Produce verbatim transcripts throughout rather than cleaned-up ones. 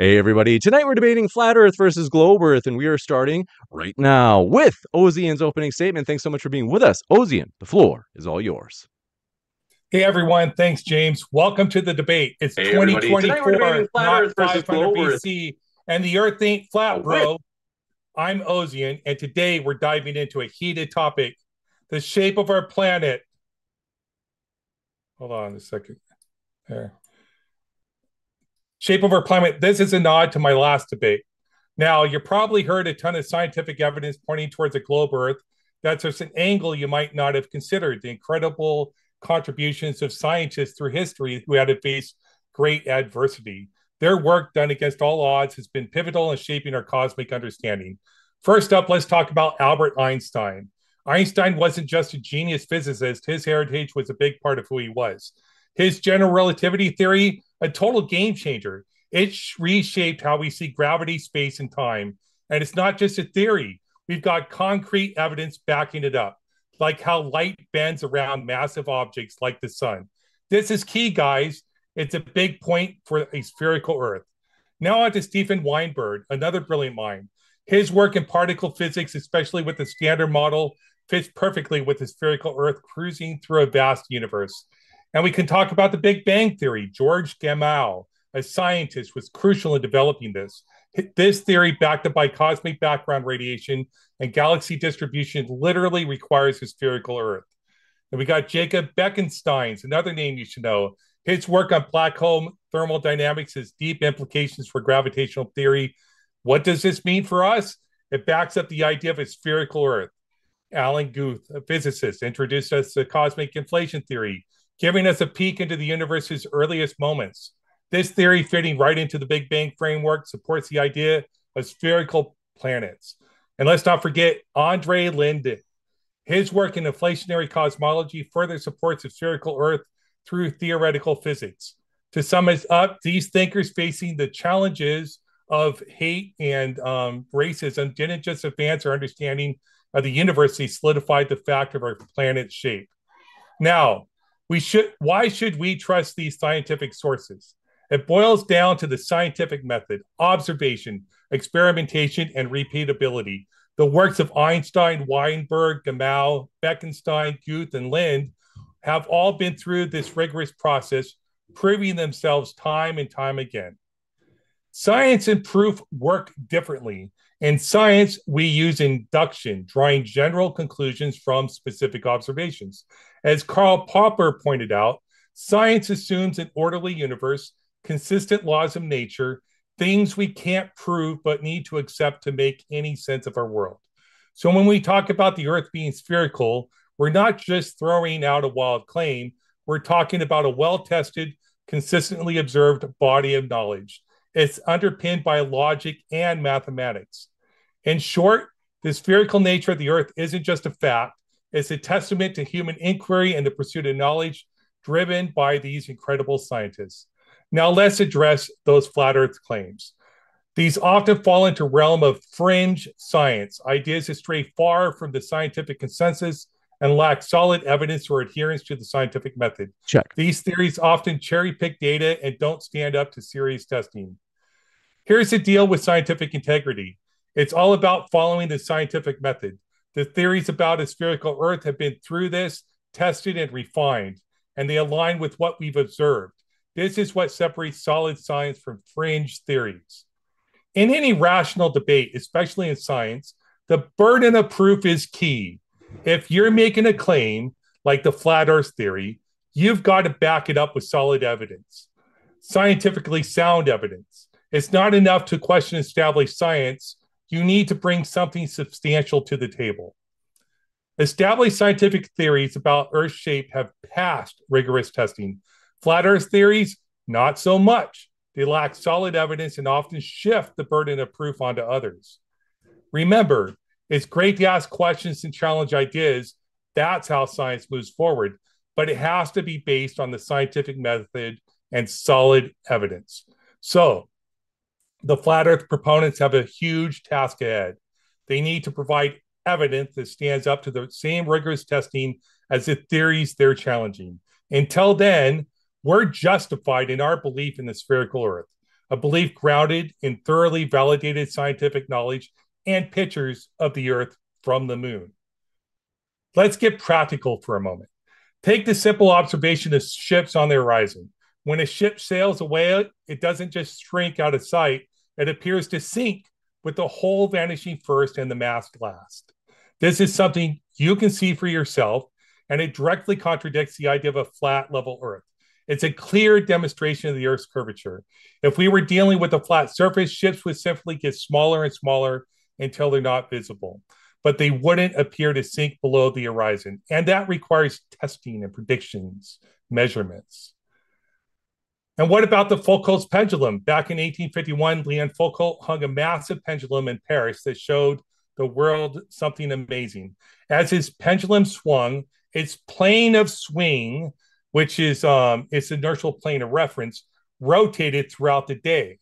Hey everybody, tonight we're debating Flat Earth versus Globe Earth, and we are starting right now with Ozien's opening statement. Thanks so much for being with us. Ozien, the floor is all yours. Hey everyone, thanks James. Welcome to the debate. It's hey, twenty twenty-four, not Earth versus five hundred B C, Earth. And the Earth ain't flat, bro. I'm Ozien, and today we're diving into a heated topic, the shape of our planet. Hold on a second there. Shape of our planet. This is a nod to my last debate. Now, you probably heard a ton of scientific evidence pointing towards a globe Earth. That's just an angle you might not have considered. The incredible contributions of scientists through history who had to face great adversity. Their work done against all odds has been pivotal in shaping our cosmic understanding. First up, let's talk about Albert Einstein. Einstein wasn't just a genius physicist. His heritage was a big part of who he was. His general relativity theory, a total game changer. It reshaped how we see gravity, space, and time. And it's not just a theory. We've got concrete evidence backing it up, like how light bends around massive objects like the sun. This is key, guys. It's a big point for a spherical Earth. Now on to Stephen Weinberg, another brilliant mind. His work in particle physics, especially with the Standard Model, fits perfectly with the spherical Earth cruising through a vast universe. And we can talk about the Big Bang Theory. George Gamow, a scientist, was crucial in developing this. This theory, backed up by cosmic background radiation and galaxy distribution, literally requires a spherical Earth. And we got Jacob Bekenstein, another name you should know. His work on black hole thermodynamics has deep implications for gravitational theory. What does this mean for us? It backs up the idea of a spherical Earth. Alan Guth, a physicist, introduced us to cosmic inflation theory, giving us a peek into the universe's earliest moments. This theory, fitting right into the Big Bang framework, supports the idea of spherical planets. And let's not forget Andre Linden. His work in inflationary cosmology further supports a spherical Earth through theoretical physics. To sum it up, these thinkers facing the challenges of hate and um, racism didn't just advance our understanding of the universe, they solidified the fact of our planet's shape. Now, We should. Why should we trust these scientific sources? It boils down to the scientific method, observation, experimentation, and repeatability. The works of Einstein, Weinberg, Gamow, Bekenstein, Guth, and Lind have all been through this rigorous process, proving themselves time and time again. Science and proof work differently. In science, we use induction, drawing general conclusions from specific observations. As Karl Popper pointed out, science assumes an orderly universe, consistent laws of nature, things we can't prove but need to accept to make any sense of our world. So when we talk about the Earth being spherical, we're not just throwing out a wild claim. We're talking about a well-tested, consistently observed body of knowledge. It's underpinned by logic and mathematics. In short, the spherical nature of the Earth isn't just a fact. It's a testament to human inquiry and the pursuit of knowledge driven by these incredible scientists. Now let's address those flat Earth claims. These often fall into the realm of fringe science, ideas that stray far from the scientific consensus and lack solid evidence or adherence to the scientific method. Check. These theories often cherry-pick data and don't stand up to serious testing. Here's the deal with scientific integrity. It's all about following the scientific method. The theories about a spherical Earth have been through this, tested and refined, and they align with what we've observed. This is what separates solid science from fringe theories. In any rational debate, especially in science, the burden of proof is key. If you're making a claim like the flat Earth theory, you've got to back it up with solid evidence, scientifically sound evidence. It's not enough to question established science. You need to bring something substantial to the table. Established scientific theories about Earth shape have passed rigorous testing. Flat Earth theories, not so much. They lack solid evidence and often shift the burden of proof onto others. Remember, it's great to ask questions and challenge ideas. That's how science moves forward, but it has to be based on the scientific method and solid evidence. So the flat Earth proponents have a huge task ahead. They need to provide evidence that stands up to the same rigorous testing as the theories they're challenging. Until then, we're justified in our belief in the spherical Earth. a belief grounded in thoroughly validated scientific knowledge and pictures of the Earth from the moon. Let's get practical for a moment. Take the simple observation of ships on the horizon. When a ship sails away, it doesn't just shrink out of sight. It appears to sink, with the hull vanishing first and the mast last. This is something you can see for yourself, and it directly contradicts the idea of a flat, level Earth. It's a clear demonstration of the Earth's curvature. If we were dealing with a flat surface, ships would simply get smaller and smaller until they're not visible, but they wouldn't appear to sink below the horizon. And that requires testing and predictions, measurements. And what about the Foucault's pendulum? Back in eighteen fifty-one, Léon Foucault hung a massive pendulum in Paris that showed the world something amazing. As his pendulum swung, its plane of swing, which is um, its inertial plane of reference, rotated throughout the day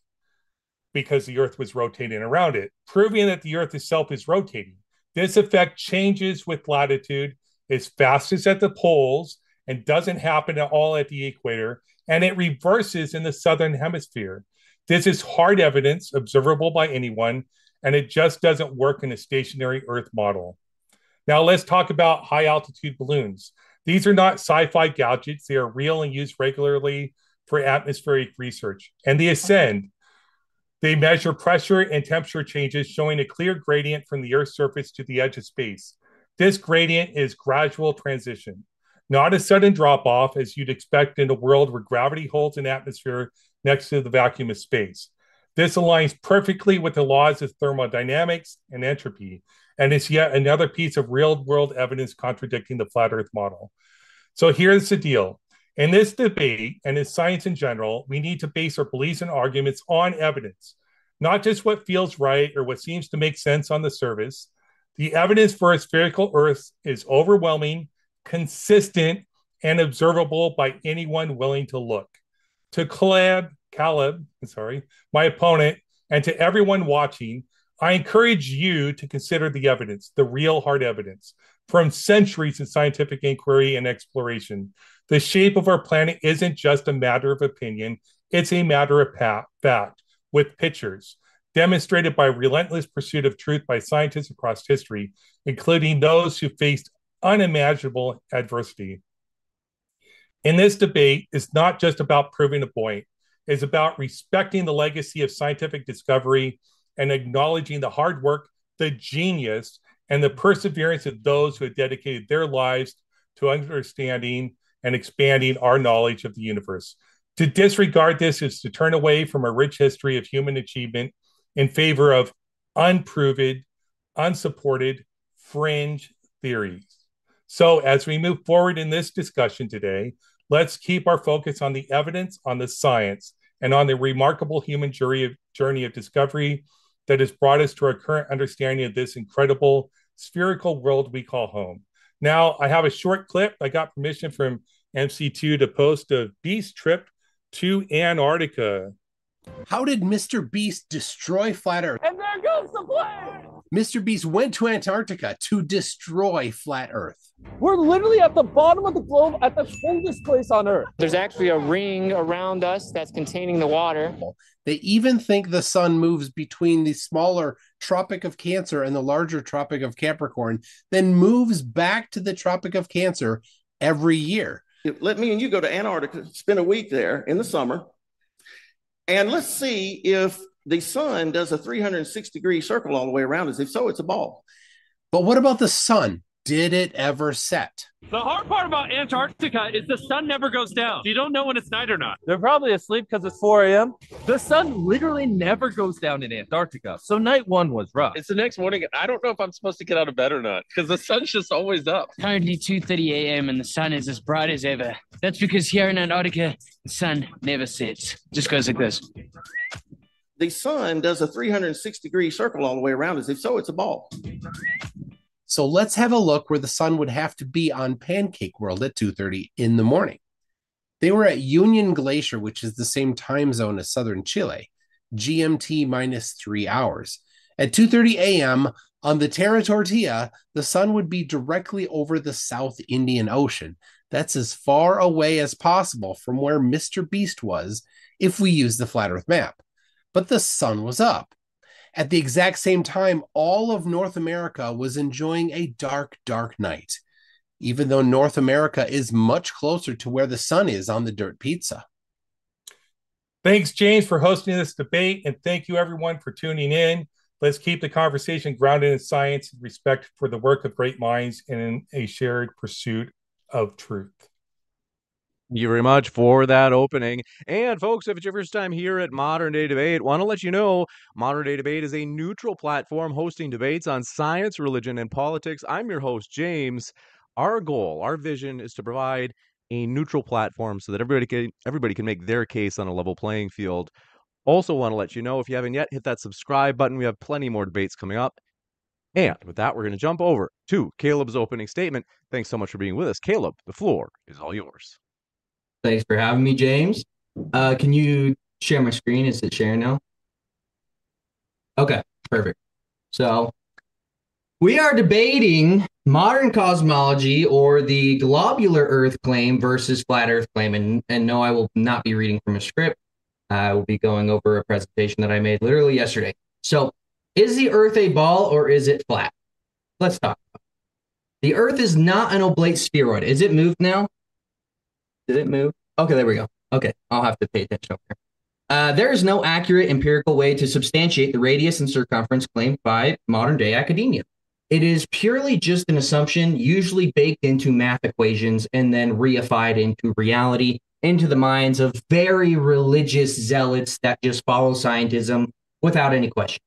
because the Earth was rotating around it, proving that the Earth itself is rotating. This effect changes with latitude, is fastest at the poles, and doesn't happen at all at the equator, and it reverses in the southern hemisphere. This is hard evidence, observable by anyone, and it just doesn't work in a stationary Earth model. Now let's talk about high-altitude balloons. These are not sci-fi gadgets. They are real and used regularly for atmospheric research. And they ascend. They measure pressure and temperature changes, showing a clear gradient from the Earth's surface to the edge of space. This gradient is gradual transition, not a sudden drop-off as you'd expect in a world where gravity holds an atmosphere next to the vacuum of space. This aligns perfectly with the laws of thermodynamics and entropy, and it's yet another piece of real-world evidence contradicting the flat Earth model. So here's the deal. In this debate, and in science in general, we need to base our beliefs and arguments on evidence, not just what feels right or what seems to make sense on the surface. The evidence for a spherical Earth is overwhelming, consistent, and observable by anyone willing to look. To Caleb, Caleb, sorry, my opponent, and to everyone watching, I encourage you to consider the evidence, the real hard evidence, from centuries of scientific inquiry and exploration. The shape of our planet isn't just a matter of opinion, it's a matter of fact, with pictures, demonstrated by relentless pursuit of truth by scientists across history, including those who faced unimaginable adversity. In this debate, it's not just about proving a point, it's about respecting the legacy of scientific discovery and acknowledging the hard work, the genius, and the perseverance of those who have dedicated their lives to understanding and expanding our knowledge of the universe. To disregard this is to turn away from a rich history of human achievement in favor of unproven, unsupported, fringe theories. So as we move forward in this discussion today, let's keep our focus on the evidence, on the science, and on the remarkable human journey of, journey of discovery that has brought us to our current understanding of this incredible spherical world we call home. Now, I have a short clip. I got permission from M C two to post a Beast trip to Antarctica. How did MrBeast destroy Flat Earth? And there goes the plane! MrBeast went to Antarctica to destroy Flat Earth. We're literally at the bottom of the globe at the coldest place on Earth. There's actually a ring around us that's containing the water. They even think the sun moves between the smaller Tropic of Cancer and the larger Tropic of Capricorn, then moves back to the Tropic of Cancer every year. Let me and you go to Antarctica, spend a week there in the summer, and let's see if the sun does a three hundred sixty degree circle all the way around us. If so, it's a ball. But what about the sun? Did it ever set? The hard part about Antarctica is the sun never goes down. You don't know when it's night or not. They're probably asleep because it's four a m The sun literally never goes down in Antarctica. So night one was rough. It's the next morning. I don't know if I'm supposed to get out of bed or not because the sun's just always up. Currently two thirty a m and the sun is as bright as ever. That's because here in Antarctica, the sun never sets. Just goes like this. The sun does a three hundred sixty degree circle all the way around us. If so, it's a ball. So let's have a look where the sun would have to be on Pancake World at two thirty in the morning. They were at Union Glacier, which is the same time zone as southern Chile, G M T minus three hours. At two thirty a m on the Terra Tortilla, the sun would be directly over the South Indian Ocean. That's as far away as possible from where MrBeast was if we use the Flat Earth map. but the sun was up. At the exact same time, all of North America was enjoying a dark, dark night, even though North America is much closer to where the sun is on the Dirt Pizza. Thanks, James, for hosting this debate, and thank you, everyone, for tuning in. Let's keep the conversation grounded in science and respect for the work of great minds and in a shared pursuit of truth. Thank you very much for that opening. And folks, if it's your first time here at Modern Day Debate, want to let you know Modern Day Debate is a neutral platform hosting debates on science, religion, and politics. I'm your host, James. Our goal, our vision is to provide a neutral platform so that everybody can, everybody can make their case on a level playing field. Also want to let you know, if you haven't yet, hit that subscribe button. We have plenty more debates coming up. And with that, we're going to jump over to Caleb's opening statement. Thanks so much for being with us. Caleb, the floor is all yours. Thanks for having me, James. Uh, can you share my screen? Is it sharing now? Okay, perfect. So we are debating modern cosmology, or the globular Earth claim versus flat Earth claim. And, and no, I will not be reading from a script. I will be going over a presentation that I made literally yesterday. So is the Earth a ball or is it flat? Let's talk about it. The Earth is not an oblate spheroid. Is it moved now? Did it move? Okay, there we go. Okay, I'll have to pay attention over here. Uh, there is no accurate empirical way to substantiate the radius and circumference claimed by modern-day academia. It is purely just an assumption, usually baked into math equations and then reified into reality, into the minds of very religious zealots that just follow scientism without any question.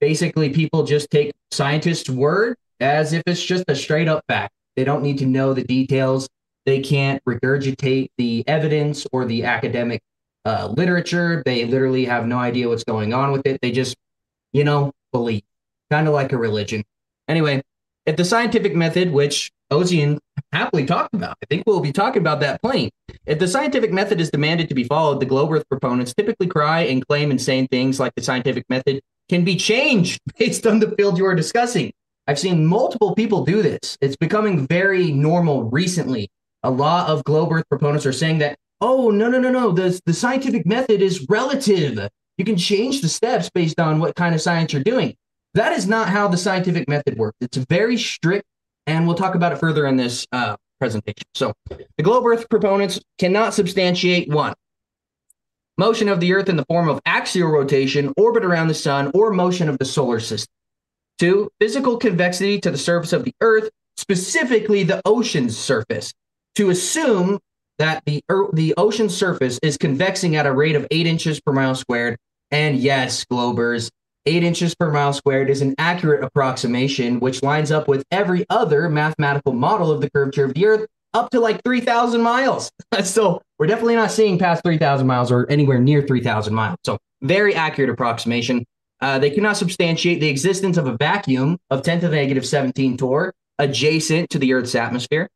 Basically, people just take scientists' word as if it's just a straight-up fact. They don't need to know the details. They can't regurgitate the evidence or the academic uh, literature. They literally have no idea what's going on with it. They just, you know, believe, kind of like a religion. Anyway, if the scientific method, which Ozien happily talked about, I think we'll be talking about that plenty. If the scientific method is demanded to be followed, the globe Earth proponents typically cry and claim insane things like the scientific method can be changed based on the field you are discussing. I've seen multiple people do this. It's becoming very normal recently. A lot of globe Earth proponents are saying that, oh, no, no, no, no, the, the scientific method is relative. You can change the steps based on what kind of science you're doing. That is not how the scientific method works. It's very strict, and we'll talk about it further in this uh, presentation. So the globe Earth proponents cannot substantiate, one, motion of the Earth in the form of axial rotation, orbit around the sun, or motion of the solar system. Two, physical convexity to the surface of the Earth, specifically the ocean's surface. To assume that the Earth, the ocean surface is convexing at a rate of eight inches per mile squared. And yes, Globers, eight inches per mile squared is an accurate approximation, which lines up with every other mathematical model of the curvature of the Earth up to like three thousand miles. So we're definitely not seeing past three thousand miles or anywhere near three thousand miles. So very accurate approximation. Uh, they cannot substantiate the existence of a vacuum of ten to the negative seventeen torr adjacent to the Earth's atmosphere.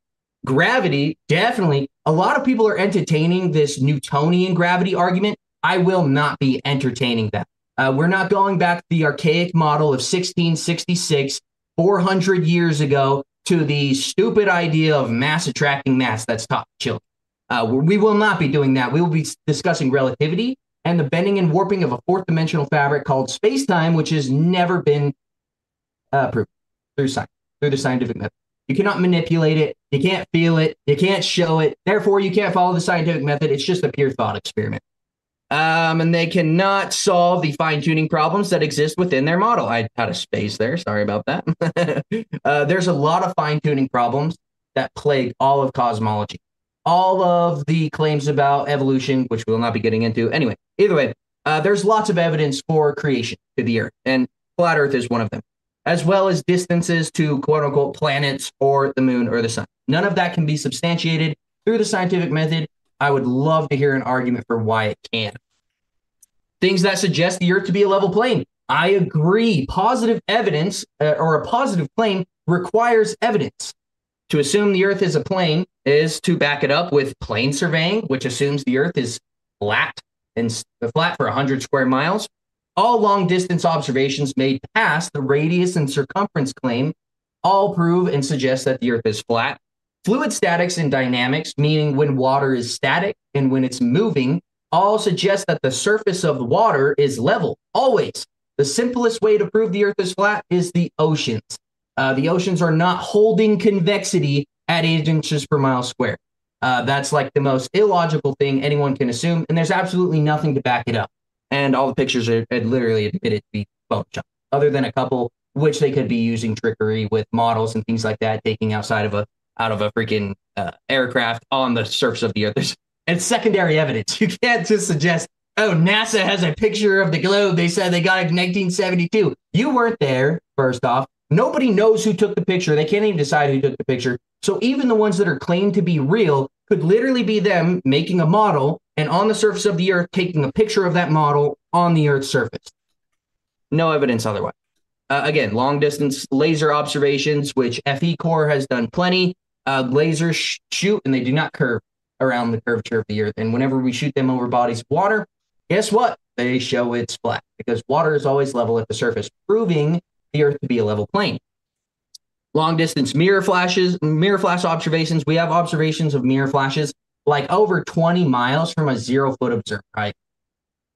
Gravity, definitely. A lot of people are entertaining this Newtonian gravity argument. I will not be entertaining that. Uh, we're not going back to the archaic model of sixteen sixty-six, four hundred years ago, to the stupid idea of mass attracting mass that's taught to children. Uh, we will not be doing that. We will be discussing relativity and the bending and warping of a fourth-dimensional fabric called space-time, which has never been uh, proven through science, through the scientific method. You cannot manipulate it. You can't feel it. You can't show it. Therefore, you can't follow the scientific method. It's just a pure thought experiment. Um, and they cannot solve the fine-tuning problems that exist within their model. I had a space there. Sorry about that. uh, there's a lot of fine-tuning problems that plague all of cosmology. All of the claims about evolution, which we'll not be getting into. Anyway, either way, uh, there's lots of evidence for creation to the Earth, and flat Earth is one of them, as well as distances to quote-unquote planets or the moon or the sun. None of that can be substantiated through the scientific method. I would love to hear an argument for why it can. Things that suggest the Earth to be a level plane. I agree. Positive evidence uh, or a positive claim requires evidence. To assume the Earth is a plane is to back it up with plane surveying, which assumes the Earth is flat and flat for one hundred square miles. All long-distance observations made past the radius and circumference claim all prove and suggest that the Earth is flat. Fluid statics and dynamics, meaning when water is static and when it's moving, all suggest that the surface of the water is level, always. The simplest way to prove the Earth is flat is the oceans. Uh, the oceans are not holding convexity at eight inches per mile squared. Uh, that's like the most illogical thing anyone can assume, and there's absolutely nothing to back it up. And all the pictures are, are literally admitted to be Photoshop, other than a couple which they could be using trickery with models and things like that, taking outside of a out of a freaking uh, aircraft on the surface of the Earth. There's, it's secondary evidence. You can't just suggest, oh, NASA has a picture of the globe. They said they got it in nineteen seventy-two. You weren't there, first off. Nobody knows who took the picture. They can't even decide who took the picture. So even the ones that are claimed to be real could literally be them making a model and on the surface of the Earth taking a picture of that model on the Earth's surface. No evidence otherwise. Uh, again, long-distance laser observations, which F E Corps has done plenty. Uh, lasers sh shoot, and they do not curve around the curvature of the Earth. And whenever we shoot them over bodies of water, guess what? They show it's flat because water is always level at the surface, proving the Earth to be a level plane. Long distance mirror flashes, mirror flash observations. We have observations of mirror flashes like over twenty miles from a zero foot observer, right?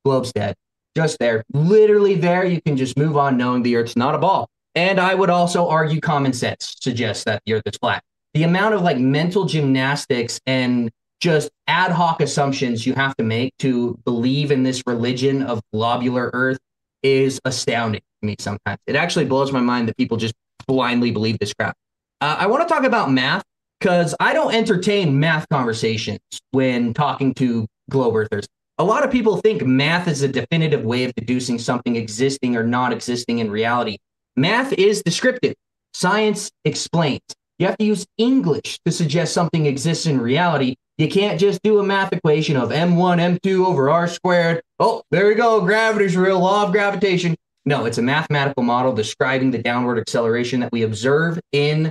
Globe's dead. Just there. Literally there. You can just move on knowing the Earth's not a ball. And I would also argue common sense suggests that the Earth is flat. The amount of like mental gymnastics and just ad hoc assumptions you have to make to believe in this religion of globular Earth is astounding to me sometimes. It actually blows my mind that people just blindly believe this crap. Uh, I want to talk about math because I don't entertain math conversations when talking to globe earthers. A lot of people think math is a definitive way of deducing something existing or not existing in reality. Math is descriptive. Science explains. You have to use English to suggest something exists in reality. You can't just do a math equation of m one, m two over r squared. Oh, there you go. Gravity's real. Law of gravitation. No, it's a mathematical model describing the downward acceleration that we observe in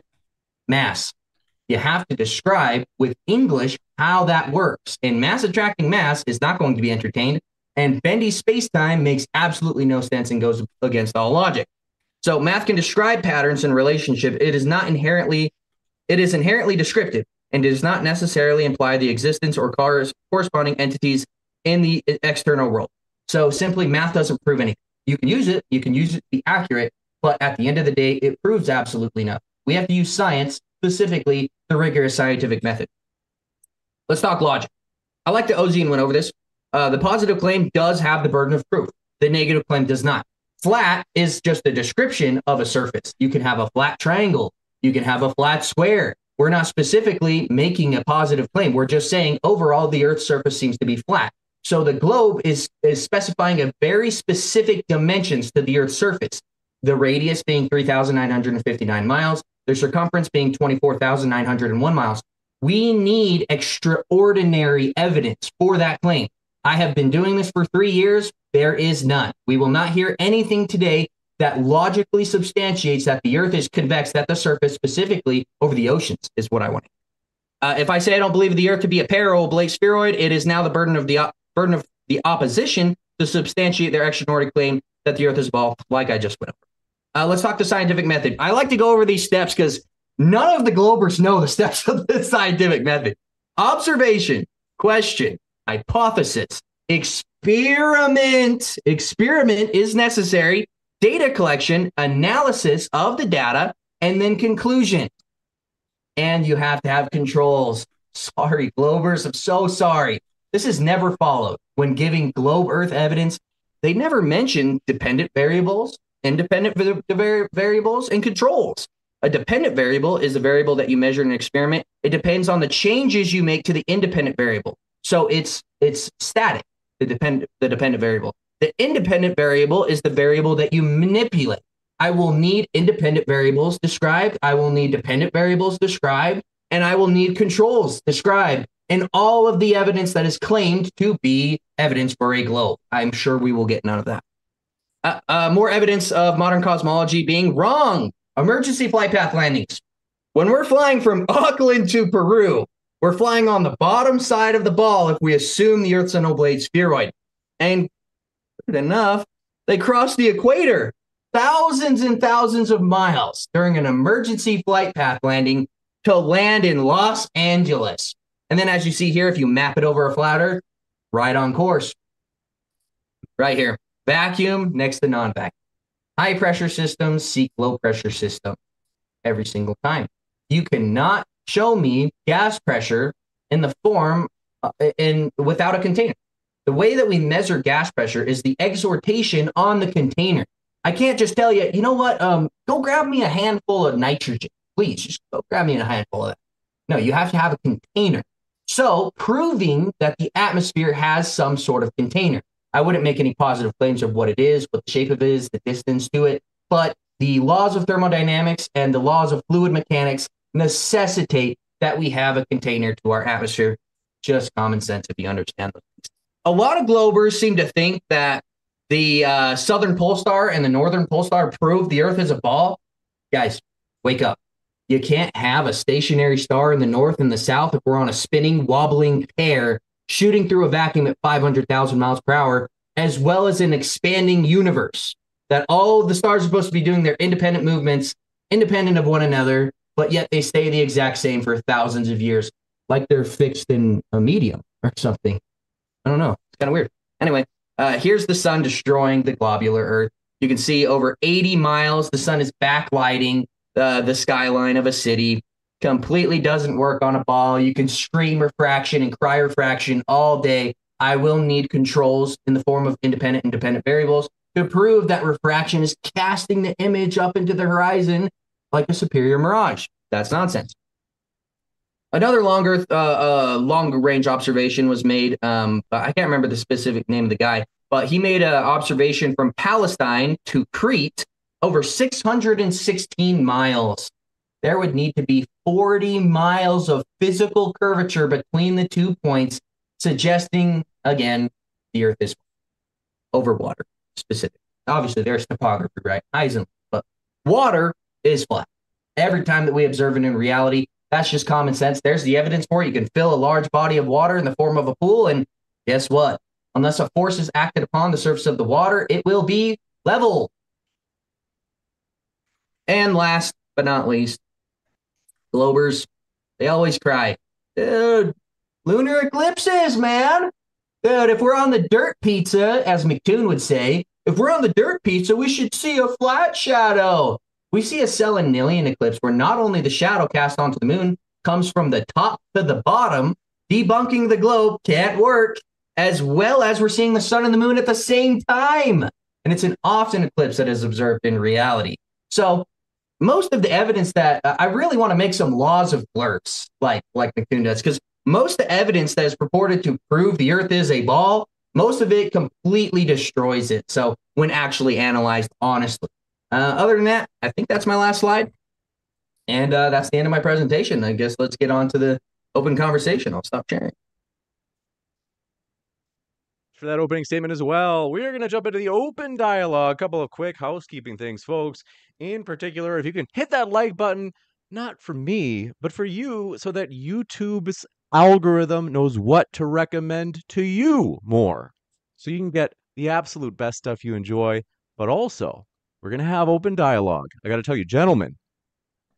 mass. You have to describe with English how that works. And mass attracting mass is not going to be entertained. And bendy space-time makes absolutely no sense and goes against all logic. So math can describe patterns and relationship. It is not inherently, it is inherently descriptive. And does not necessarily imply the existence or corresponding entities in the external world. So simply, math doesn't prove anything. You can use it, you can use it to be accurate, but at the end of the day, it proves absolutely nothing. We have to use science, specifically the rigorous scientific method. Let's talk logic. I like that Ozien went over this. Uh, the positive claim does have the burden of proof. The negative claim does not. Flat is just a description of a surface. You can have a flat triangle. You can have a flat square. We're not specifically making a positive claim. We're just saying overall the Earth's surface seems to be flat. So the globe is, is specifying a very specific dimensions to the Earth's surface, the radius being three thousand nine hundred fifty-nine miles, the circumference being twenty-four thousand nine hundred one miles. We need extraordinary evidence for that claim. I have been doing this for three years. There is none. We will not hear anything today that logically substantiates that the Earth is convex, that the surface specifically over the oceans is what I want. Uh, if I say I don't believe the Earth to be a parabolic spheroid, it is now the burden of the burden of the opposition to substantiate their extraordinary claim that the Earth is a ball, like I just went over. Uh, let's talk the scientific method. I like to go over these steps because none of the globers know the steps of the scientific method. Observation, question, hypothesis, experiment. Experiment is necessary. Data collection, analysis of the data, and then conclusion. And you have to have controls. Sorry, globers, I'm so sorry. This is never followed. When giving globe Earth evidence, they never mention dependent variables, independent var variables, and controls. A dependent variable is a variable that you measure in an experiment. It depends on the changes you make to the independent variable. So it's it's static, the dependent the dependent variable. The independent variable is the variable that you manipulate. I will need independent variables described. I will need dependent variables described. And I will need controls described. And all of the evidence that is claimed to be evidence for a globe. I'm sure we will get none of that. Uh, uh, more evidence of modern cosmology being wrong. Emergency flight path landings. When we're flying from Auckland to Peru, we're flying on the bottom side of the ball if we assume the Earth's an oblate spheroid. And enough, they crossed the equator thousands and thousands of miles during an emergency flight path landing to land in Los Angeles. And then as you see here, if you map it over a flat Earth, right on course. Right here. Vacuum next to non-vacuum. High pressure systems seek low pressure system every single time. You cannot show me gas pressure in the form uh, in without a container. The way that we measure gas pressure is the exhortation on the container. I can't just tell you, you know what, um, go grab me a handful of nitrogen. Please, just go grab me a handful of that. No, you have to have a container. So proving that the atmosphere has some sort of container. I wouldn't make any positive claims of what it is, what the shape of it is, the distance to it, but the laws of thermodynamics and the laws of fluid mechanics necessitate that we have a container to our atmosphere. Just common sense if you understand those things. A lot of globers seem to think that the uh, southern pole star and the northern pole star prove the Earth is a ball. Guys, wake up. You can't have a stationary star in the north and the south if we're on a spinning, wobbling pair shooting through a vacuum at five hundred thousand miles per hour, as well as an expanding universe that all the stars are supposed to be doing their independent movements, independent of one another, but yet they stay the exact same for thousands of years, like they're fixed in a medium or something. I don't know. It's kind of weird. Anyway, uh, here's the sun destroying the globular Earth. You can see over eighty miles, the sun is backlighting uh, the skyline of a city. Completely doesn't work on a ball. You can scream refraction and cry refraction all day. I will need controls in the form of independent and dependent variables to prove that refraction is casting the image up into the horizon like a superior mirage. That's nonsense. Another longer, uh, uh, long-range observation was made. Um, I can't remember the specific name of the guy, but he made an observation from Palestine to Crete over six hundred sixteen miles. There would need to be forty miles of physical curvature between the two points, suggesting, again, the Earth is over water, specific. Obviously, there's topography, right? Heisenberg, but water is flat. Every time that we observe it in reality, that's just common sense. There's the evidence for it. You can fill a large body of water in the form of a pool, and guess what? Unless a force is acted upon the surface of the water, it will be level. And last but not least, globers, they always cry, dude, lunar eclipses, man. Dude, if we're on the dirt pizza, as McToon would say, if we're on the dirt pizza, we should see a flat shadow. We see a selenilian eclipse where not only the shadow cast onto the moon comes from the top to the bottom, debunking the globe can't work, as well as we're seeing the sun and the moon at the same time. And it's an often eclipse that is observed in reality. So most of the evidence that uh, I really want to make some laws of blurs like like McToon does, because most of the evidence that is purported to prove the Earth is a ball, most of it completely destroys it. So when actually analyzed honestly. Uh, other than that, I think that's my last slide. And uh, that's the end of my presentation. I guess let's get on to the open conversation. I'll stop sharing. For that opening statement as well, we're going to jump into the open dialogue. A couple of quick housekeeping things, folks. In particular, if you can hit that like button, not for me, but for you, so that YouTube's algorithm knows what to recommend to you more. So you can get the absolute best stuff you enjoy, but also, we're going to have open dialogue. I got to tell you, gentlemen,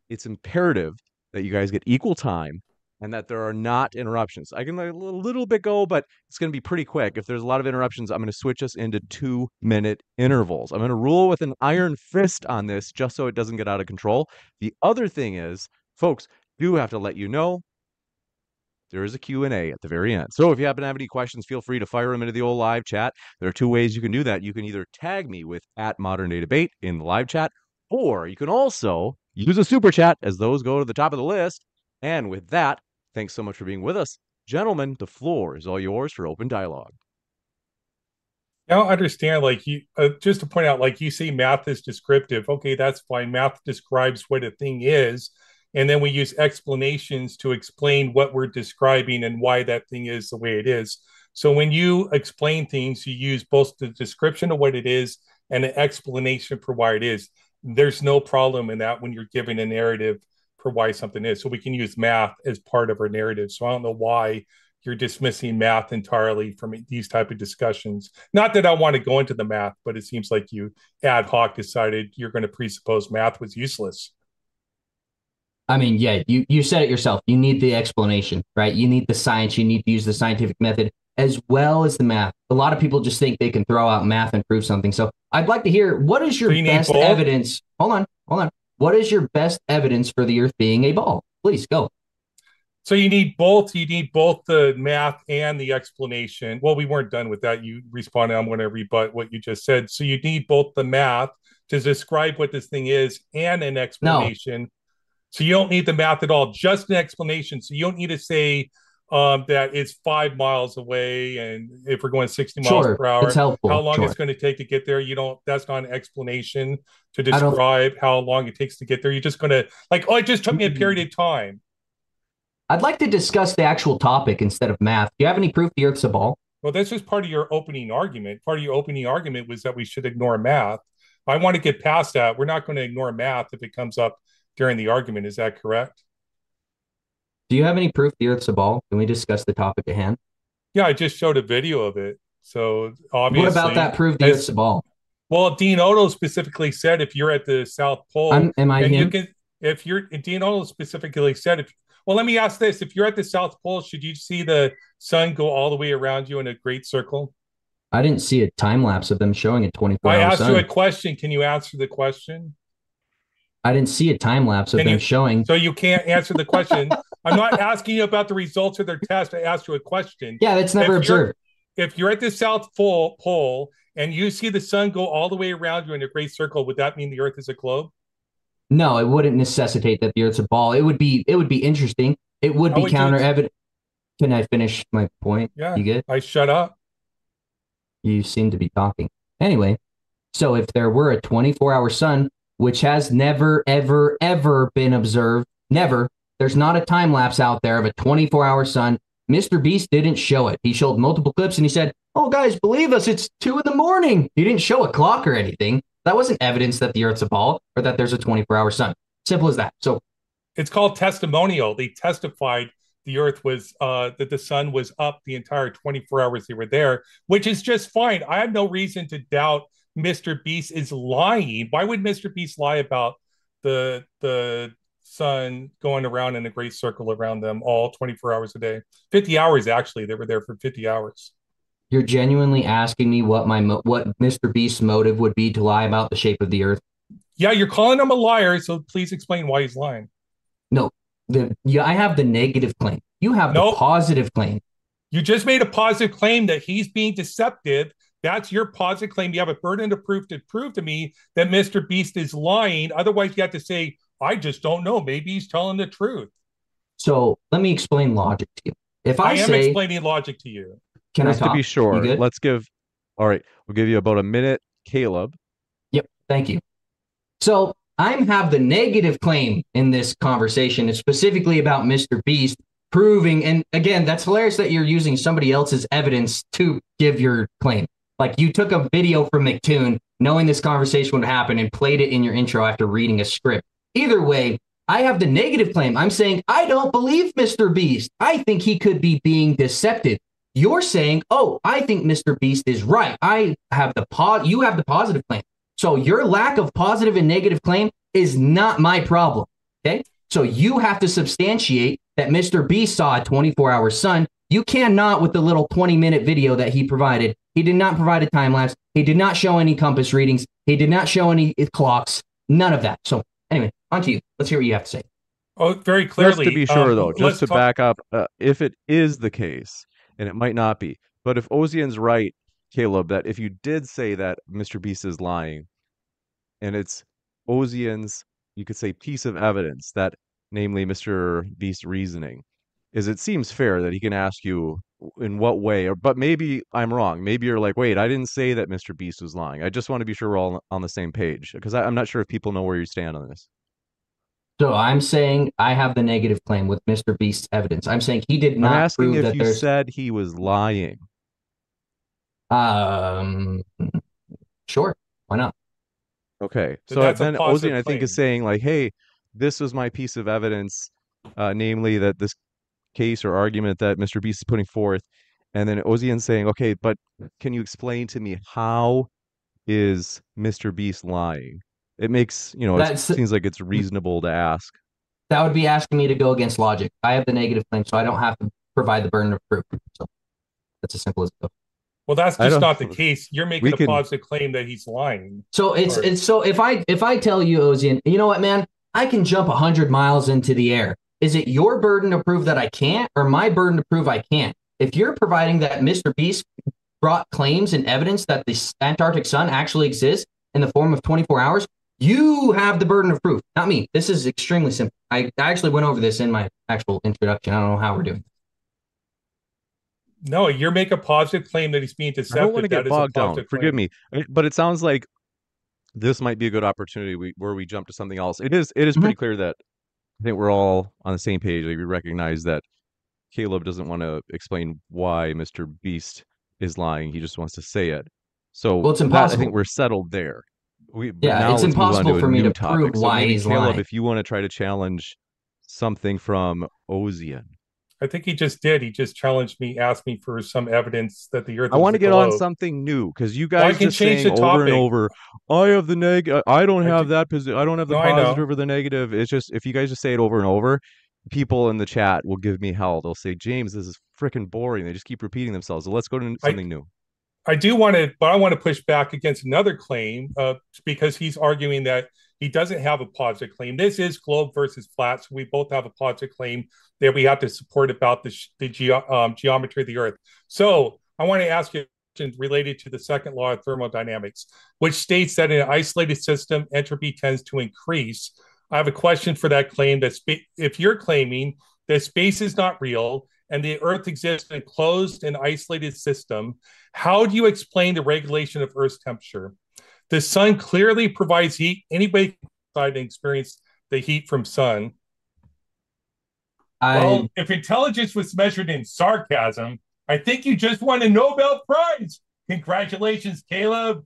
it's imperative that you guys get equal time and that there are not interruptions. I can let a little bit go, but it's going to be pretty quick. If there's a lot of interruptions, I'm going to switch us into two-minute intervals. I'm going to rule with an iron fist on this just so it doesn't get out of control. The other thing is, folks, do have to let you know there is a Q and A at the very end. So if you happen to have any questions, feel free to fire them into the old live chat. There are two ways you can do that. You can either tag me with at Modern Day Debate in the live chat, or you can also use a super chat as those go to the top of the list. And with that, thanks so much for being with us. Gentlemen, the floor is all yours for open dialogue. I don't understand, like you, uh, just to point out, like you say math is descriptive. Okay, that's fine. Math describes what a thing is. And then we use explanations to explain what we're describing and why that thing is the way it is. So when you explain things, you use both the description of what it is and an explanation for why it is. There's no problem in that when you're giving a narrative for why something is. So we can use math as part of our narrative. So I don't know why you're dismissing math entirely from these type of discussions. Not that I want to go into the math, but it seems like you ad hoc decided you're going to presuppose math was useless. I mean, yeah, you, you said it yourself. You need the explanation, right? You need the science. You need to use the scientific method. as well as the math. A lot of people just think they can throw out math and prove something. So I'd like to hear, what is your best ball? evidence? Hold on, hold on. What is your best evidence for the Earth being a ball? Please go. So you need both. You need both the math and the explanation. Well, we weren't done with that. You responded on whatever you, but what you just said. So you need both the math to describe what this thing is and an explanation. No. So you don't need the math at all, just an explanation. So you don't need to say um, that it's five miles away, and if we're going sixty sure, miles per hour, how long sure. it's going to take to get there. You don't. That's not an explanation to describe how long it takes to get there. You're just going to like, oh, it just took me a period of time. I'd like to discuss the actual topic instead of math. Do you have any proof the Earth's a ball? Well, that's just part of your opening argument. Part of your opening argument was that we should ignore math. I want to get past that. We're not going to ignore math if it comes up during the argument. Is that correct? Do you have any proof the Earth's a ball? Can we discuss the topic at hand? Yeah, I just showed a video of it. So obviously, what about that prove the Earth's a ball? Well, Dean Odo specifically said if you're at the South Pole, I'm, am I? And you can, if you're Dean Odo specifically said if. Well, let me ask this. If you're at the South Pole, should you see the sun go all the way around you in a great circle? I didn't see a time lapse of them showing a twenty-four hour sun. I asked you a question. Can you answer the question? I didn't see a time lapse of them showing. So you can't answer the question. I'm not asking you about the results of their test. I asked you a question. Yeah, that's never observed. If you're at the South Pole and you see the sun go all the way around you in a great circle, would that mean the Earth is a globe? No, it wouldn't necessitate that the Earth's a ball. It would be it would be interesting. It would be counter evidence. Can I finish my point? Yeah. You good? I shut up. You seem to be talking. Anyway, so if there were a twenty-four hour sun, which has never, ever, ever been observed, never, there's not a time lapse out there of a twenty-four hour sun. Mister Beast didn't show it. He showed multiple clips and he said, oh, guys, believe us, it's two in the morning. He didn't show a clock or anything. That wasn't evidence that the Earth's a ball or that there's a twenty-four hour sun. Simple as that. So it's called testimonial. They testified the Earth was uh, that the sun was up the entire twenty-four hours they were there, which is just fine. I have no reason to doubt Mister Beast is lying. Why would Mister Beast lie about the the sun going around in a great circle around them all twenty-four hours a day? fifty hours, actually. They were there for fifty hours. You're genuinely asking me what my what Mister Beast's motive would be to lie about the shape of the Earth? Yeah, you're calling him a liar, so please explain why he's lying. No, the, yeah, I have the negative claim. You have nope. the positive claim. You just made a positive claim that he's being deceptive. That's your positive claim. You have a burden of proof to prove to me that Mister Beast is lying. Otherwise, you have to say, I just don't know. Maybe he's telling the truth. So let me explain logic to you. If I, I am say, explaining logic to you. Can Just I talk? to be sure, let's give, all right, we'll give you about a minute, Caleb. Yep, thank you. So I have the negative claim in this conversation. It's specifically about Mister Beast proving, and again, that's hilarious that you're using somebody else's evidence to give your claim. Like you took a video from McToon, knowing this conversation would happen, and played it in your intro after reading a script. Either way, I have the negative claim. I'm saying, I don't believe Mister Beast. I think he could be being deceptive. You're saying, oh, I think Mister Beast is right. I have the po- you have the positive claim. So your lack of positive and negative claim is not my problem. Okay. So you have to substantiate that Mister Beast saw a twenty-four hour sun. You cannot with the little twenty minute video that he provided. He did not provide a time lapse. He did not show any compass readings. He did not show any clocks. None of that. So anyway, on to you. Let's hear what you have to say. Oh, very clearly. Just to be sure, um, though, just to talk- back up, uh, if it is the case, and it might not be, but if Ozien's right, Caleb, that if you did say that Mister Beast is lying, and it's Ozien's, you could say, piece of evidence, that namely Mister Beast's reasoning, is it seems fair that he can ask you in what way, or but maybe I'm wrong. Maybe you're like, wait, I didn't say that Mister Beast was lying. I just want to be sure we're all on the same page, because I'm not sure if people know where you stand on this. So I'm saying I have the negative claim with Mister Beast's evidence. I'm saying he did not. I'm asking prove if that you there's... said he was lying. Um, sure. Why not? Okay. So, so then Ozien, I think, is saying like, hey, this was my piece of evidence, uh, namely that this case or argument that Mister Beast is putting forth. And then Ozien's saying, okay, but can you explain to me how is Mister Beast lying? It makes, you know, it seems like it's reasonable to ask. That would be asking me to go against logic. I have the negative claim, so I don't have to provide the burden of proof. So. That's as simple as that. Well, that's just not the case. You're making a positive claim that he's lying. So it's or, it's so if I if I tell you, Ozien, you know what, man, I can jump a hundred miles into the air. Is it your burden to prove that I can't, or my burden to prove I can't? If you're providing that Mister Beast brought claims and evidence that the Antarctic sun actually exists in the form of twenty-four hours, you have the burden of proof, not me. This is extremely simple. I, I actually went over this in my actual introduction. I don't know how we're doing. No, you're making a positive claim that he's being deceptive. I don't want to get bogged down. Claim. Forgive me, but it sounds like this might be a good opportunity we, where we jump to something else. It is. It is mm-hmm. pretty clear that I think we're all on the same page. Like we recognize that Caleb doesn't want to explain why Mister Beast is lying. He just wants to say it. So well, it's impossible. That, I think we're settled there. We, yeah, it's impossible for me to topic. prove so why he's Caleb, lying. If you want to try to challenge something from Ozien. I think he just did. He just challenged me, asked me for some evidence that the Earth. I want to get globe. on something new because you guys well, can just change saying the over and over. I have the neg. I don't have I that position. I don't have the no, positive or the negative. It's just if you guys just say it over and over, people in the chat will give me hell. They'll say, "James, this is freaking boring." They just keep repeating themselves. So let's go to something I, new. I do want to, but I want to push back against another claim uh, because he's arguing that he doesn't have a positive claim. This is globe versus flat, so we both have a positive claim that we have to support about the, the ge- um, geometry of the Earth. So I want to ask you questions related to the second law of thermodynamics, which states that in an isolated system, entropy tends to increase. I have a question for that claim. That spa- if you're claiming that space is not real, and the Earth exists in a closed and isolated system, how do you explain the regulation of Earth's temperature? The sun clearly provides heat. Anybody can decide to experience the heat from sun. I... Well, if intelligence was measured in sarcasm, I think you just won a Nobel Prize. Congratulations, Caleb.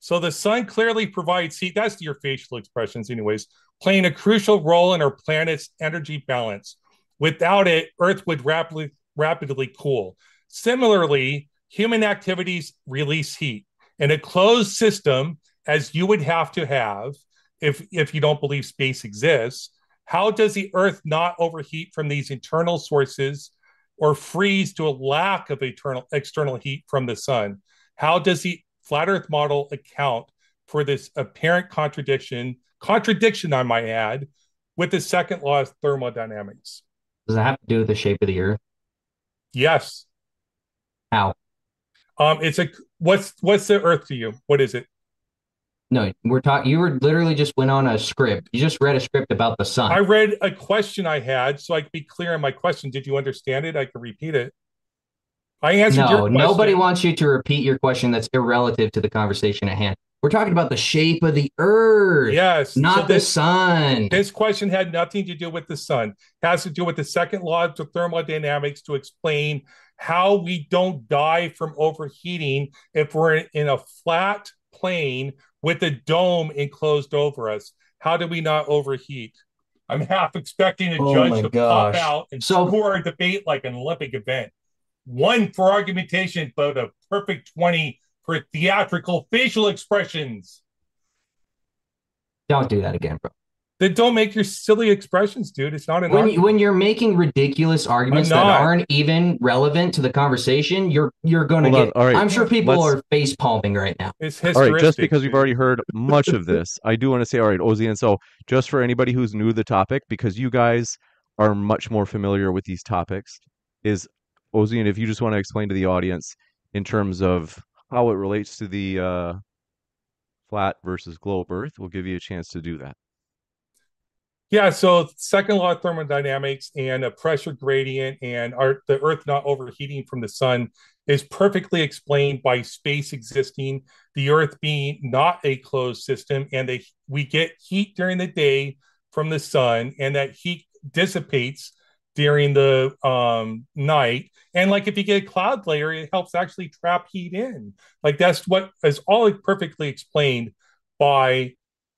So the sun clearly provides heat. That's your facial expressions anyways, playing a crucial role in our planet's energy balance. Without it, Earth would rapidly rapidly cool. Similarly, human activities release heat in a closed system, as you would have to have if, if you don't believe space exists. How does the Earth not overheat from these internal sources or freeze to a lack of eternal, external heat from the sun? How does the flat Earth model account for this apparent contradiction, contradiction I might add, with the second law of thermodynamics? Does it have to do with the shape of the Earth? Yes. How? Um, it's a what's what's the Earth to you? What is it? No, we're talking. You were literally just went on a script. You just read a script about the sun. I read a question I had, so I could be clear on my question. Did you understand it? I can repeat it. I answered no, your question. No, nobody wants you to repeat your question. That's irrelative to the conversation at hand. We're talking about the shape of the Earth, yes, not so this, the sun. This question had nothing to do with the sun. It has to do with the second law of thermodynamics to explain how we don't die from overheating if we're in a flat plane with a dome enclosed over us. How do we not overheat? I'm half expecting a oh judge to gosh. pop out and so, score a debate like an Olympic event. One for argumentation, but a perfect twenty for theatrical facial expressions. Don't do that again, bro. Then don't make your silly expressions, dude. It's not an when, you, when you're making ridiculous arguments that aren't even relevant to the conversation, you're you're going to get... Right. I'm sure people Let's, are face palming right now. It's all right, just because dude. we've already heard much of this, I do want to say, all right, Ozien, so just for anybody who's new to the topic, because you guys are much more familiar with these topics, is, Ozien, if you just want to explain to the audience in terms of how it relates to the uh, flat versus globe Earth, we'll give you a chance to do that. Yeah, so second law of thermodynamics and a pressure gradient and our, the Earth not overheating from the sun is perfectly explained by space existing, the Earth being not a closed system, and they, we get heat during the day from the sun, and that heat dissipates during the um, night. And like if you get a cloud layer, it helps actually trap heat in. Like that's what is all perfectly explained by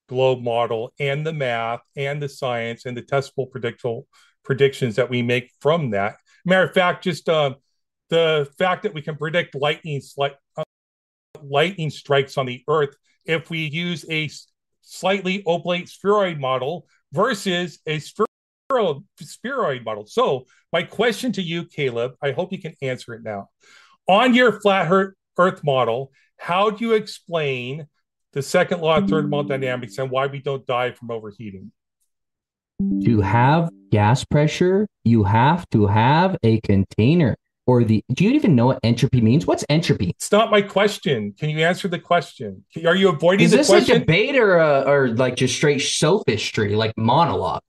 globe model and the math and the science and the testable predictable predictions that we make from that. Matter of fact, just uh, the fact that we can predict lightning, sli- uh, lightning strikes on the Earth if we use a slightly oblate spheroid model versus a spheroid spheroid model. So my question to you, Caleb, I hope you can answer it now. On your flat earth model, how do you explain the second law of thermodynamics and why we don't die from overheating? To have gas pressure, you have to have a container. Or the, do you even know what entropy means? What's entropy? It's not my question. Can you answer the question? Are you avoiding the question? Is this a debate or, a, or like just straight sophistry, like monologue?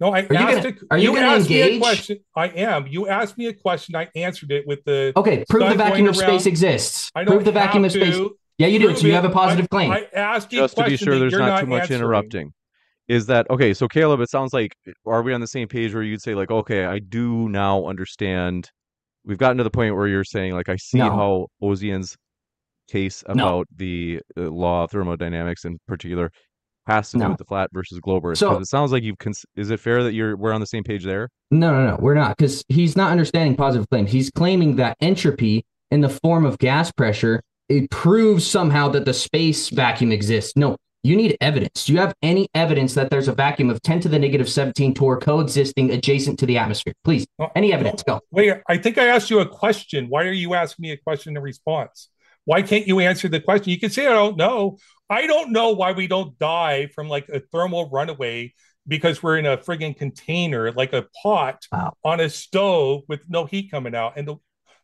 No, I are asked you gonna, a, Are you, you going to engage? A question. I am. You asked me a question. I answered it with the... Okay, prove the vacuum of space exists. I don't prove the vacuum of space. Yeah, you do. It. So you have a positive I, claim. I asked you just to be sure there's not, not too much answering. Interrupting. Is that... Okay, so Caleb, it sounds like... Are we on the same page where you'd say like, okay, I do now understand... We've gotten to the point where you're saying, like, I see no. how Ozien's case about no. the uh, law of thermodynamics in particular has to no. do with the flat versus globe Earth. So it sounds like you've. Cons- is it fair that you're we're on the same page there? No, no, no, we're not, because he's not understanding positive claims. He's claiming that entropy in the form of gas pressure it proves somehow that the space vacuum exists. No, you need evidence. Do you have any evidence that there's a vacuum of ten to the negative seventeen torr coexisting adjacent to the atmosphere? Please, any evidence? Go. Wait, I think I asked you a question. Why are you asking me a question in response? Why can't you answer the question? You can say, I don't know. I don't know why we don't die from like a thermal runaway because we're in a friggin' container, like a pot wow. on a stove with no heat coming out. And the,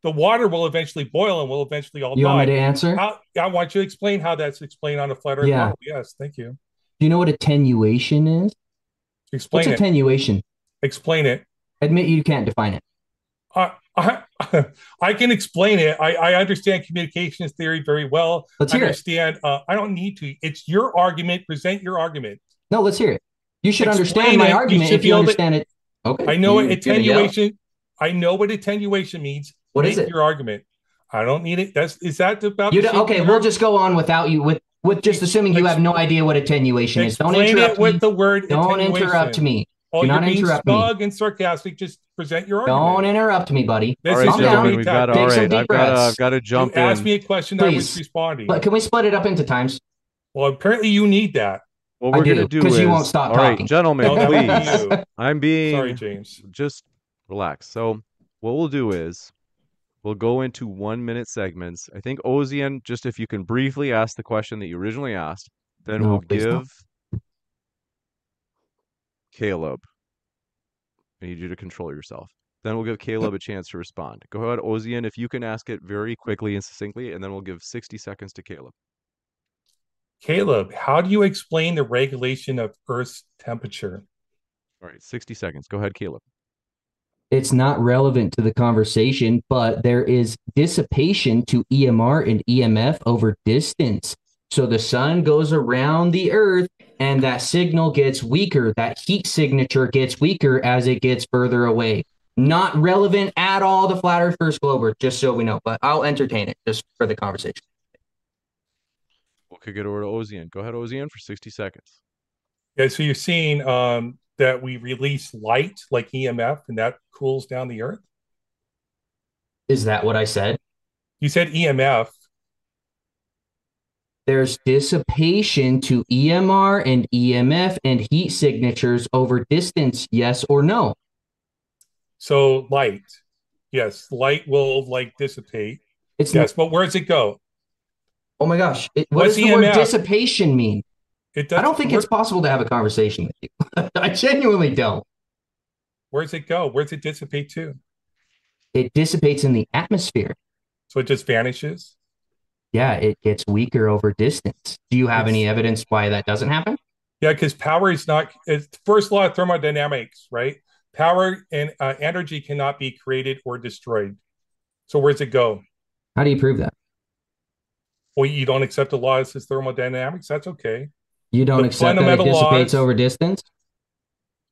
the water will eventually boil and we'll eventually all you die. You want me to answer? How, I want you to explain how that's explained on a flat earth yeah. model. Yes, thank you. Do you know what attenuation is? Explain What's it. What's attenuation? Explain it. Admit you can't define it. Uh, I, I can explain it. I, I understand communications theory very well. Let's hear I understand, it. Uh, I don't need to. It's your argument. Present your argument. No, let's hear it. You should explain understand it. My argument you if you understand it. it. Okay. I know what attenuation. I know what attenuation means. What Make is it? Your argument. I don't need it. That's is that about? You okay, we'll argument? Just go on without you. With with just assuming you have no idea what attenuation explain is. Don't interrupt it with me. The word. Don't interrupt me. Oh, do not being interrupt smug me. And sarcastic. Just present your argument. Don't interrupt me, buddy. All right, gentlemen, we've got, all right. I've, got to, I've got to jump you in. Ask me a question. Please. I was responding. But can we split it up into times? Well, apparently you need that. What we're going to do is you won't stop all talking. Right, gentlemen, no, please. Be I'm being sorry, James. Just relax. So what we'll do is we'll go into one minute segments. I think Ozien, just if you can briefly ask the question that you originally asked, then no, we'll give. Not. Caleb, I need you to control yourself. Then we'll give Caleb a chance to respond. Go ahead, Ozien, if you can ask it very quickly and succinctly, and then we'll give sixty seconds to Caleb. Caleb, how do you explain the regulation of Earth's temperature? All right, sixty seconds. Go ahead, Caleb. It's not relevant to the conversation, but there is dissipation to E M R and E M F over distance. So the sun goes around the Earth, and that signal gets weaker. That heat signature gets weaker as it gets further away. Not relevant at all to flat Earth versus globe Earth, just so we know. But I'll entertain it just for the conversation. We'll kick it over to Ozien. Go ahead, Ozien, for sixty seconds. Yeah, so you're seeing um, that we release light like E M F, and that cools down the Earth? Is that what I said? You said E M F. There's dissipation to E M R and E M F and heat signatures over distance, yes or no? So light, yes, light will like dissipate. It's yes, not... but where does it go? Oh my gosh, it, what What's does the E M F? Word dissipation mean? It does, I don't think where... it's possible to have a conversation with you. I genuinely don't. Where does it go? Where does it dissipate to? It dissipates in the atmosphere. So it just vanishes? Yeah, it gets weaker over distance. Do you have any evidence why that doesn't happen? Yeah, because power is not... It's the first law of thermodynamics, right? Power and uh, energy cannot be created or destroyed. So where does it go? How do you prove that? Well, you don't accept the laws of thermodynamics? That's okay. You don't the accept that it dissipates laws, over distance?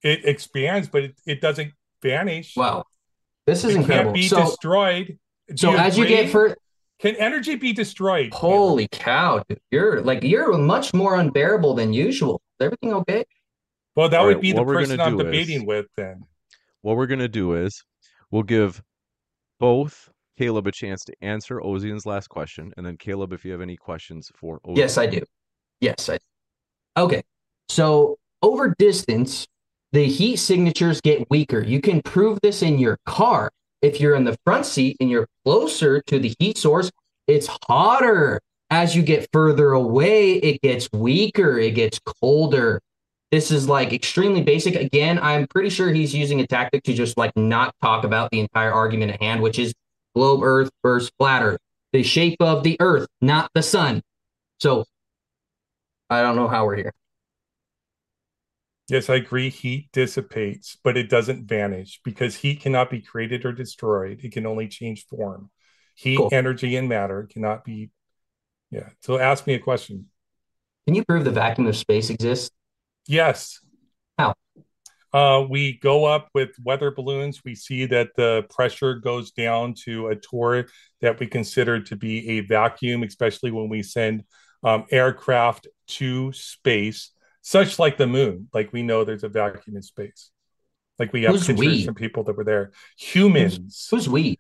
It expands, but it, it doesn't vanish. Wow. This is it incredible. It can't be so, destroyed. Do so you as agree? You get further... Can energy be destroyed? Holy cow, dude. You're like you're much more unbearable than usual. Is everything okay? Well, that All would right, be the person I'm debating is, with then. What we're going to do is we'll give both Caleb a chance to answer Ozien's last question. And then Caleb, if you have any questions for Ozien. Yes, I do. Yes, I do. Okay. So over distance, the heat signatures get weaker. You can prove this in your car. If you're in the front seat and you're closer to the heat source, it's hotter. As you get further away, it gets weaker, it gets colder. This is like extremely basic. Again, I'm pretty sure he's using a tactic to just like not talk about the entire argument at hand, which is globe earth versus flat earth, the shape of the earth, not the sun. So I don't know how we're here. Yes, I agree. Heat dissipates, but it doesn't vanish because heat cannot be created or destroyed. It can only change form. Heat, cool. Energy, and matter cannot be. Yeah. So ask me a question. Can you prove the vacuum of space exists? Yes. How? Uh, we go up with weather balloons. We see that the pressure goes down to a torque that we consider to be a vacuum, especially when we send um, aircraft to space, such like the moon. Like we know there's a vacuum in space. Like we have who's pictures we? From people that were there. Humans. Who's, who's we?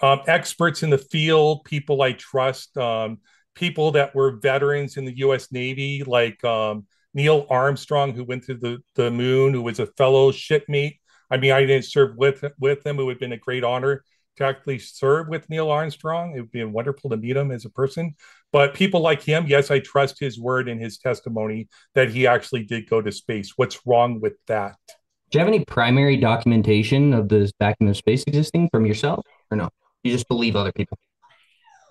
Um, experts in the field, people I trust, um, people that were veterans in the U S Navy, like... Um, Neil Armstrong, who went to the, the moon, who was a fellow shipmate. I mean, I didn't serve with, with him. It would have been a great honor to actually serve with Neil Armstrong. It would be wonderful to meet him as a person. But people like him, yes, I trust his word and his testimony that he actually did go to space. What's wrong with that? Do you have any primary documentation of this vacuum of space existing from yourself or no? You just believe other people?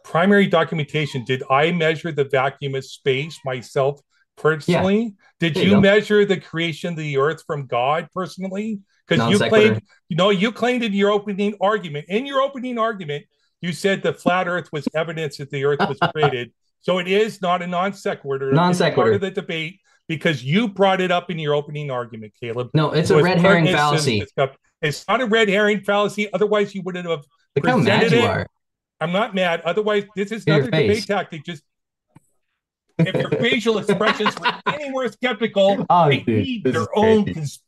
Primary documentation. Did I measure the vacuum of space myself? Personally, yeah. Did there you, you know. measure the creation of the earth from God personally? Because you claimed, you know, you claimed in your opening argument, in your opening argument, you said the flat earth was evidence that the earth was created. So it is not a non sequitur. Non sequitur. Part of the debate because you brought it up in your opening argument, Caleb. No, it's it a red herring fallacy. It's not a red herring fallacy. Otherwise, you wouldn't have Look presented how mad you it. Are. I'm not mad. Otherwise, this is another debate tactic. Just. If your facial expressions were any more skeptical, oh, they dude, need their own. Cons-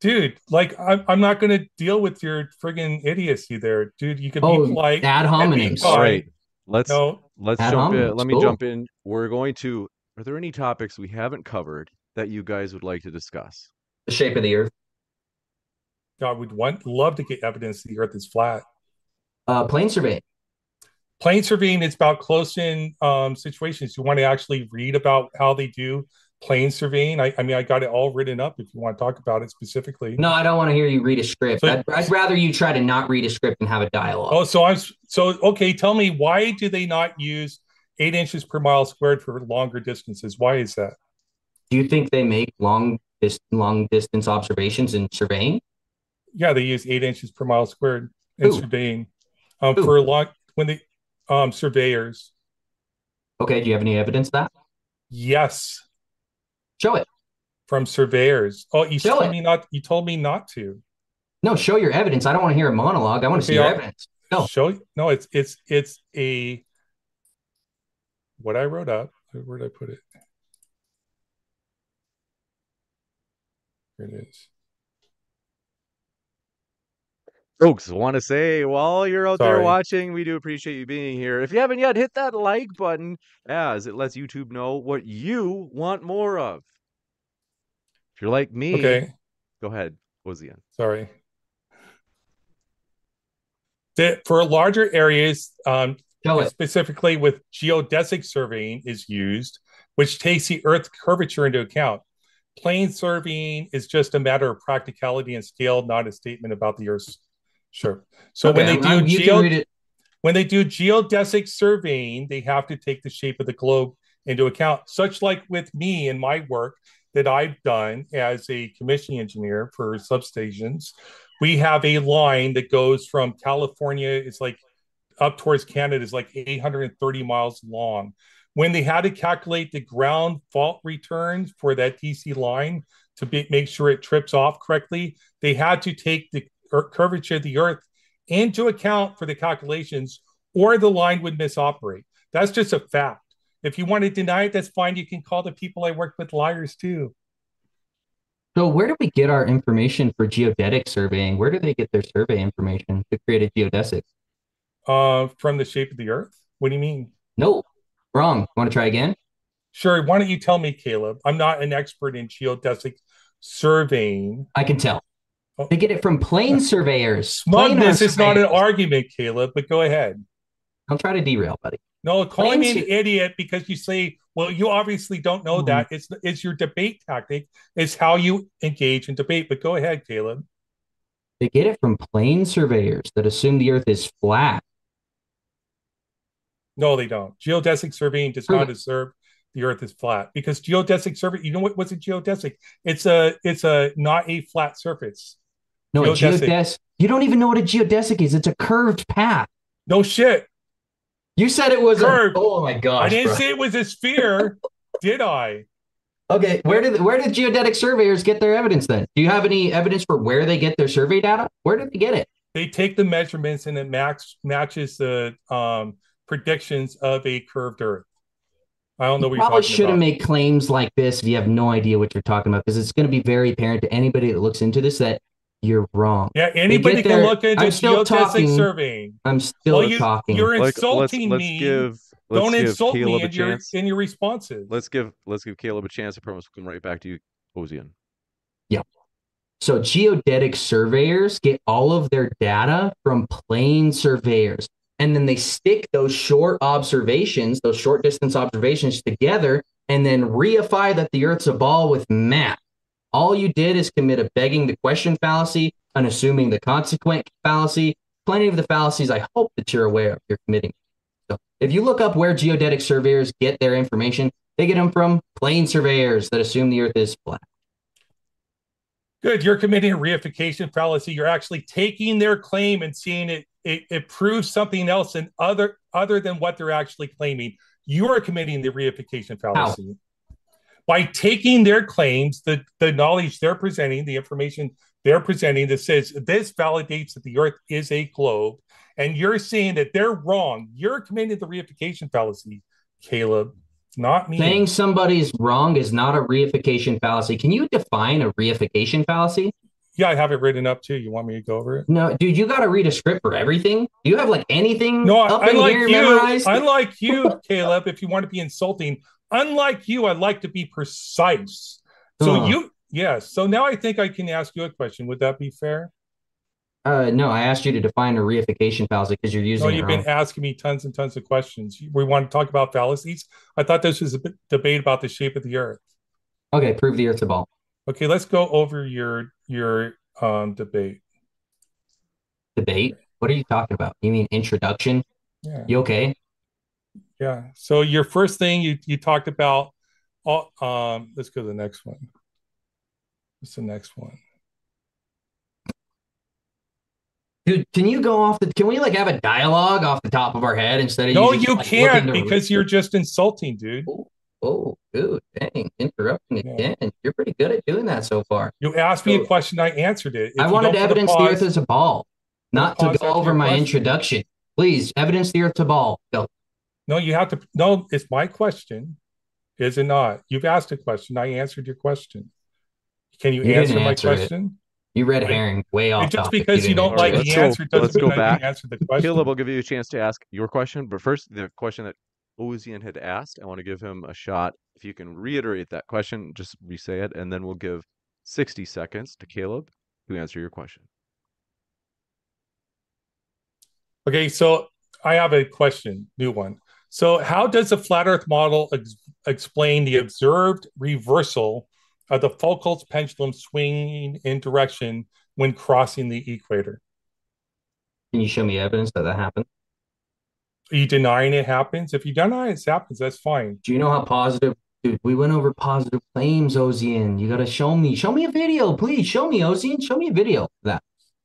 dude, like, I'm, I'm not going to deal with your friggin' idiocy there, dude. You can oh, be like ad hominems. All right, let's no. let's ad jump hominems. in. Let me cool. jump in. We're going to. Are there any topics we haven't covered that you guys would like to discuss? The shape of the Earth. God would want love to get evidence that the Earth is flat. Uh, plane surveying. Plane surveying is about close-in um, situations. You want to actually read about how they do plane surveying. I, I mean, I got it all written up if you want to talk about it specifically. No, I don't want to hear you read a script. So, I'd, I'd rather you try to not read a script and have a dialogue. Oh, so I'm so okay. Tell me, why do they not use eight inches per mile squared for longer distances? Why is that? Do you think they make long dis- long distance observations in surveying? Yeah, they use eight inches per mile squared in Ooh. surveying um, for long when they. Um, surveyors. Okay, do you have any evidence of that? Yes. Show it. From surveyors. Oh, you show told it. me not. You told me not to. No, show your evidence. I don't want to hear a monologue. I want to okay, see your I'll, evidence. No, show. No, it's it's it's a. What I wrote up. Where did I put it? Here it is. Folks, want to say while you're out Sorry. there watching, we do appreciate you being here. If you haven't yet, hit that like button as it lets YouTube know what you want more of. If you're like me, okay. Go ahead, Ozien. Sorry. The, for larger areas, um, specifically with geodesic surveying is used, which takes the Earth's curvature into account. Plane surveying is just a matter of practicality and scale, not a statement about the Earth's. Sure. So okay, when they do I'm, I'm, geo- when they do geodesic surveying, they have to take the shape of the globe into account, such like with me and my work that I've done as a commissioning engineer for substations. We have a line that goes from California, it's like up towards Canada, is like eight hundred thirty miles long. When they had to calculate the ground fault returns for that D C line to be, make sure it trips off correctly, they had to take the curvature of the Earth into account for the calculations, or the line would misoperate. That's just a fact. If you want to deny it, that's fine. You can call the people I work with liars too. So where do we get our information for geodetic surveying? Where do they get their survey information to create a geodesic? Uh, from the shape of the Earth? What do you mean? No, wrong. Want to try again? Sure. Why don't you tell me, Caleb? I'm not an expert in geodesic surveying. I can tell. They get it from plane surveyors. Smugness is not an argument, Caleb, but go ahead. Don't try to derail, buddy. No, calling me an idiot because you say, well, you obviously don't know mm-hmm. that. It's, it's your debate tactic. It's how you engage in debate. But go ahead, Caleb. They get it from plane surveyors that assume the Earth is flat. No, they don't. Geodesic surveying does not assume the Earth is flat, because geodesic survey. You know what? What's a geodesic? It's a it's a not a flat surface. No, geodesic. A geodesic. You don't even know what a geodesic is. It's a curved path. No shit. You said it was curved. A, oh my gosh! I didn't bro. say it was a sphere, did I? Okay, where did where did geodetic surveyors get their evidence then? Do you have any evidence for where they get their survey data? Where did they get it? They take the measurements and it match, matches the um, predictions of a curved Earth. I don't know what you you're probably talking shouldn't about. Make claims like this if you have no idea what you're talking about, because it's going to be very apparent to anybody that looks into this that you're wrong. Yeah, anybody can their, look into geodesic surveying. I'm still well, you, talking. You're insulting like, let's, let's me. Give, let's don't insult Caleb me in your, in your responses. Let's give let's give Caleb a chance. I promise we'll come right back to you, Ozien. Yeah. So geodetic surveyors get all of their data from plane surveyors. And then they stick those short observations, those short distance observations together, and then reify that the Earth's a ball with math. All you did is commit a begging the question fallacy, an assuming the consequent fallacy, plenty of the fallacies I hope that you're aware of you're committing. So if you look up where geodetic surveyors get their information, they get them from plane surveyors that assume the Earth is flat. Good. You're committing a reification fallacy. You're actually taking their claim and seeing it It, it proves something else and other other than what they're actually claiming. You are committing the reification fallacy. How? By taking their claims, the, the knowledge they're presenting, the information they're presenting that says this validates that the Earth is a globe, and you're saying that they're wrong. You're committing the reification fallacy, Caleb, not me. Saying somebody's wrong is not a reification fallacy. Can you define a reification fallacy? Yeah, I have it written up too. You want me to go over it? No, dude, you got to read a script for everything. Do you have like anything? No, up I, in like here you, memorized? Unlike you, Caleb, if you want to be insulting, unlike you, I like to be precise. So oh. you, yes. Yeah, so now I think I can ask you a question. Would that be fair? Uh, no, I asked you to define a reification fallacy because you're using. No, you've it been wrong. Asking me tons and tons of questions. We want to talk about fallacies. I thought this was a debate about the shape of the Earth. Okay, prove the Earth's a ball. Okay, let's go over your your um, debate. Debate? What are you talking about? You mean introduction? Yeah. You okay? Yeah. So your first thing you you talked about. All, um, let's go to the next one. What's the next one? Dude, can you go off the? Can we like have a dialogue off the top of our head instead of? No, you, you like, can't because you're just insulting, dude. Ooh. Oh, dude, dang, interrupting again. Yeah. You're pretty good at doing that so far. You asked me so, a question, I answered it. If I wanted to evidence the, pause, the Earth is a ball, not to go over my question. Introduction. Please, evidence the Earth's a ball. Go. No, you have to, no, it's my question, is it not? You've asked a question, I answered your question. Can you, you answer my answer question? It. You red herring, way off just topic. Because you, you don't like the go, answer doesn't mean I can answer the question. Caleb will give you a chance to ask your question, but first, the question that Ozien had asked. I want to give him a shot. If you can reiterate that question, just re-say it, and then we'll give sixty seconds to Caleb to answer your question. Okay, so I have a question, new one. So how does the flat Earth model ex explain the observed reversal of the Foucault's pendulum swinging in direction when crossing the equator? Can you show me evidence that that happened? Are you denying it happens? If you deny it happens, that's fine. Do you know how positive, dude? We went over positive claims, Ozien. You got to show me. Show me a video, please. Show me, Ozien. Show me a video of that.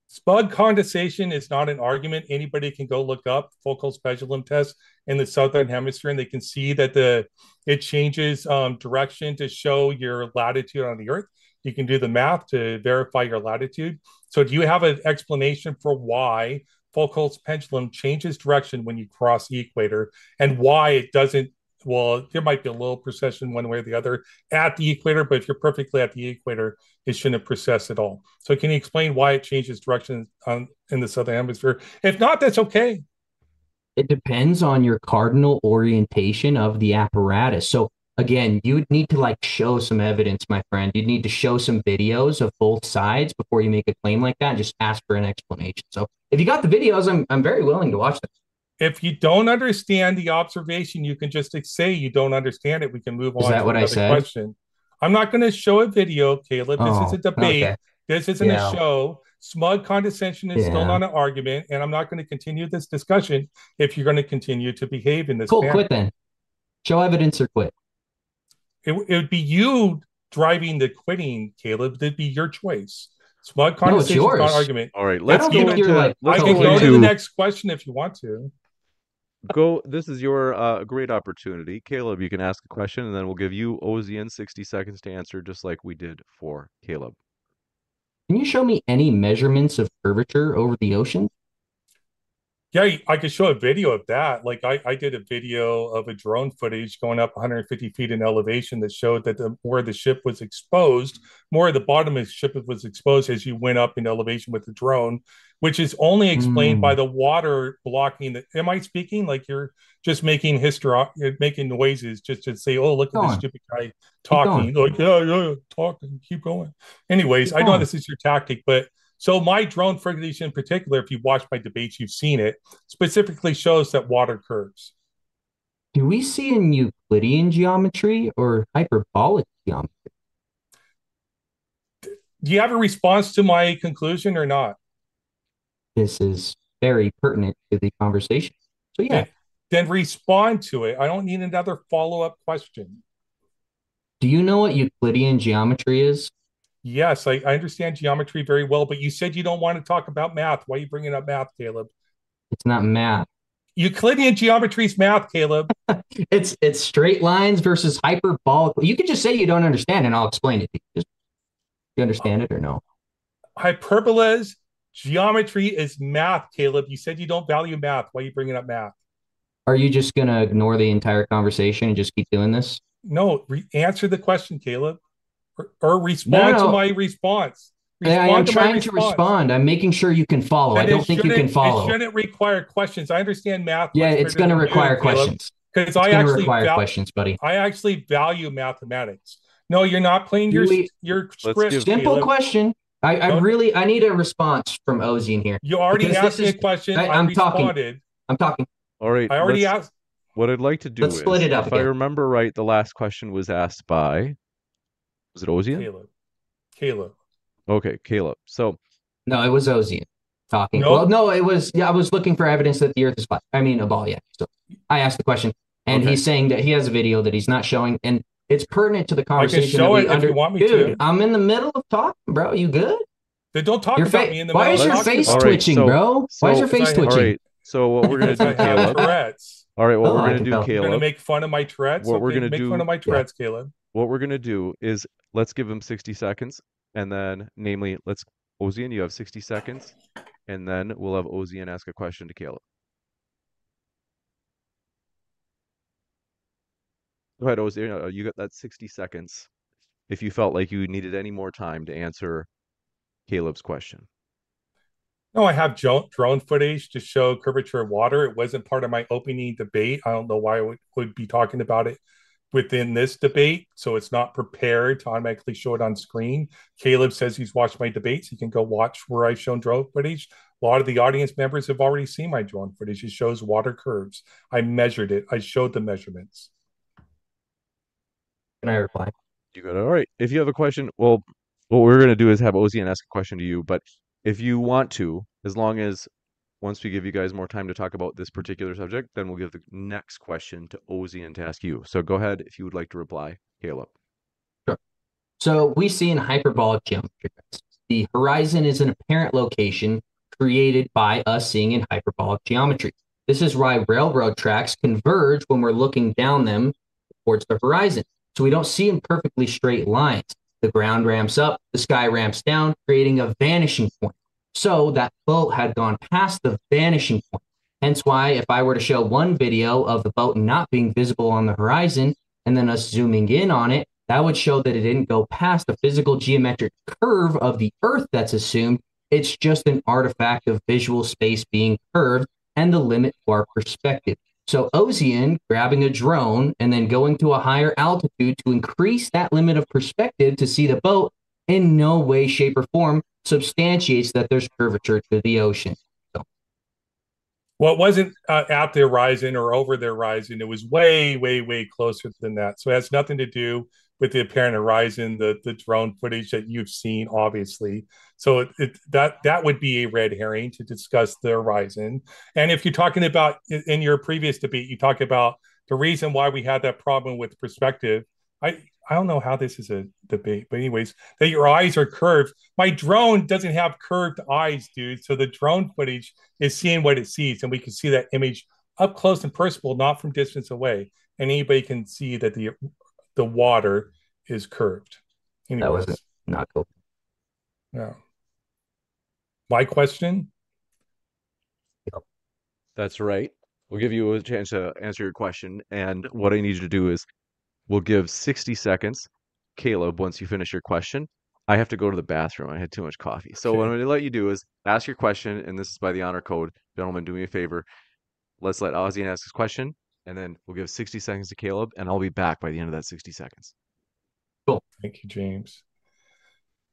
Spud condensation is not an argument. Anybody can go look up Foucault's pendulum test in the Southern Hemisphere, and they can see that the it changes um, direction to show your latitude on the Earth. You can do the math to verify your latitude. So do you have an explanation for why Foucault's pendulum changes direction when you cross the equator, and why it doesn't? Well, there might be a little precession one way or the other at the equator, but if you're perfectly at the equator, it shouldn't precess at all. So can you explain why it changes direction on, in the Southern Hemisphere? If not, that's okay. It depends on your cardinal orientation of the apparatus. So again, you'd need to like show some evidence, my friend. You'd need to show some videos of both sides before you make a claim like that and just ask for an explanation. So if you got the videos, I'm I'm very willing to watch them. If you don't understand the observation, you can just say you don't understand it. We can move on. Is that what I said? Question. I'm not going to show a video, Caleb. This oh, is a debate. Okay. This isn't yeah. a show. Smug condescension is yeah. still not an argument, and I'm not going to continue this discussion if you're going to continue to behave in this Cool, manner. Quit then. Show evidence or quit. It, it would be you driving the quitting, Caleb. That'd be your choice. Smug condescension no, is not an argument. All right, let's go into like, I can go into... to the next question if you want to. Go. This is your uh, great opportunity. Caleb, you can ask a question, and then we'll give you, Ozien, sixty seconds to answer, just like we did for Caleb. Can you show me any measurements of curvature over the ocean? Yeah, I could show a video of that. Like I, I did a video of a drone footage going up one hundred fifty feet in elevation that showed that the more the ship was exposed, more of the bottom of the ship was exposed as you went up in elevation with the drone, which is only explained mm. by the water blocking the. Am I speaking like you're just making history, making noises just to say, "Oh, look at this stupid guy talking"? Like, yeah, yeah, talking. Keep going. Anyways, I know this is your tactic, but so my drone footage in particular, if you watch my debates, you've seen it, specifically shows that water curves. Do we see in Euclidean geometry or hyperbolic geometry? Do you have a response to my conclusion or not? This is very pertinent to the conversation. So yeah. Then respond to it. I don't need another follow-up question. Do you know what Euclidean geometry is? Yes, I, I understand geometry very well, but you said you don't want to talk about math. Why are you bringing up math, Caleb? It's not math. Euclidean geometry is math, Caleb. it's it's straight lines versus hyperbolic. You could just say you don't understand, and I'll explain it to you. Just, do you understand um, it or no? Hyperbolas. Geometry is math, Caleb. You said you don't value math. Why are you bringing up math? Are you just going to ignore the entire conversation and just keep doing this? No, re- answer the question, Caleb, or, or respond no, no. to my response. Respond I am to trying response. to respond. I'm making sure you can follow. But I don't think you can follow. It shouldn't require questions. I understand math. Yeah, it's going to require you, questions. Because I actually val- questions, buddy. I actually value mathematics. No, you're not playing your we, your script. Give, Simple Caleb. question. I, I really I need a response from Ozien here. You already asked me a question. I, I'm I talking. I'm talking. All right. I already asked. What I'd like to do let's is split it up. If again. I remember right, the last question was asked by. Was it Ozien? Caleb. Caleb. Okay, Caleb. So. No, it was Ozien talking. Nope. Well, no, it was. Yeah, I was looking for evidence that the Earth is flat. I mean, a ball. Yeah. So I asked the question, and okay. he's saying that he has a video that he's not showing, and. It's pertinent to the conversation. I can show it if under- you want me Dude, to. Dude, I'm in the middle of talking, bro. You good? Then don't talk your about fa- me in the middle. Why is your face about- twitching, right, so, bro? So, Why is your face I, twitching? All right, so what we're going to do, Caleb. Tourette's. All right, what oh, we're going to do, Caleb. You're going to make fun of my Tourette's? What okay, we're going to do. Make fun of my Tourette's, yeah. Caleb. What we're going to do is let's give him sixty seconds, and then, namely, let's, Ozien, you have sixty seconds, and then we'll have Ozien ask a question to Caleb. Go ahead, Ozien. You got that sixty seconds if you felt like you needed any more time to answer Caleb's question. No, I have drone footage to show curvature of water. It wasn't part of my opening debate. I don't know why I would, would be talking about it within this debate, so it's not prepared to automatically show it on screen. Caleb says he's watched my debates. He can go watch where I've shown drone footage. A lot of the audience members have already seen my drone footage. It shows water curves. I measured it. I showed the measurements. Can I reply? You got it. All right. If you have a question, well, what we're going to do is have Ozien ask a question to you. But if you want to, as long as once we give you guys more time to talk about this particular subject, then we'll give the next question to Ozien to ask you. So go ahead if you would like to reply, Caleb. Sure. So we see in hyperbolic geometry, the horizon is an apparent location created by us seeing in hyperbolic geometry. This is why railroad tracks converge when we're looking down them towards the horizon. So we don't see in perfectly straight lines. The ground ramps up, the sky ramps down, creating a vanishing point. So that boat had gone past the vanishing point. Hence why if I were to show one video of the boat not being visible on the horizon and then us zooming in on it, that would show that it didn't go past the physical geometric curve of the Earth that's assumed. It's just an artifact of visual space being curved and the limit to our perspective. So Ozien grabbing a drone and then going to a higher altitude to increase that limit of perspective to see the boat in no way, shape, or form substantiates that there's curvature to the ocean. So. Well, it wasn't uh, at the horizon or over the horizon. It was way, way, way closer than that. So it has nothing to do with the apparent horizon, the the drone footage that you've seen, obviously. So it, it, that that would be a red herring to discuss the horizon. And if you're talking about, in your previous debate, you talk about the reason why we had that problem with perspective. I, I don't know how this is a debate, but anyways, that your eyes are curved. My drone doesn't have curved eyes, dude. So the drone footage is seeing what it sees, and we can see that image up close and personal, not from distance away. And anybody can see that the the water is curved. Anyways. That was not cool. No. My question? That's right. We'll give you a chance to answer your question. And what I need you to do is we'll give sixty seconds. Caleb, once you finish your question, I have to go to the bathroom. I had too much coffee. So okay. What I'm going to let you do is ask your question, and this is by the honor code. Gentlemen, do me a favor. Let's let Ozien ask his question, and then we'll give sixty seconds to Caleb, and I'll be back by the end of that sixty seconds. Cool. Thank you, James.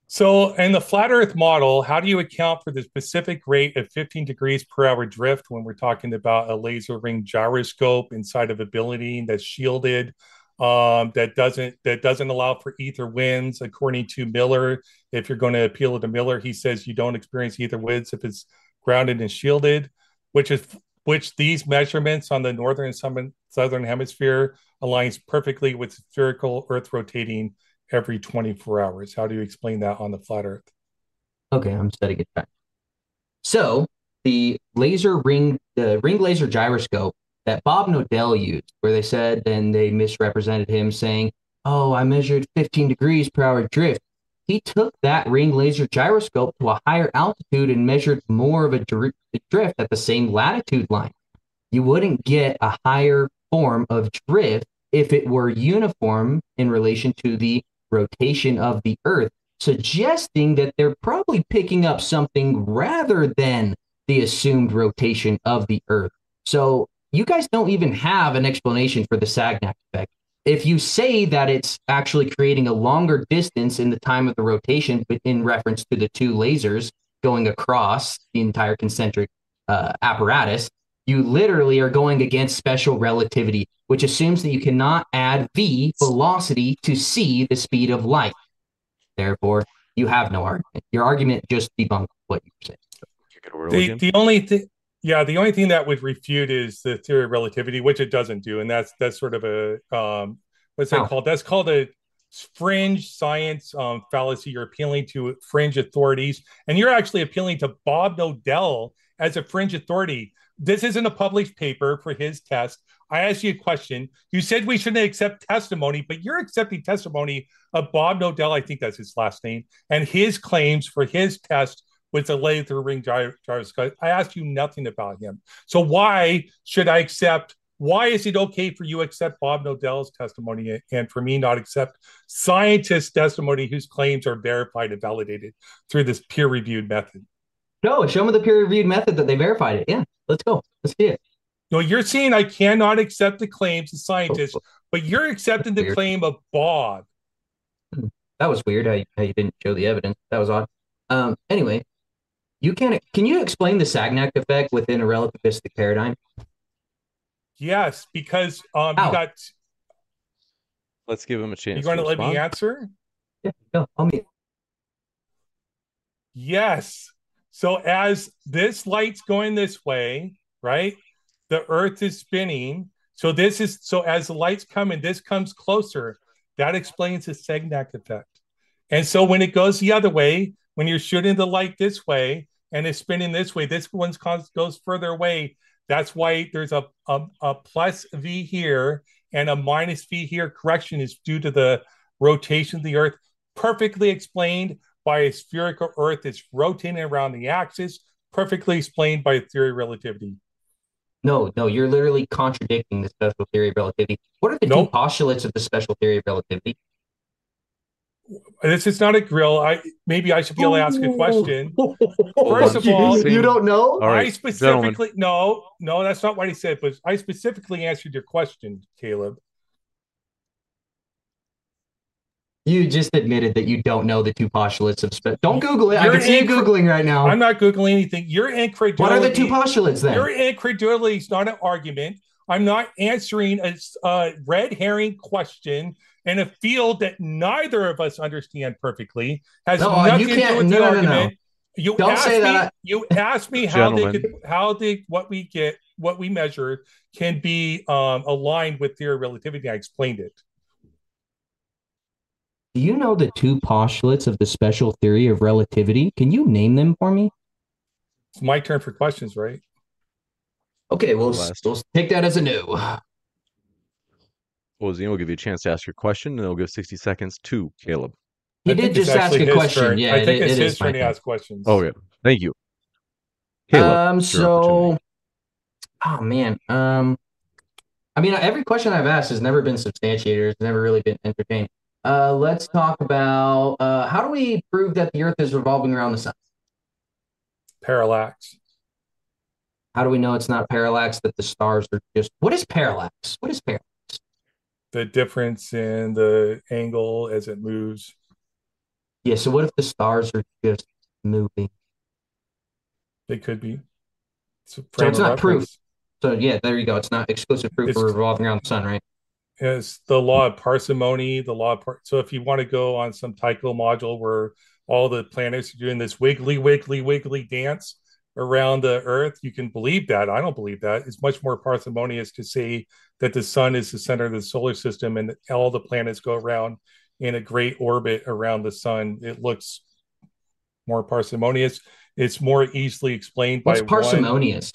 So in the flat earth model, how do you account for the specific rate of fifteen degrees per hour drift when we're talking about a laser ring gyroscope inside of a building that's shielded? Um, that doesn't that doesn't allow for ether winds, according to Miller. If you're going to appeal to Miller, he says you don't experience ether winds if it's grounded and shielded, which is which these measurements on the northern and southern hemisphere aligns perfectly with spherical Earth rotating every twenty-four hours. How do you explain that on the flat Earth? Okay, I'm setting it back. So the laser ring, the ring laser gyroscope that Bob Knodel used, where they said, and they misrepresented him saying, oh, I measured fifteen degrees per hour drift. He took that ring laser gyroscope to a higher altitude and measured more of a drift at the same latitude line. You wouldn't get a higher form of drift if it were uniform in relation to the rotation of the Earth, suggesting that they're probably picking up something rather than the assumed rotation of the Earth. So you guys don't even have an explanation for the Sagnac effect. If you say that it's actually creating a longer distance in the time of the rotation, but in reference to the two lasers going across the entire concentric uh, apparatus, you literally are going against special relativity, which assumes that you cannot add v, velocity, to c, the speed of light. Therefore, you have no argument. Your argument just debunks what you said. The, the only thing... Yeah, the only thing that would refute is the theory of relativity, which it doesn't do, and that's that's sort of a um, what's that oh. called? That's called a fringe science um, fallacy. You're appealing to fringe authorities, and you're actually appealing to Bob Knodel as a fringe authority. This isn't a published paper for his test. I asked you a question. You said we shouldn't accept testimony, but you're accepting testimony of Bob Knodel. I think that's his last name, and his claims for his test with the laser ring gyroscope. I asked you nothing about him. So why should I accept, why is it okay for you to accept Bob Knodel's testimony and for me not accept scientists' testimony whose claims are verified and validated through this peer-reviewed method? No, show me the peer-reviewed method that they verified it. Yeah, let's go. Let's see it. No, you're saying I cannot accept the claims of scientists, oh, but you're accepting the claim of Bob. That was weird how you, how you didn't show the evidence. That was odd. Um, anyway, You can can you explain the Sagnac effect within a relativistic paradigm? Yes, because um, you got. Let's give him a chance. You're going to, to let me answer? Yeah, no, I'll meet. Yes. So as this light's going this way, right? The Earth is spinning. So this is so as the light's coming, this comes closer. That explains the Sagnac effect. And so when it goes the other way, when you're shooting the light this way and it's spinning this way, this one goes further away. That's why there's a, a, a plus V here and a minus V here. Correction is due to the rotation of the Earth, perfectly explained by a spherical Earth that's rotating around the axis, perfectly explained by theory of relativity. No, no, you're literally contradicting the special theory of relativity. What are the nope. two postulates of the special theory of relativity? This is not a grill. I maybe I should be able to ask a question. First of all, you don't know. I specifically no, no, that's not what he said. But I specifically answered your question, Caleb. You just admitted that you don't know the two postulates of space. Don't Google it. I can see you Googling right now. I'm not Googling anything. Your incredulity. What are the two postulates then? Your incredulity is not an argument. I'm not answering a uh, red herring question in a field that neither of us understand perfectly. Has no, nothing to do with no, the no, argument. No. You Don't say me, that. You asked me how they could, how they what we get, what we measure, can be um, aligned with theory of relativity. I explained it. Do you know the two postulates of the special theory of relativity? Can you name them for me? It's my turn for questions, right? Okay, we'll, we'll take that as a no. Well, Ozien will give you a chance to ask your question, and then we'll give sixty seconds to Caleb. He I did just ask a question. Turn. Yeah, I think it, it's it his turn to ask questions. Oh, yeah. Thank you. Caleb, um, so, oh, man. Um, I mean, every question I've asked has never been substantiated. It's never really been entertained. Uh, let's talk about uh, how do we prove that the Earth is revolving around the sun? Parallax. How do we know it's not parallax, that the stars are just... What is parallax? What is parallax? The difference in the angle as it moves. Yeah, so what if the stars are just moving? They could be. It's so it's not proof. So yeah, there you go. It's not exclusive proof it's, for revolving around the sun, right? It's the law of parsimony, the law of... Par so if you want to go on some Tycho module where all the planets are doing this wiggly, wiggly, wiggly dance around the Earth, you can believe that. I don't believe that. It's much more parsimonious to say that the sun is the center of the solar system and all the planets go around in a great orbit around the sun. It looks more parsimonious. It's more easily explained by... What's parsimonious?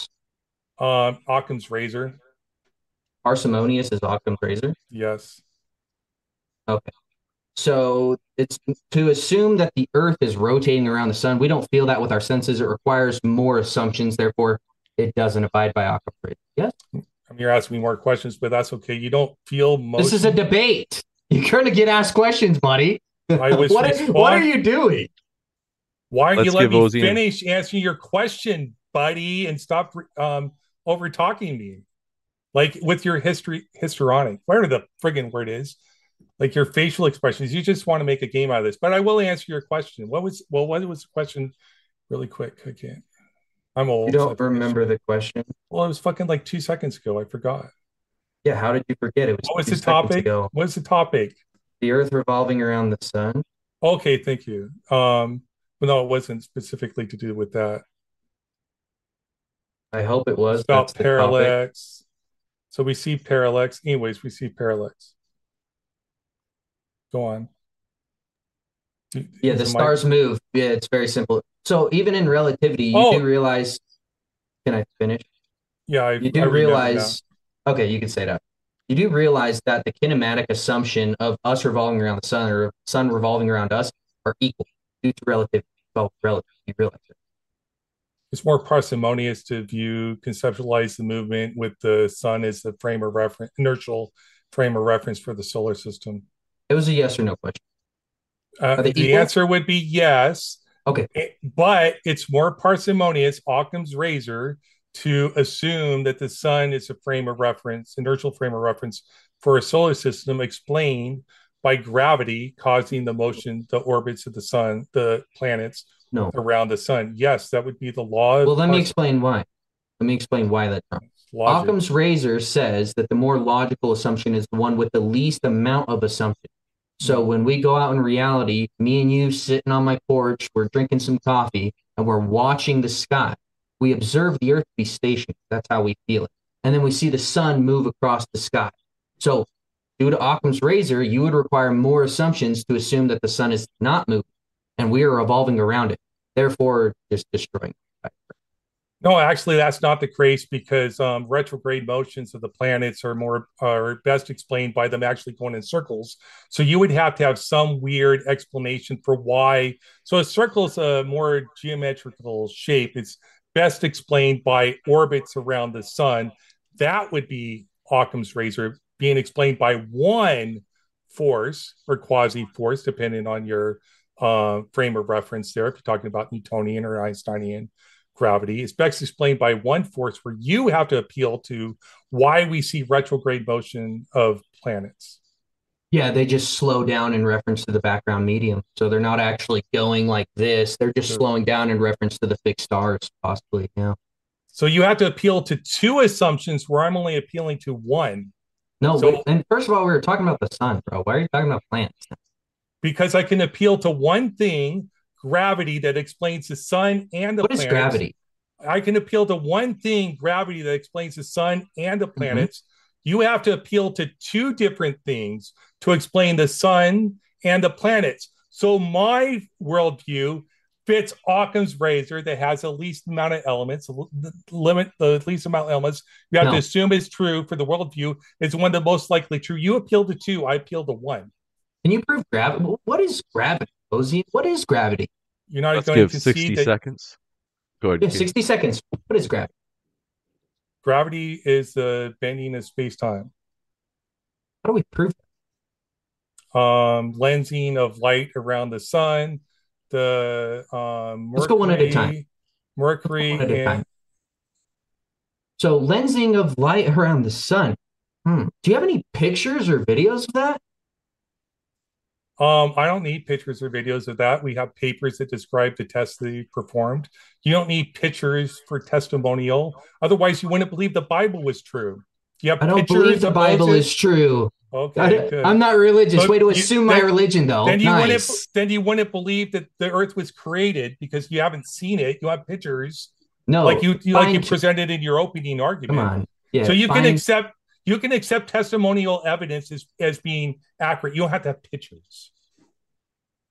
One, um, Occam's razor. Parsimonious is Occam's razor? Yes. Okay. So it's to assume that the Earth is rotating around the sun. We don't feel that with our senses. It requires more assumptions. Therefore, it doesn't abide by Occam's razor. Yes? I mean, you're asking me more questions, but that's okay. You don't feel most... This is a debate. You're going to get asked questions, buddy. I was what, is, what are you doing? Why aren't you letting me finish answering your question, buddy, and stop um, over-talking me? Like with your history, histrionic, whatever the friggin' word is, like your facial expressions, you just want to make a game out of this. But I will answer your question. What was, well, what was the question really quick? I can't, I'm old. You don't so remember the question? Well, it was fucking like two seconds ago. I forgot. Yeah. How did you forget? It was what was the topic? What's the topic? The Earth revolving around the sun. Okay. Thank you. Um, but no, it wasn't specifically to do with that. I hope it was. It's about That's parallax. So we see parallax. Anyways, we see parallax. Go on. Yeah, the stars move. Yeah, it's very simple. So even in relativity, you oh. do realize... Can I finish? Yeah, I, you do I realize... Okay, you can say that. You do realize that the kinematic assumption of us revolving around the sun or sun revolving around us are equal due to relativity. Well, relativity, you realize it. It's more parsimonious to view, conceptualize the movement with the sun as the frame of reference, inertial frame of reference for the solar system. It was a yes or no question. Uh, the answer would be yes. Okay. It, but it's more parsimonious, Occam's razor, to assume that the sun is a frame of reference, inertial frame of reference for a solar system explained by gravity causing the motion, the orbits of the sun, the planets no. around the sun. Yes, that would be the law. Well, of let me explain why. Let me explain why that's wrong. Logic. Occam's razor says that the more logical assumption is the one with the least amount of assumption. So when we go out in reality, me and you sitting on my porch, we're drinking some coffee, and we're watching the sky. We observe the Earth to be stationary. That's how we feel it. And then we see the sun move across the sky. So due to Occam's razor, you would require more assumptions to assume that the sun is not moving, and we are revolving around it. Therefore, just destroying it. No, actually, that's not the case because um, retrograde motions of the planets are more are best explained by them actually going in circles. So you would have to have some weird explanation for why. So a circle is a more geometrical shape. It's best explained by orbits around the sun. That would be Occam's razor being explained by one force or quasi-force, depending on your uh, frame of reference there, if you're talking about Newtonian or Einsteinian gravity, is best explained by one force where you have to appeal to why we see retrograde motion of planets. Yeah, they just slow down in reference to the background medium. So they're not actually going like this. They're just sure. slowing down in reference to the fixed stars, possibly. Yeah. So you have to appeal to two assumptions where I'm only appealing to one. No, so, wait, and first of all, we were talking about the sun, bro. Why are you talking about planets? Because I can appeal to one thing, gravity, that explains the sun and the planets. What is gravity? I can appeal to one thing, gravity, that explains the sun and the planets. Mm-hmm. You have to appeal to two different things to explain the sun and the planets. So my worldview fits Occam's razor that has the least amount of elements, the limit the least amount of elements you have no. to assume is true for the worldview. It's one of the most likely true. You appeal to two, I appeal to one. Can you prove gravity? What is gravity, Ozien? What is gravity? You're not Let's going give to sixty that... seconds. Go ahead. sixty seconds. What is gravity? Gravity is the bending of space-time. How do we prove that? Um, lensing of light around the sun, the um, Mercury. Let's go one at a time. Mercury. One at a time. And... So lensing of light around the sun. Hmm. Do you have any pictures or videos of that? Um, I don't need pictures or videos of that. We have papers that describe the tests that you performed. You don't need pictures for testimonial. Otherwise, you wouldn't believe the Bible was true. You have I don't believe the Bible Moses? is true. Okay, I'm not religious. So Way to you, assume then, my religion, though. Then you, nice. wouldn't, then you wouldn't believe that the Earth was created because you haven't seen it. You have pictures. No, like you, you like you presented in your opening argument. Come on. Yeah, so you find, can accept. You can accept testimonial evidence as, as being accurate. You don't have to have pictures.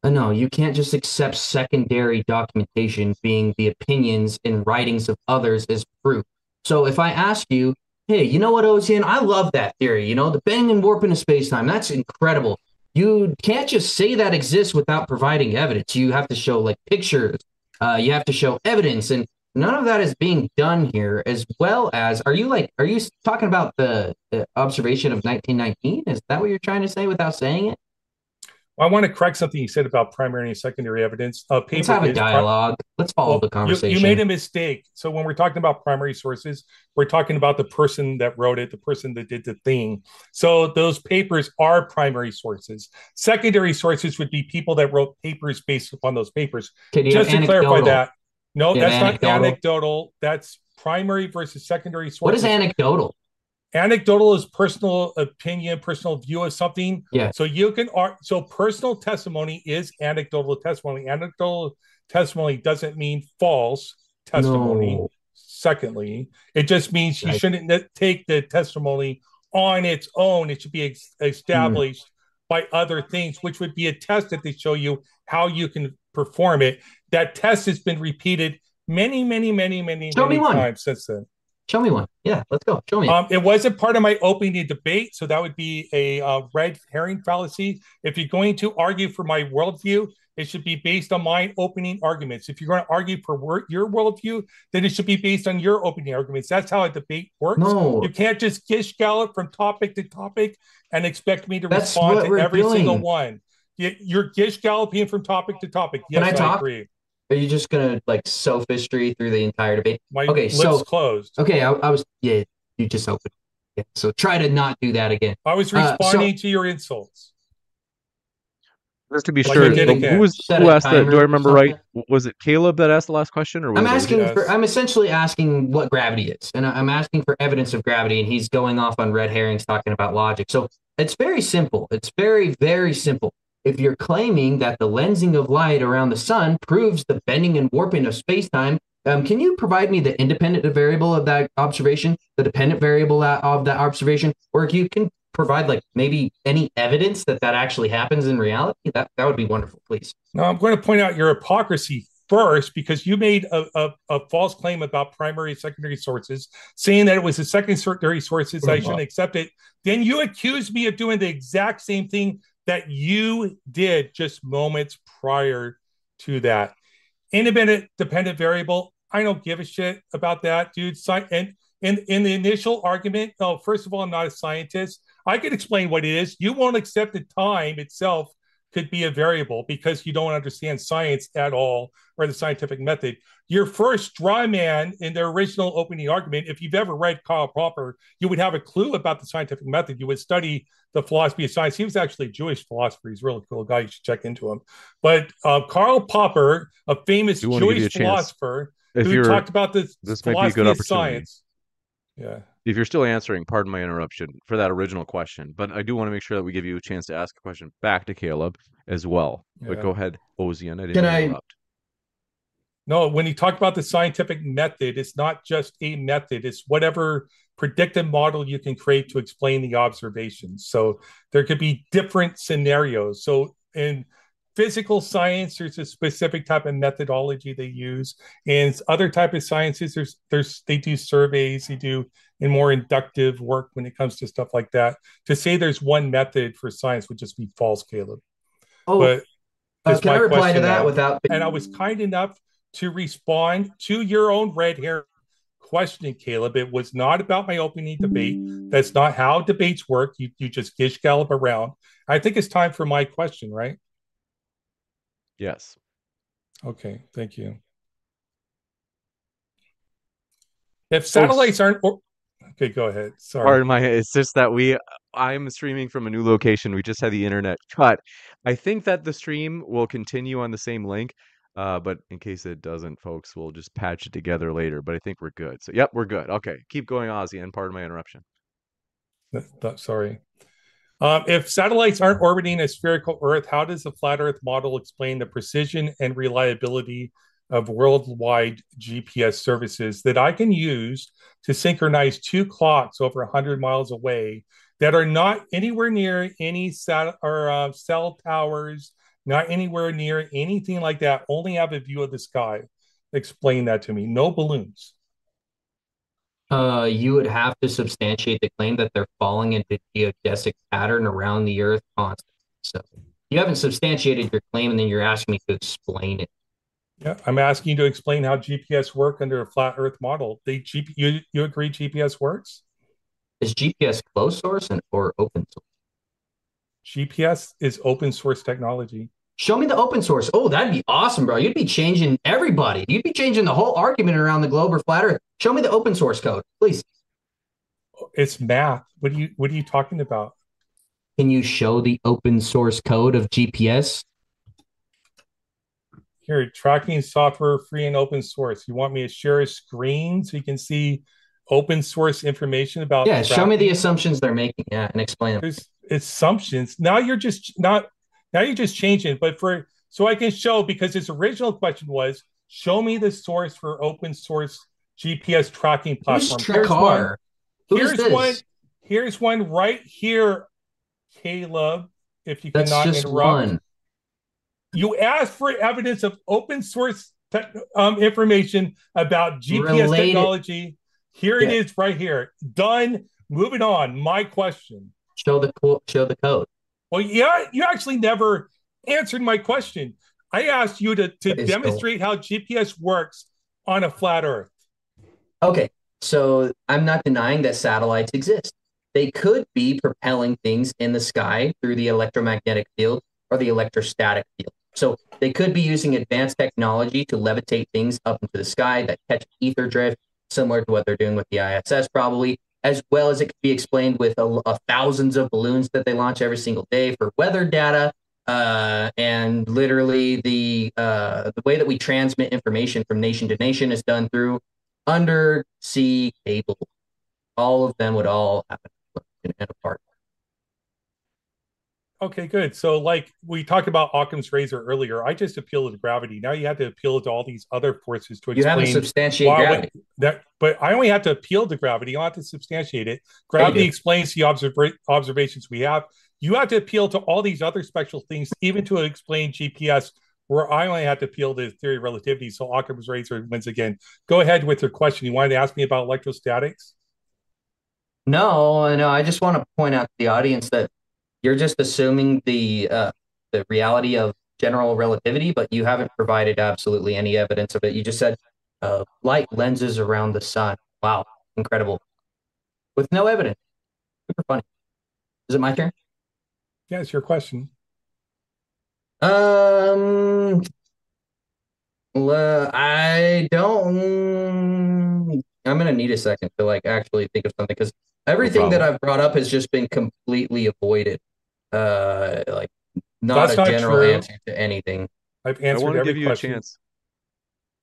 No, you can't just accept secondary documentation being the opinions and writings of others as proof. So if I ask you, hey, you know what, Ozien? I love that theory. You know, the bending and warping of space-time. That's incredible. You can't just say that exists without providing evidence. You have to show, like, pictures. Uh, you have to show evidence. And none of that is being done here, as well as, are you like, are you talking about the, the observation of nineteen nineteen? Is that what you're trying to say without saying it? Well, I want to correct something you said about primary and secondary evidence. Uh, Let's have a dialogue. Prim- Let's follow well, the conversation. You, you made a mistake. So when we're talking about primary sources, we're talking about the person that wrote it, the person that did the thing. So those papers are primary sources. Secondary sources would be people that wrote papers based upon those papers. Just to clarify that. No, yeah, that's anecdotal. not anecdotal. That's primary versus secondary sources. What is anecdotal? Anecdotal is personal opinion, personal view of something. Yeah. So you can so personal testimony is anecdotal testimony. Anecdotal testimony doesn't mean false testimony. No. Secondly, it just means you I, shouldn't take the testimony on its own. It should be ex- established mm. by other things, which would be a test that they show you how you can perform it. That test has been repeated many, many, many, many, Show many me one. times since then. Show me one. Yeah, let's go. Show me. Um, it wasn't part of my opening debate, so that would be a uh, red herring fallacy. If you're going to argue for my worldview, it should be based on my opening arguments. If you're going to argue for wor- your worldview, then it should be based on your opening arguments. That's how a debate works. No. You can't just gish gallop from topic to topic and expect me to That's respond to every doing. single one. You're gish galloping from topic to topic. Yes, Can I, talk? I agree. Are you just gonna like sophistry through the entire debate? My okay, lips so closed. Okay, I, I was yeah. You just opened. Yeah, so try to not do that again. I was responding uh, so, to your insults. Just to be like sure, who was Set who asked that? Do I remember right? Was it Caleb that asked the last question, or was I'm asking? It? For, I'm essentially asking what gravity is, and I'm asking for evidence of gravity, and he's going off on red herrings talking about logic. So it's very simple. It's very very simple. If you're claiming that the lensing of light around the sun proves the bending and warping of space-time, um, can you provide me the independent variable of that observation, the dependent variable of that observation, or if you can provide like maybe any evidence that that actually happens in reality? That that would be wonderful, please. Now, I'm going to point out your hypocrisy first, because you made a, a, a false claim about primary and secondary sources, saying that it was the secondary sources, mm-hmm. I shouldn't accept it. Then you accused me of doing the exact same thing that you did just moments prior to that. Independent dependent variable, I don't give a shit about that, dude. And in, in the initial argument, oh, first of all, I'm not a scientist. I could explain what it is. You won't accept that time itself could be a variable because you don't understand science at all or the scientific method. Your first dry man in the original opening argument, if you've ever read Karl Popper, you would have a clue about the scientific method. You would study the philosophy of science. He was actually a Jewish philosopher. He's a really cool guy. You should check into him. But uh, Karl Popper, a famous Jewish philosopher if who talked about the philosophy of science. Yeah. If you're still answering, pardon my interruption for that original question, but I do want to make sure that we give you a chance to ask a question back to Caleb as well. Yeah. But go ahead, Ozien. I didn't Can I... interrupt. No, when you talk about the scientific method, it's not just a method. It's whatever predictive model you can create to explain the observations. So there could be different scenarios. So in physical science, there's a specific type of methodology they use, and other type of sciences, there's there's they do surveys, they do and more inductive work when it comes to stuff like that. To say there's one method for science would just be false, Caleb. Oh, but uh, can I reply to that now, without? And I was kind enough to respond to your own red hair question, Caleb. It was not about my opening debate. That's not how debates work. You you just gish gallop around. I think it's time for my question, right? Yes. Okay, thank you. If satellites aren't... Or, okay, go ahead. Sorry. Pardon my... It's just that we... I'm streaming from a new location. We just had the internet cut. I think that the stream will continue on the same link, uh, but in case it doesn't, folks, we'll just patch it together later. But I think we're good. So, yep, we're good. Okay, keep going, Ozzy, and pardon my interruption. Not, sorry. Um, if satellites aren't orbiting a spherical Earth, how does the flat Earth model explain the precision and reliability of worldwide G P S services that I can use to synchronize two clocks over one hundred miles away that are not anywhere near any sat- or, uh, cell towers, not anywhere near anything like that, only have a view of the sky? Explain that to me. No balloons. Uh, you would have to substantiate the claim that they're falling into geodesic pattern around the Earth constantly. So you haven't substantiated your claim, and then you're asking me to explain it. Yeah, I'm asking you to explain how G P S work under a flat Earth model. They G P, you, you agree G P S works? Is G P S closed source and or open source? G P S is open source technology. Show me the open source. Oh, that'd be awesome, bro. You'd be changing everybody. You'd be changing the whole argument around the globe or flat Earth. Show me the open source code, please. It's math. What are you What are you talking about? Can you show the open source code of G P S? Here, tracking software, free and open source. You want me to share a screen so you can see open source information about? Yeah, tracking? Show me the assumptions they're making. Yeah, and explain them. There's assumptions. Now you're just not. Now you're just changing, but for so I can show, because his original question was, show me the source for open source G P S tracking platform. Here's one. Here's one. Here's one right here, Caleb. If you cannot interrupt, that's just one. You asked for evidence of open source te- um, information about G P S Related. technology. Here yeah. it is, right here. Done. Moving on. My question. Show the show the code. Well, yeah, you actually never answered my question. I asked you to, to demonstrate how G P S works on a flat Earth. Okay, so I'm not denying that satellites exist. They could be propelling things in the sky through the electromagnetic field or the electrostatic field. So they could be using advanced technology to levitate things up into the sky that catch ether drift, similar to what they're doing with the I S S probably, as well as it could be explained with a, a thousands of balloons that they launch every single day for weather data. Uh, and literally the uh, the way that we transmit information from nation to nation is done through undersea cable. All of them would all happen in a part. Okay, good. So like we talked about Occam's razor earlier, I just appealed to gravity. Now you have to appeal to all these other forces to explain. You have to substantiate gravity. We, that, but I only have to appeal to gravity. You don't have to substantiate it. Gravity explains the observa- observations we have. You have to appeal to all these other special things, even to explain G P S, where I only have to appeal to theory of relativity. So Occam's razor wins again. Go ahead with your question. You wanted to ask me about electrostatics? No, no. I just want to point out to the audience that you're just assuming the uh, the reality of general relativity, but you haven't provided absolutely any evidence of it. You just said uh, light lenses around the sun. Wow, incredible. With no evidence. Super funny. Is it my turn? Yeah, it's your question. Um, well, I don't. I'm gonna need a second to like actually think of something, because everything no that I've brought up has just been completely avoided. Uh, like not That's a not general true. answer to anything. I've answered I want to every give you question. a chance.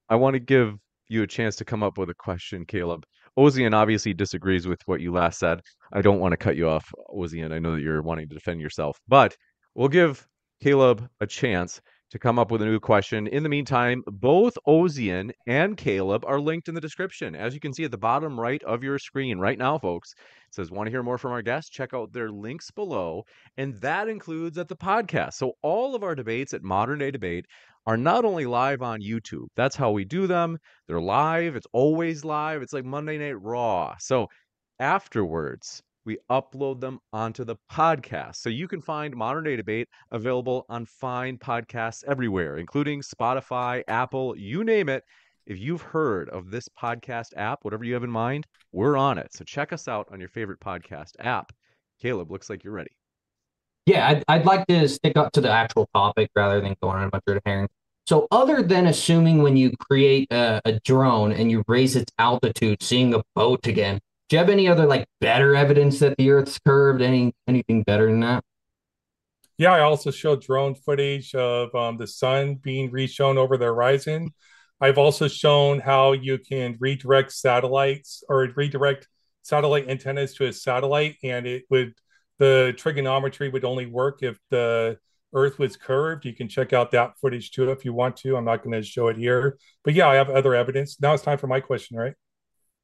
I want to give you a chance to come up with a question, Caleb. Ozien obviously disagrees with what you last said. I don't want to cut you off, Ozien. I know that you're wanting to defend yourself, but we'll give Caleb a chance to come up with a new question. In the meantime, both Ozien and Caleb are linked in the description, as you can see at the bottom right of your screen right now, folks. It says, want to hear more from our guests? Check out their links below. And that includes at the podcast. So all of our debates at Modern Day Debate are not only live on YouTube. That's how we do them. They're live. It's always live. It's like Monday Night Raw. So afterwards, we upload them onto the podcast. So you can find Modern Day Debate available on fine podcasts everywhere, including Spotify, Apple, you name it. If you've heard of this podcast app, whatever you have in mind, we're on it. So check us out on your favorite podcast app. Caleb, looks like you're ready. Yeah, I'd, I'd like to stick up to the actual topic rather than going on a bunch of herring. So other than assuming when you create a, a drone and you raise its altitude, seeing a boat again, do you have any other like better evidence that the Earth's curved? Any anything better than that? Yeah, I also showed drone footage of um, the sun being reshown over the horizon. I've also shown how you can redirect satellites or redirect satellite antennas to a satellite, and it would the trigonometry would only work if the Earth was curved. You can check out that footage too if you want to. I'm not going to show it here, but yeah, I have other evidence. Now it's time for my question, right?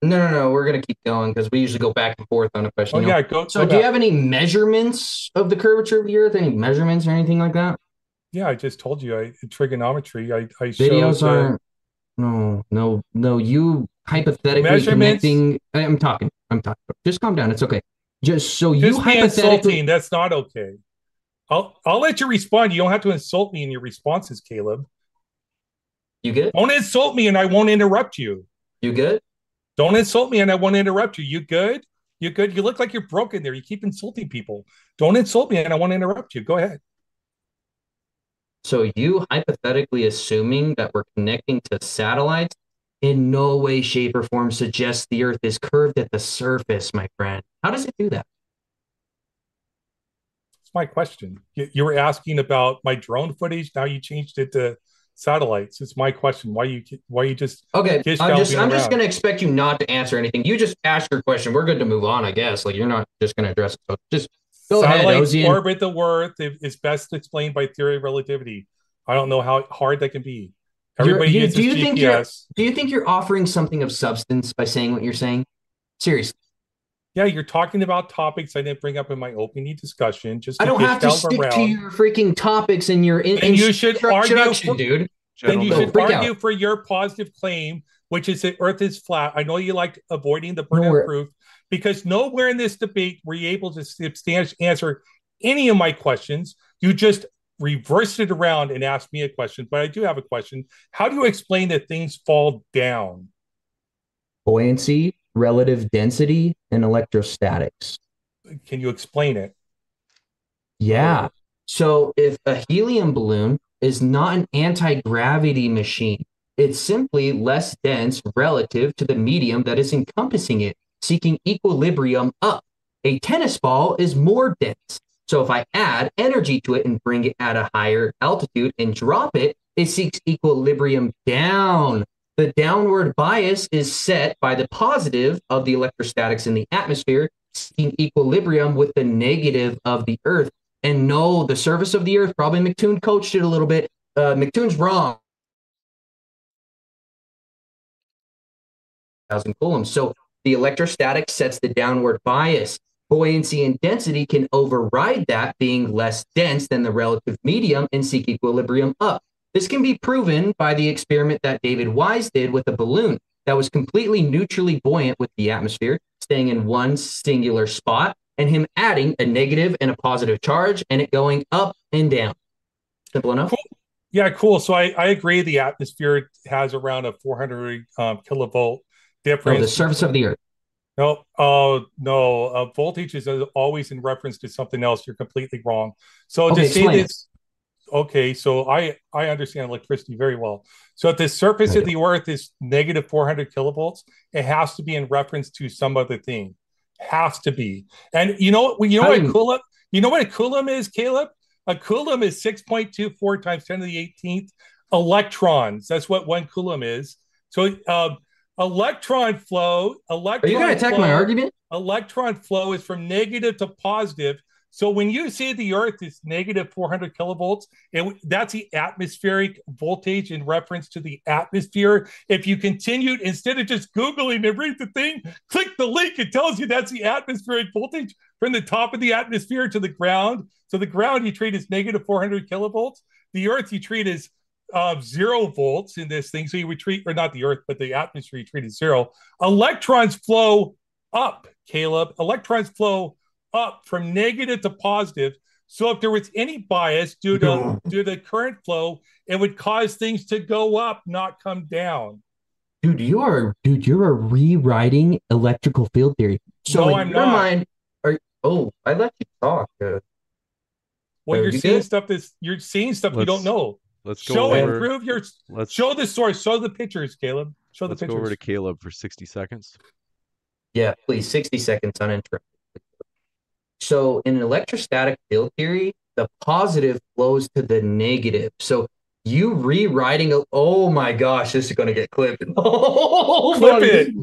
No, no, no. We're going to keep going because we usually go back and forth on a question. Oh, yeah, go. So, go do back. you have any measurements of the curvature of the Earth? Any measurements or anything like that? Yeah, I just told you. I trigonometry. I, I videos showed aren't. The, no, no, no. You hypothetically connecting. I'm talking. I'm talking. Just calm down. It's okay. Just so you hypothetically. That's not okay. I'll I'll let you respond. You don't have to insult me in your responses, Caleb. You good? Don't insult me and I won't interrupt you. You good? Don't insult me and I won't interrupt you. You good? You good? You look like you're broken there. You keep insulting people. Don't insult me and I won't interrupt you. Go ahead. So you hypothetically assuming that we're connecting to satellites in no way, shape, or form suggests the Earth is curved at the surface, my friend. How does it do that? My question. You were asking about my drone footage. Now you changed it to satellites. It's my question. Why you? Why you just? Okay. I'm just. I'm around. just going to expect you not to answer anything. You just asked your question. We're good to move on, I guess. Like you're not just going to address it. So just go satellites ahead. Satellites orbit the Earth is best explained by theory of relativity. I don't know how hard that can be. Everybody you, uses do you think G P S. Do you think you're offering something of substance by saying what you're saying? Seriously. Yeah, you're talking about topics I didn't bring up in my opening discussion. Just I don't have to stick around. to your freaking topics and your in, and you should argue, for, dude. Then you should argue out. for your positive claim, which is that Earth is flat. I know you like avoiding the burden of proof because nowhere in this debate were you able to substantially answer any of my questions. You just reversed it around and asked me a question, but I do have a question. How do you explain that things fall down? Buoyancy, relative density, and electrostatics. Can you explain it? Yeah. So if a helium balloon is not an anti-gravity machine, it's simply less dense relative to the medium that is encompassing it, seeking equilibrium up. A tennis ball is more dense. So if I add energy to it and bring it at a higher altitude and drop it, it seeks equilibrium down. The downward bias is set by the positive of the electrostatics in the atmosphere, seeking equilibrium with the negative of the Earth. And no, the surface of the Earth, probably McToon coached it a little bit. Uh, McToon's wrong. one thousand coulombs. So the electrostatic sets the downward bias. Buoyancy and density can override that, being less dense than the relative medium, and seek equilibrium up. This can be proven by the experiment that David Wise did with a balloon that was completely neutrally buoyant with the atmosphere, staying in one singular spot, and him adding a negative and a positive charge, and it going up and down. Simple enough? Cool. Yeah, cool. So I, I agree the atmosphere has around a four hundred um, kilovolt difference. No, the surface of the Earth. No, oh, no. Uh, voltage is always in reference to something else. You're completely wrong. So okay, to say this, okay, so I, I understand electricity very well. So if the surface okay. of the Earth is negative four hundred kilovolts, it has to be in reference to some other thing. Has to be. And you know, you know what a coulomb, you know what a coulomb is, Caleb? A coulomb is six point two four times ten to the eighteenth electrons. That's what one coulomb is. So uh, electron flow, electron Are you going to attack my argument? Electron flow is from negative to positive. So when you say the Earth is negative four hundred kilovolts, it, that's the atmospheric voltage in reference to the atmosphere. If you continued, instead of just Googling and read the thing, click the link. It tells you that's the atmospheric voltage from the top of the atmosphere to the ground. So the ground you treat as negative four hundred kilovolts. The Earth you treat as of uh, zero volts in this thing. So you would treat, or not the Earth, but the atmosphere you treat as zero. Electrons flow up, Caleb. Electrons flow up from negative to positive. So if there was any bias due to no. due to current flow, it would cause things to go up, not come down. Dude, you are dude, you are rewriting electrical field theory. So no, in I'm your not. mind, are oh, I let you talk. Uh, well, you're you seeing did? stuff that's you're seeing stuff Let's... you don't know. Let's go show over. Prove your, let's, show the source. Show the pictures, Caleb. Show the pictures. Let's go over to Caleb for sixty seconds. Yeah, please. sixty seconds uninterrupted. So in electrostatic field theory, the positive flows to the negative. So you rewriting, a, oh my gosh, this is going to get clipped. Oh, Clip it.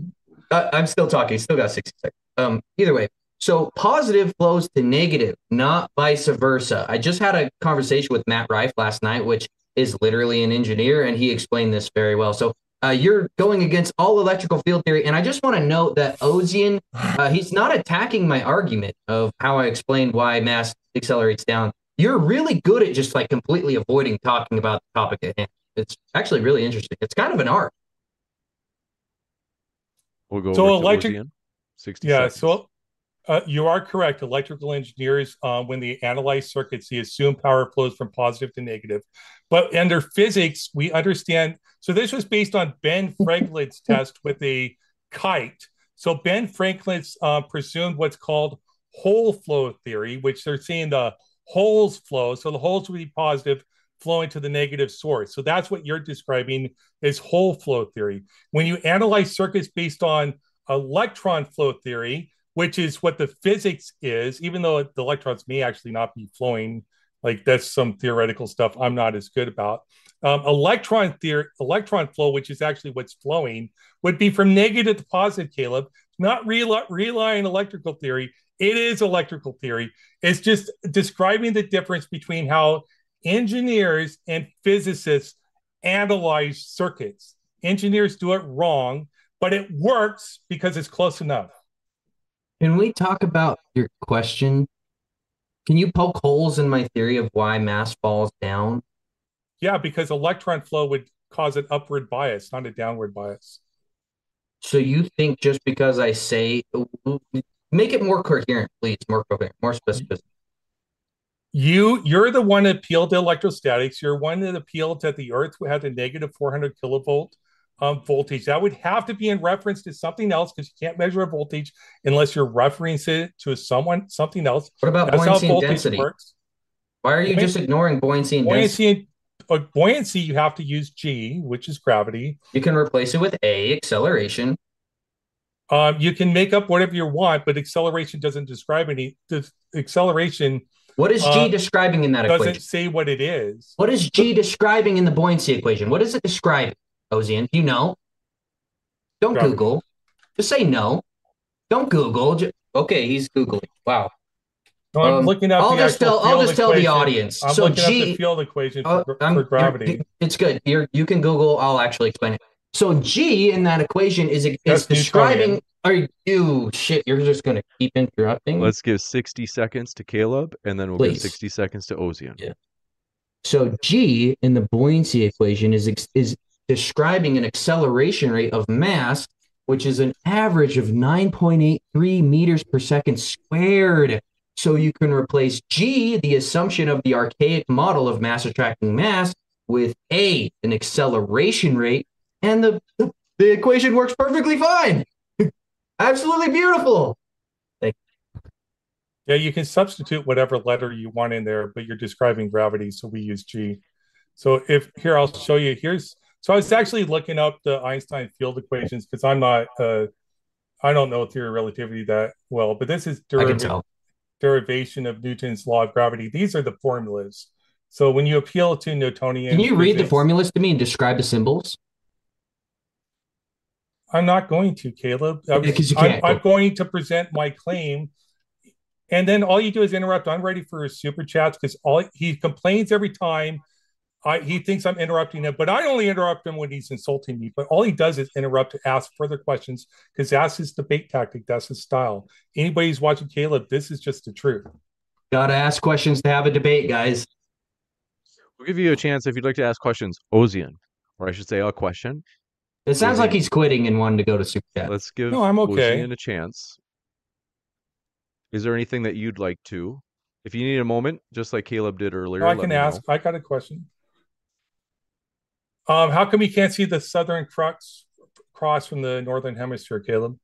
I, I'm still talking. Still got sixty seconds. Um, either way. So positive flows to negative, not vice versa. I just had a conversation with Matt Reif last night, which is literally an engineer, and he explained this very well. So uh, you're going against all electrical field theory, and I just want to note that Ozien, uh, he's not attacking my argument of how I explained why mass accelerates down. You're really good at just like completely avoiding talking about the topic at hand. It's actually really interesting. It's kind of an art. We'll go so over electric, to Ozien. sixty yeah, seconds. So Uh, you are correct. Electrical engineers, uh, when they analyze circuits, they assume power flows from positive to negative. But under physics, we understand. So this was based on Ben Franklin's test with a kite. So Ben Franklin's uh, presumed what's called hole flow theory, which they're saying the holes flow. So the holes would be positive, flowing to the negative source. So that's what you're describing is hole flow theory. When you analyze circuits based on electron flow theory, which is what the physics is, even though the electrons may actually not be flowing. Like that's some theoretical stuff I'm not as good about. Um, electron theory, electron flow, which is actually what's flowing, would be from negative to positive, Caleb, not rely, relying electrical theory. It is electrical theory. It's just describing the difference between how engineers and physicists analyze circuits. Engineers do it wrong, but it works because it's close enough. Can we talk about your question? Can you poke holes in my theory of why mass falls down? Yeah, because electron flow would cause an upward bias, not a downward bias. So you think just because I say, make it more coherent, please, more coherent, more specific. You, you're the one that appealed to electrostatics. You're one that appealed that the Earth had a negative four hundred kilovolt Um, voltage. That would have to be in reference to something else because you can't measure a voltage unless you're referencing it to someone, something else. What about That's buoyancy how voltage and density? Works. Why are you buoyancy, just ignoring buoyancy and buoyancy density? And, uh, buoyancy, you have to use G, which is gravity. You can replace it with A, acceleration. Um, you can make up whatever you want, but acceleration doesn't describe any. Acceleration. What is G um, describing in that doesn't equation? Doesn't say what it is. What is G describing in the buoyancy equation? What is it describing? Ozien, you know, don't Got Google. It. Just say no. Don't Google. Just, okay, he's Googling. Wow. No, I'm um, looking up. I'll just tell. I'll just tell the audience. I'm so looking G, up the field equation for, uh, for gravity. It's good. You're, you can Google. I'll actually explain it. So G in that equation is is That's describing. Are you shit? You're just going to keep interrupting. Let's give sixty seconds to Caleb, and then we'll Please. give sixty seconds to Ozien. Yeah. So G in the buoyancy equation is is. describing an acceleration rate of mass, which is an average of nine point eight three meters per second squared. So you can replace G, the assumption of the archaic model of mass attracting mass, with A, an acceleration rate, and the, the, the equation works perfectly fine. Absolutely beautiful. Thank you. Yeah, you can substitute whatever letter you want in there, but you're describing gravity, so we use G. So if here, I'll show you. Here's so I was actually looking up the Einstein field equations because I'm not, uh, I don't know theory of relativity that well, but this is deriv derivation of Newton's law of gravity. These are the formulas. So when you appeal to Newtonian, can you read physics, the formulas to me and describe the symbols? I'm not going to, Caleb. I was, I'm, I'm going to present my claim. And then all you do is interrupt. I'm ready for his super chats because all he complains every time I, he thinks I'm interrupting him, but I only interrupt him when he's insulting me. But all he does is interrupt to ask further questions because that's his debate tactic. That's his style. Anybody who's watching Caleb, this is just the truth. Got to ask questions to have a debate, guys. We'll give you a chance if you'd like to ask questions. Ozien, or I should say a question. It sounds like he's quitting and wanting to go to Super Chat. Let's give no, I'm okay. Ozien a chance. Is there anything that you'd like to? If you need a moment, just like Caleb did earlier. I can ask. Know. I got a question. Um, how come we can't see the southern crux, cross from the northern hemisphere, Caleb?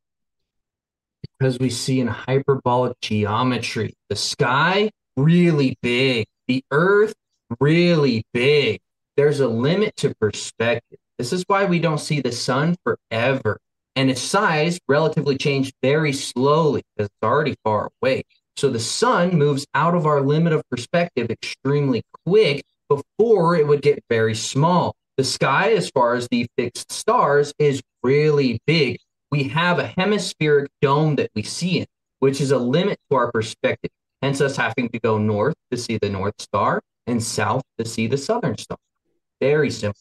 Because we see in hyperbolic geometry. The sky, really big. The earth, really big. There's a limit to perspective. This is why we don't see the sun forever. And its size relatively changed very slowly because it's already far away. So the sun moves out of our limit of perspective extremely quick before it would get very small. The sky, as far as the fixed stars, is really big. We have a hemispheric dome that we see in, which is a limit to our perspective. Hence us having to go north to see the North Star and south to see the Southern Star. Very simple.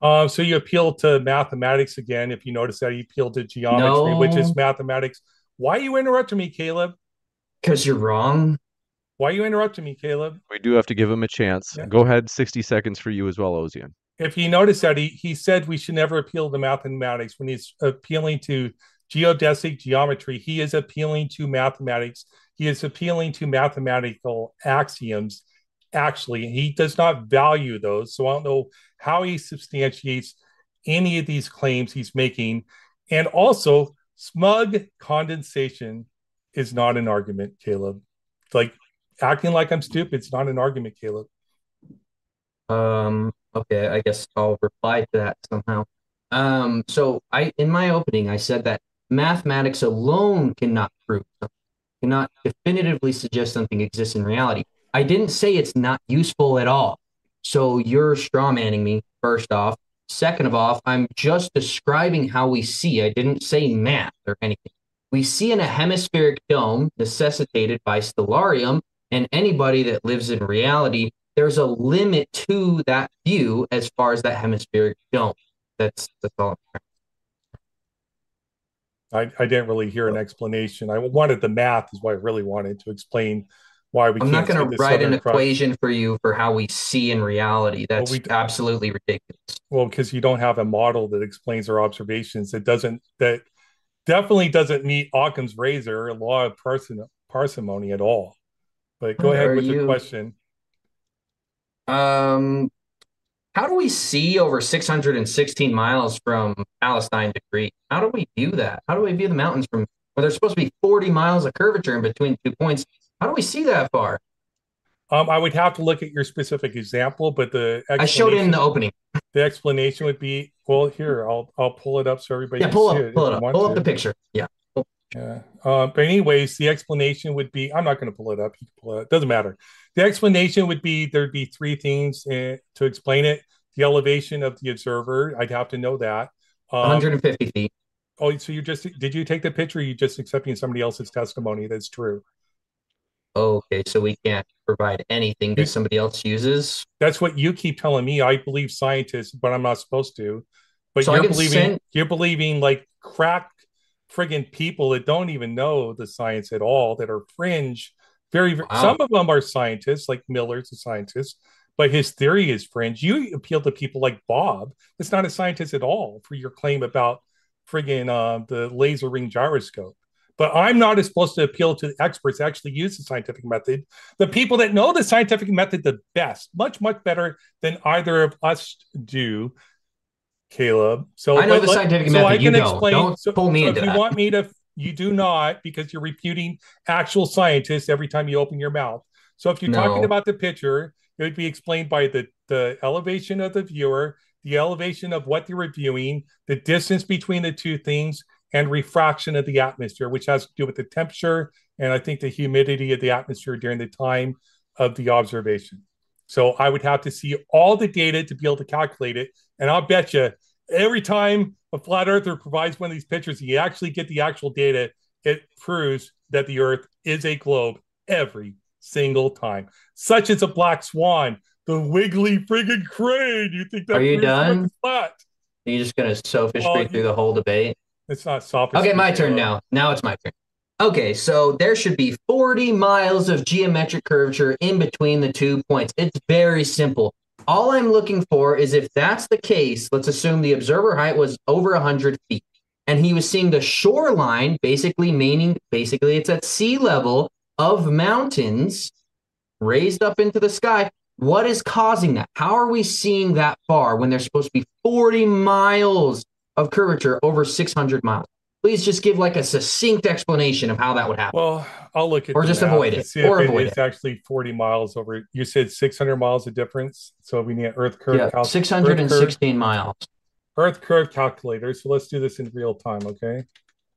Uh, so you appeal to mathematics again. If you notice that, you appeal to geometry, no. which is mathematics. Why are you interrupting me, Caleb? Because you're wrong. Why are you interrupting me, Caleb? We do have to give him a chance. Yeah. Go ahead, sixty seconds for you as well, Ozien. If you notice that, he, he said we should never appeal to mathematics. When he's appealing to geodesic geometry, he is appealing to mathematics. He is appealing to mathematical axioms. Actually, he does not value those. So I don't know how he substantiates any of these claims he's making. And also, smug condensation is not an argument, Caleb. It's like acting like I'm stupid. It's not an argument, Caleb. Um. Okay, I guess I'll reply to that somehow. Um. So I, in my opening, I said that mathematics alone cannot prove something, cannot definitively suggest something exists in reality. I didn't say it's not useful at all. So you're strawmanning me, first off. Second of all, I'm just describing how we see. I didn't say math or anything. We see in a hemispheric dome necessitated by stellarium, and anybody that lives in reality, there's a limit to that view as far as that hemispheric dome. That's, that's all I'm trying to say. I, I didn't really hear an explanation. I wanted the math is what I really wanted to explain. Why we I'm can't not going to write an equation for you for how we see in reality. That's well, we, absolutely ridiculous. Well, because you don't have a model that explains our observations. It doesn't. That definitely doesn't meet Occam's razor, law of parsimony, parsimony at all. But go Where ahead with you? your question. Um, how do we see over six hundred sixteen miles from Palestine to Crete? How do we view that? How do we view the mountains from where there's supposed to be forty miles of curvature in between two points? How do we see that far? Um, I would have to look at your specific example, but the I showed it in the opening. The explanation would be, well, here I'll I'll pull it up so everybody. Yeah, can pull see up, it pull it up, pull to. up the picture. Yeah, yeah. Um, but anyways, the explanation would be I'm not going to pull it up. You can pull it up. Doesn't matter. The explanation would be there'd be three things in, to explain it: the elevation of the observer. I'd have to know that. Um, one hundred fifty feet. Oh, so you just did you take the picture? Or are you just accepting somebody else's testimony that's true? Okay, so we can't provide anything that somebody else uses? That's what you keep telling me. I believe scientists, but I'm not supposed to. But so you're believing send... you're believing like crack friggin' people that don't even know the science at all, that are fringe. Very, wow. Some of them are scientists, like Miller's a scientist, but his theory is fringe. You appeal to people like Bob. It's not a scientist at all for your claim about friggin' uh, the laser ring gyroscope. But I'm not as supposed to appeal to the experts that actually use the scientific method. The people that know the scientific method the best, much, much better than either of us do, Caleb. So I know the scientific method. You don't. Don't pull me into that. If you want me to, you do not, because you're refuting actual scientists every time you open your mouth. So if you're no. talking about the picture, it would be explained by the, the elevation of the viewer, the elevation of what they're reviewing, the distance between the two things, and refraction of the atmosphere, which has to do with the temperature and I think the humidity of the atmosphere during the time of the observation. So I would have to see all the data to be able to calculate it. And I'll bet you every time a flat earther provides one of these pictures, you actually get the actual data. It proves that the earth is a globe every single time. Such as a black swan, the wiggly friggin' crane. You think that? Are you done? Flat? Are you just going to sophistry oh, through the whole debate? It's not sophistry. Okay, my turn now. Now it's my turn. Okay, so there should be forty miles of geometric curvature in between the two points. It's very simple. All I'm looking for is if that's the case, let's assume the observer height was over one hundred feet, and he was seeing the shoreline, basically meaning basically it's at sea level of mountains raised up into the sky. What is causing that? How are we seeing that far when there's supposed to be forty miles of curvature over six hundred miles? Please just give like a succinct explanation of how that would happen. Well, I'll look at or just avoid it. Or it avoid it. It's actually forty miles over. You said six hundred miles of difference. So we need an Earth curve. Yeah, cal- six hundred sixteen miles. Earth curve calculator. So let's do this in real time. Okay.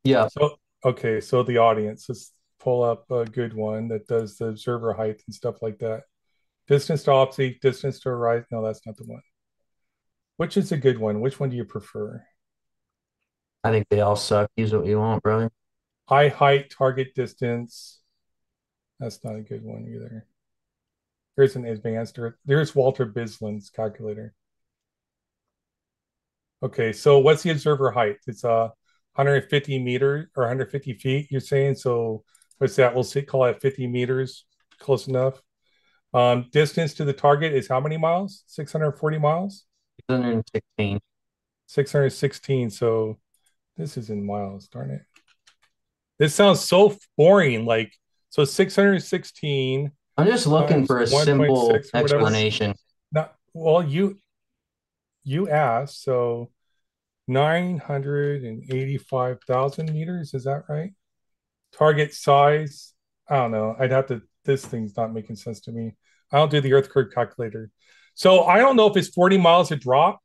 Yeah. So, okay. So the audience, let's pull up a good one that does the observer height and stuff like that. Distance to opposite, distance to horizon. No, that's not the one. Which is a good one? Which one do you prefer? I think they all suck. Use what you want, brother. High height, target distance. That's not a good one either. Here's an advanced Earth. There's Walter Bisland's calculator. Okay, so what's the observer height? It's uh, one hundred fifty meters or one hundred fifty feet, you're saying. So what's that? We'll see, call it fifty meters. Close enough. Um, distance to the target is how many miles? six hundred forty miles? six hundred sixteen. six hundred sixteen, so... This is in miles, darn it. This sounds so boring. Like, so six hundred sixteen. I'm just looking for a simple explanation. Not, well, you you asked, so nine hundred eighty-five thousand meters, is that right? Target size, I don't know. I'd have to, this thing's not making sense to me. I don't do the Earth curve calculator. So I don't know if it's forty miles a drop.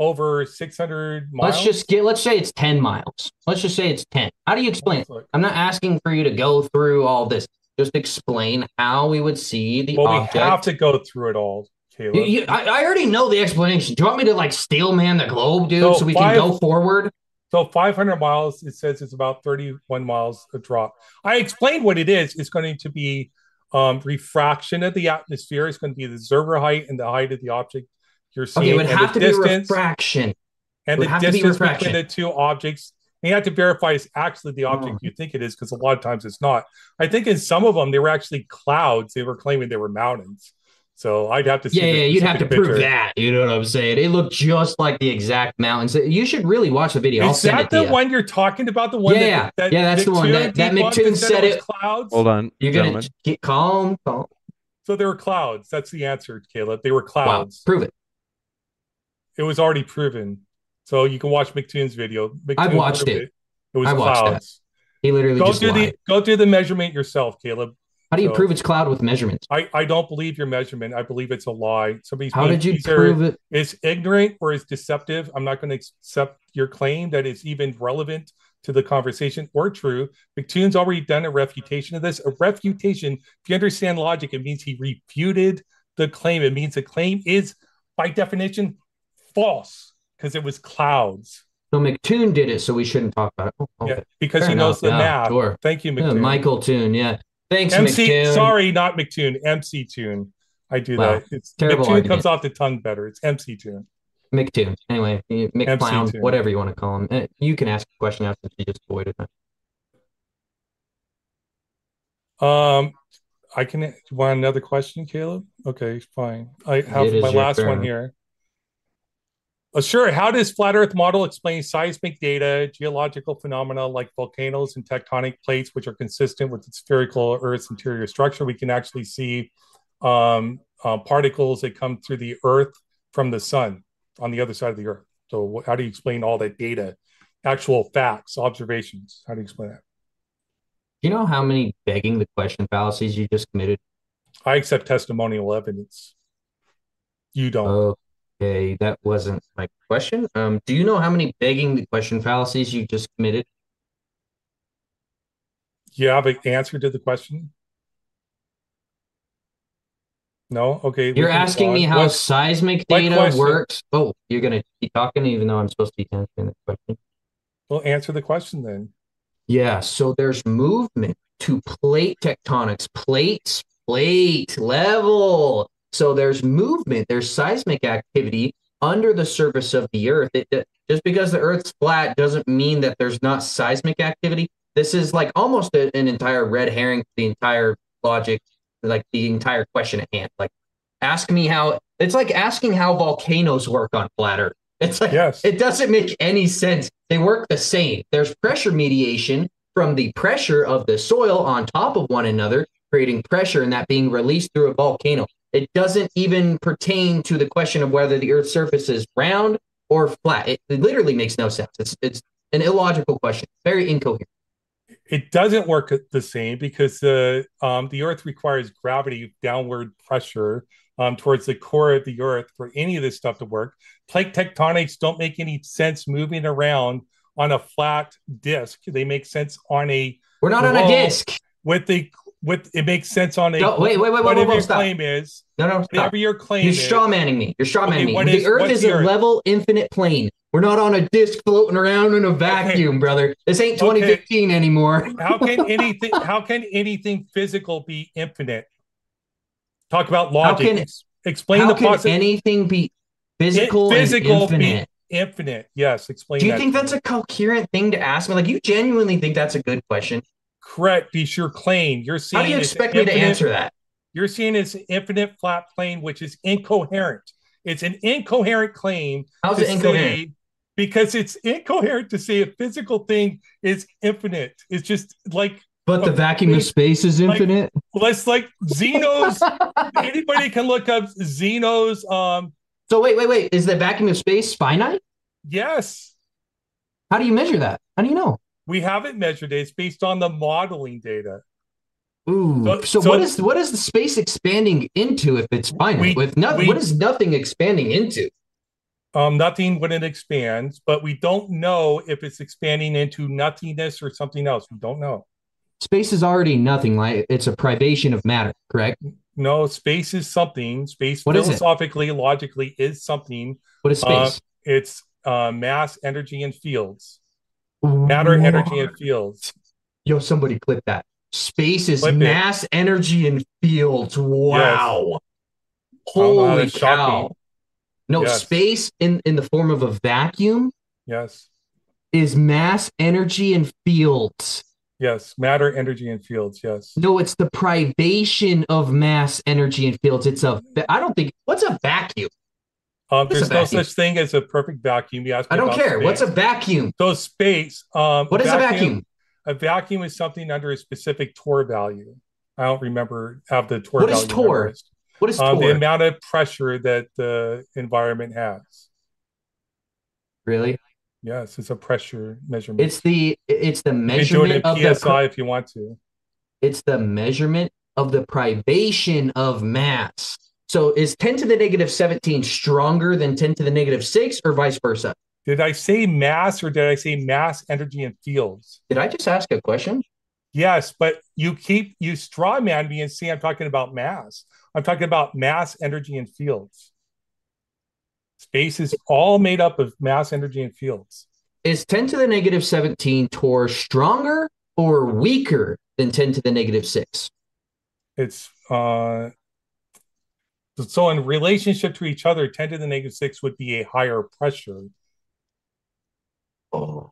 Over six hundred miles. Let's just get, let's say it's ten miles. Let's just say it's ten. How do you explain it? I'm not asking for you to go through all this. Just explain how we would see the well, object. Well, we have to go through it all, Caleb. You, you, I, I already know the explanation. Do you want me to like steel man the globe, dude, so, so we five, can go forward? So five hundred miles, it says it's about thirty-one miles a drop. I explained what it is. It's going to be um, refraction of the atmosphere. It's going to be the observer height and the height of the object. You're seeing okay, it would have to distance, be refraction. And the distance be between the two objects. And you have to verify it's actually the object mm. you think it is, because a lot of times it's not. I think in some of them, they were actually clouds. They were claiming they were mountains. So I'd have to see. Yeah, yeah, you'd have to picture. prove that. You know what I'm saying? It looked just like the exact mountains. You should really watch the video. Is I'll send that it the you. one you're talking about? The one yeah, that, that yeah, that's McToon, the one that, that McToon said it. it clouds? Hold on, you're gentlemen. gonna get calm, calm. So there were clouds. That's the answer, Caleb. They were clouds. Wow. Prove it. It was already proven. So you can watch McToon's video. McToon I've watched it. It, it was I watched clouds. That. He literally go just do the Go do the measurement yourself, Caleb. How do you so, prove it's cloud with measurements? I, I don't believe your measurement. I believe it's a lie. Somebody's How did you prove it? It's ignorant or it's deceptive. I'm not going to accept your claim that it's even relevant to the conversation or true. McToon's already done a refutation of this. A refutation, if you understand logic, it means he refuted the claim. It means the claim is, by definition, false, because it was clouds. So McToon did it, so we shouldn't talk about it. Okay. Yeah, because Fair he enough. knows the yeah, math. Sure. Thank you, McToon. Yeah, Michael Toon, yeah. Thanks, MC, McToon. Sorry, not McToon. MCToon. I do wow. that. It's terrible. McToon argument. Comes off the tongue better. It's MCToon. McToon. Anyway, McClown, MCToon. Whatever you want to call him. You can ask a question after you just avoided it. Um, I can. Do you want another question, Caleb? Okay, fine. I have my last turn. one here. Uh, sure. How does flat Earth model explain seismic data, geological phenomena like volcanoes and tectonic plates, which are consistent with the spherical Earth's interior structure? We can actually see um, uh, particles that come through the Earth from the sun on the other side of the Earth. So how do you explain all that data, actual facts, observations? How do you explain that? Do you know how many begging the question fallacies you just committed? I accept testimonial evidence. You don't. Okay, that wasn't my question. Um, do you know how many begging the question fallacies you just committed? Do you have an answer to the question? No? Okay. You're asking me how seismic data works? Oh, you're going to keep talking even though I'm supposed to be answering the question? Well, answer the question then. Yeah, so there's movement to plate tectonics, plates, plate, level. So there's movement, there's seismic activity under the surface of the Earth. It, it, just because the Earth's flat doesn't mean that there's not seismic activity. This is like almost a, an entire red herring, the entire logic, like the entire question at hand. Like, ask me how, it's like asking how volcanoes work on flat Earth. It's like, yes. It doesn't make any sense. They work the same. There's pressure mediation from the pressure of the soil on top of one another, creating pressure and that being released through a volcano. It doesn't even pertain to the question of whether the Earth's surface is round or flat. It, it literally makes no sense. It's it's an illogical question. Very incoherent. It doesn't work the same because the uh, um, the Earth requires gravity, downward pressure Um, towards the core of the Earth for any of this stuff to work. Plate tectonics don't make any sense moving around on a flat disc. They make sense on a. We're not on a disc. With the with it makes sense on a. No, wait, wait, wait, whatever wait, wait, your stop. claim is. No, no, stop. Whatever your claim You're is. You're strawmanning me. You're strawmanning okay, me. Is, the Earth is the Earth? a level, infinite plane. We're not on a disc floating around in a vacuum, okay. brother. This ain't twenty fifteen okay. anymore. How can anything? How can anything physical be infinite? Talk about logic. How can, explain how the possibility. How can anything be physical, it, physical and infinite? Infinite, yes. Explain. Do you that think that's me. a coherent thing to ask me? Like, you genuinely think that's a good question? Correct. It's your claim. You're saying. How do you expect me infinite, to answer that? You're saying it's an infinite flat plane, which is incoherent. It's an incoherent claim. How's it incoherent? Say, because it's incoherent to say a physical thing is infinite. It's just like. But the vacuum of space is infinite. Like, let's like Zeno's. Anybody can look up Zeno's. Um, so wait, wait, wait. Is the vacuum of space finite? Yes. How do you measure that? How do you know? We haven't measured it. It's based on the modeling data. Ooh. So, so, so what is what is the space expanding into if it's finite? We, With nothing, we, what is nothing expanding into? Um, nothing when it expands, but we don't know if it's expanding into nothingness or something else. We don't know. Space is already nothing. Like, it's a privation of matter, correct? No, space is something. Space what philosophically, is logically is something. What is space? Uh, it's uh, mass, energy, and fields. Matter, Lord. energy, and fields. Yo, somebody clip that. Space is clip mass, it. energy, and fields. Wow. Yes. Holy um, cow. No, yes. space in, in the form of a vacuum Yes. is mass, energy, and fields. Yes, matter, energy, and fields, yes. No, it's the privation of mass, energy, and fields. It's a, I don't think, what's a vacuum? Um, there's no such thing as a perfect vacuum. You asked me I don't care. Space. What's a vacuum? So space. Um, what is a vacuum? A vacuum is something under a specific Torr value. I don't remember how the Torr value is. What is Torr? What is Torr? Um, the amount of pressure that the environment has. Really? Yes, it's a pressure measurement. It's the it's the measurement you can do it in of P S I the, if you want to. It's the measurement of the privation of mass. So is ten to the negative seventeen stronger than ten to the negative six or vice versa? Did I say mass or did I say mass, energy, and fields? Did I just ask a question? Yes, but you keep you straw man me and say I'm talking about mass. I'm talking about mass, energy, and fields. Space is all made up of mass, energy, and fields. Is ten to the negative seventeen Torr stronger or weaker than ten to the negative six? It's uh, so in relationship to each other, ten to the negative six would be a higher pressure. Oh,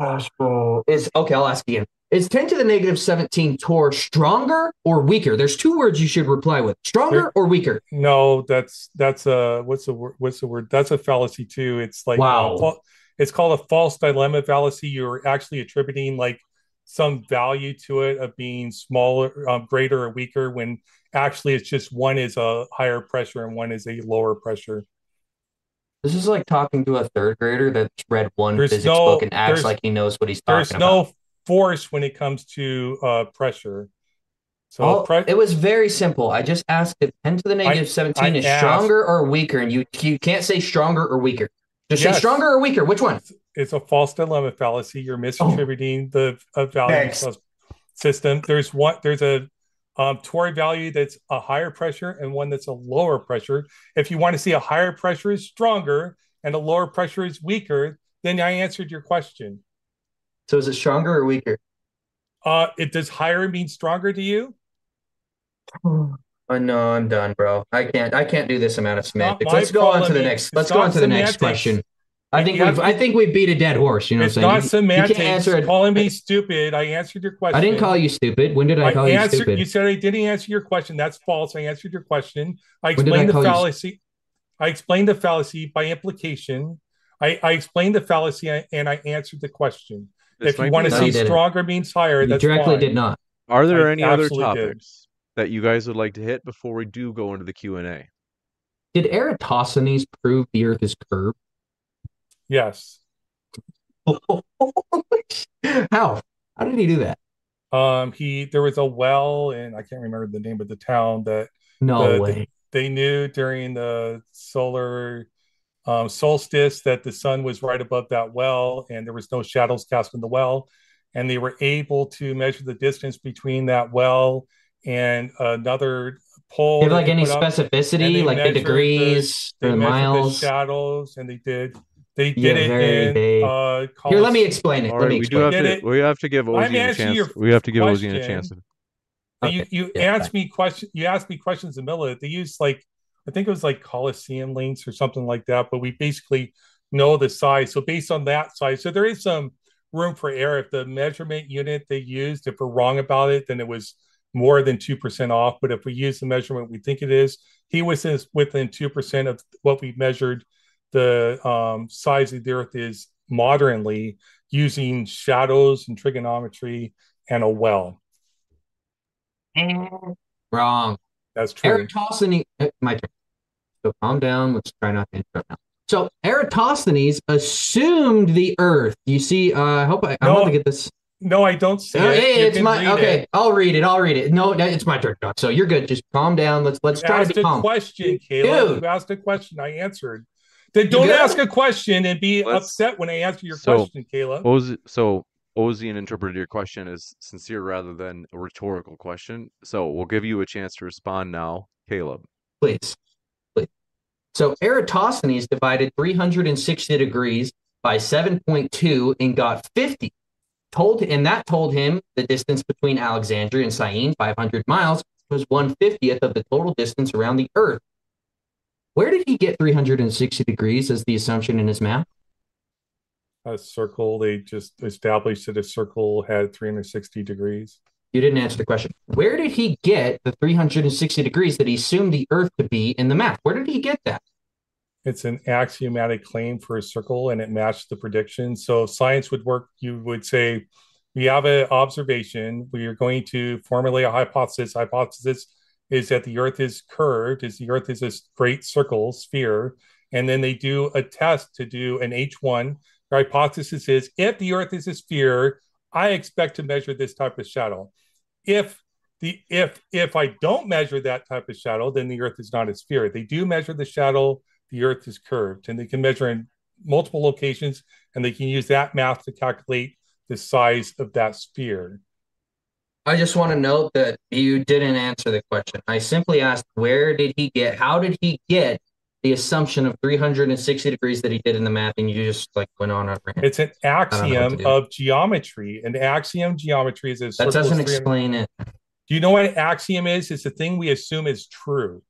gosh, bro. Is okay, I'll ask again. Is ten to the negative seventeen Torr stronger or weaker? There's two words you should reply with: stronger there, or weaker. No, that's that's a what's the word? What's the word? That's a fallacy too. It's like wow, uh, it's called a false dilemma fallacy. You're actually attributing like some value to it of being smaller, um, greater, or weaker when actually it's just one is a higher pressure and one is a lower pressure. This is like talking to a third grader that's read one there's physics no, book and acts like he knows what he's talking there's about. There's no force when it comes to uh, pressure. So oh, pre- it was very simple. I just asked if ten to the negative I, seventeen I is asked, stronger or weaker, and you you can't say stronger or weaker. Just yes. say stronger or weaker. Which one? It's, it's a false dilemma fallacy. You're misattributing oh. the value Thanks. system. There's one. There's a Um, Torr value that's a higher pressure and one that's a lower pressure. If you want to see a higher pressure is stronger and a lower pressure is weaker, then I answered your question. So is it stronger or weaker? Uh, it does higher mean stronger to you? Oh, no, I'm done, bro. I can't. I can't do this amount of semantics. Let's go on to the next. Let's go on to the next question. I think we've, I think we beat a dead horse. You know what I'm saying? It's not semantics. You're calling me stupid. I answered your question. I didn't call you stupid. When did I call you stupid? You said I didn't answer your question. That's false. I answered your question. I explained the fallacy. I explained the fallacy by implication. I, I explained the fallacy and I answered the question. If you want to see stronger means higher, that's fine. You directly did not. Are there any other topics that you guys would like to hit before we do go into the Q and A? Did Eratosthenes prove the Earth is curved? Yes. How? How did he do that? Um, he there was a well, and I can't remember the name of the town that. No the, way. The, they knew during the solar um, solstice that the sun was right above that well, and there was no shadows cast in the well, and they were able to measure the distance between that well and another. Pole. They have like any specificity, up, like the degrees, the, they the miles, the shadows, and they did. They did yeah, it in, uh, Here, let me explain it. Let me we explain. do have to, we have to give Ozien a chance. We have to give Ozien a chance. Okay. You you yeah, asked fine. me question. You asked me questions in the middle of it. They used like I think it was like Colosseum lengths or something like that. But we basically know the size. So based on that size, so there is some room for error. If the measurement unit they used, if we're wrong about it, then it was more than two percent off. But if we use the measurement we think it is, he was within two percent of what we measured. The um, size of the Earth is modernly using shadows and trigonometry and a well. Wrong. That's true. Eratosthenes, my turn. So calm down. Let's try not to interrupt now. So Eratosthenes assumed the Earth. You see, uh, I hope I, I'm going to get this. No, I don't see no, it. Hey, it's my okay. It. I'll read it. I'll read it. No, it's my turn. So you're good. Just calm down. Let's let's you try to be calm. Asked a question, Caleb. Dude. You asked a question. I answered. Then don't ask a question and be Let's, upset when I answer your so, question, Caleb. Oz, so Ozien interpreted your question as sincere rather than a rhetorical question. So we'll give you a chance to respond now, Caleb. Please. Please. So Eratosthenes divided three hundred sixty degrees by seven point two and got fifty. Told And that told him the distance between Alexandria and Syene, five hundred miles, was one fiftieth of the total distance around the Earth. Where did he get three hundred sixty degrees as the assumption in his map? A circle. They just established that a circle had three hundred sixty degrees. You didn't answer the question. Where did he get the three hundred sixty degrees that he assumed the Earth to be in the map? Where did he get that? It's an axiomatic claim for a circle, and it matched the prediction. So if science would work, you would say, we have an observation. We are going to formulate a hypothesis. Hypothesis is that the Earth is curved, is the Earth is a great circle, sphere, and then they do a test to do an H one. Their hypothesis is, if the Earth is a sphere, I expect to measure this type of shadow. If the if if I don't measure that type of shadow, then the Earth is not a sphere. They do measure the shadow, the Earth is curved, and they can measure in multiple locations, and they can use that math to calculate the size of that sphere. I just want to note that you didn't answer the question. I simply asked, where did he get, how did he get the assumption of three hundred sixty degrees that he did in the math? And you just like went on. It's an axiom of geometry. An axiom geometry is a That doesn't explain it. Do you know what an axiom is? It's a thing we assume is true.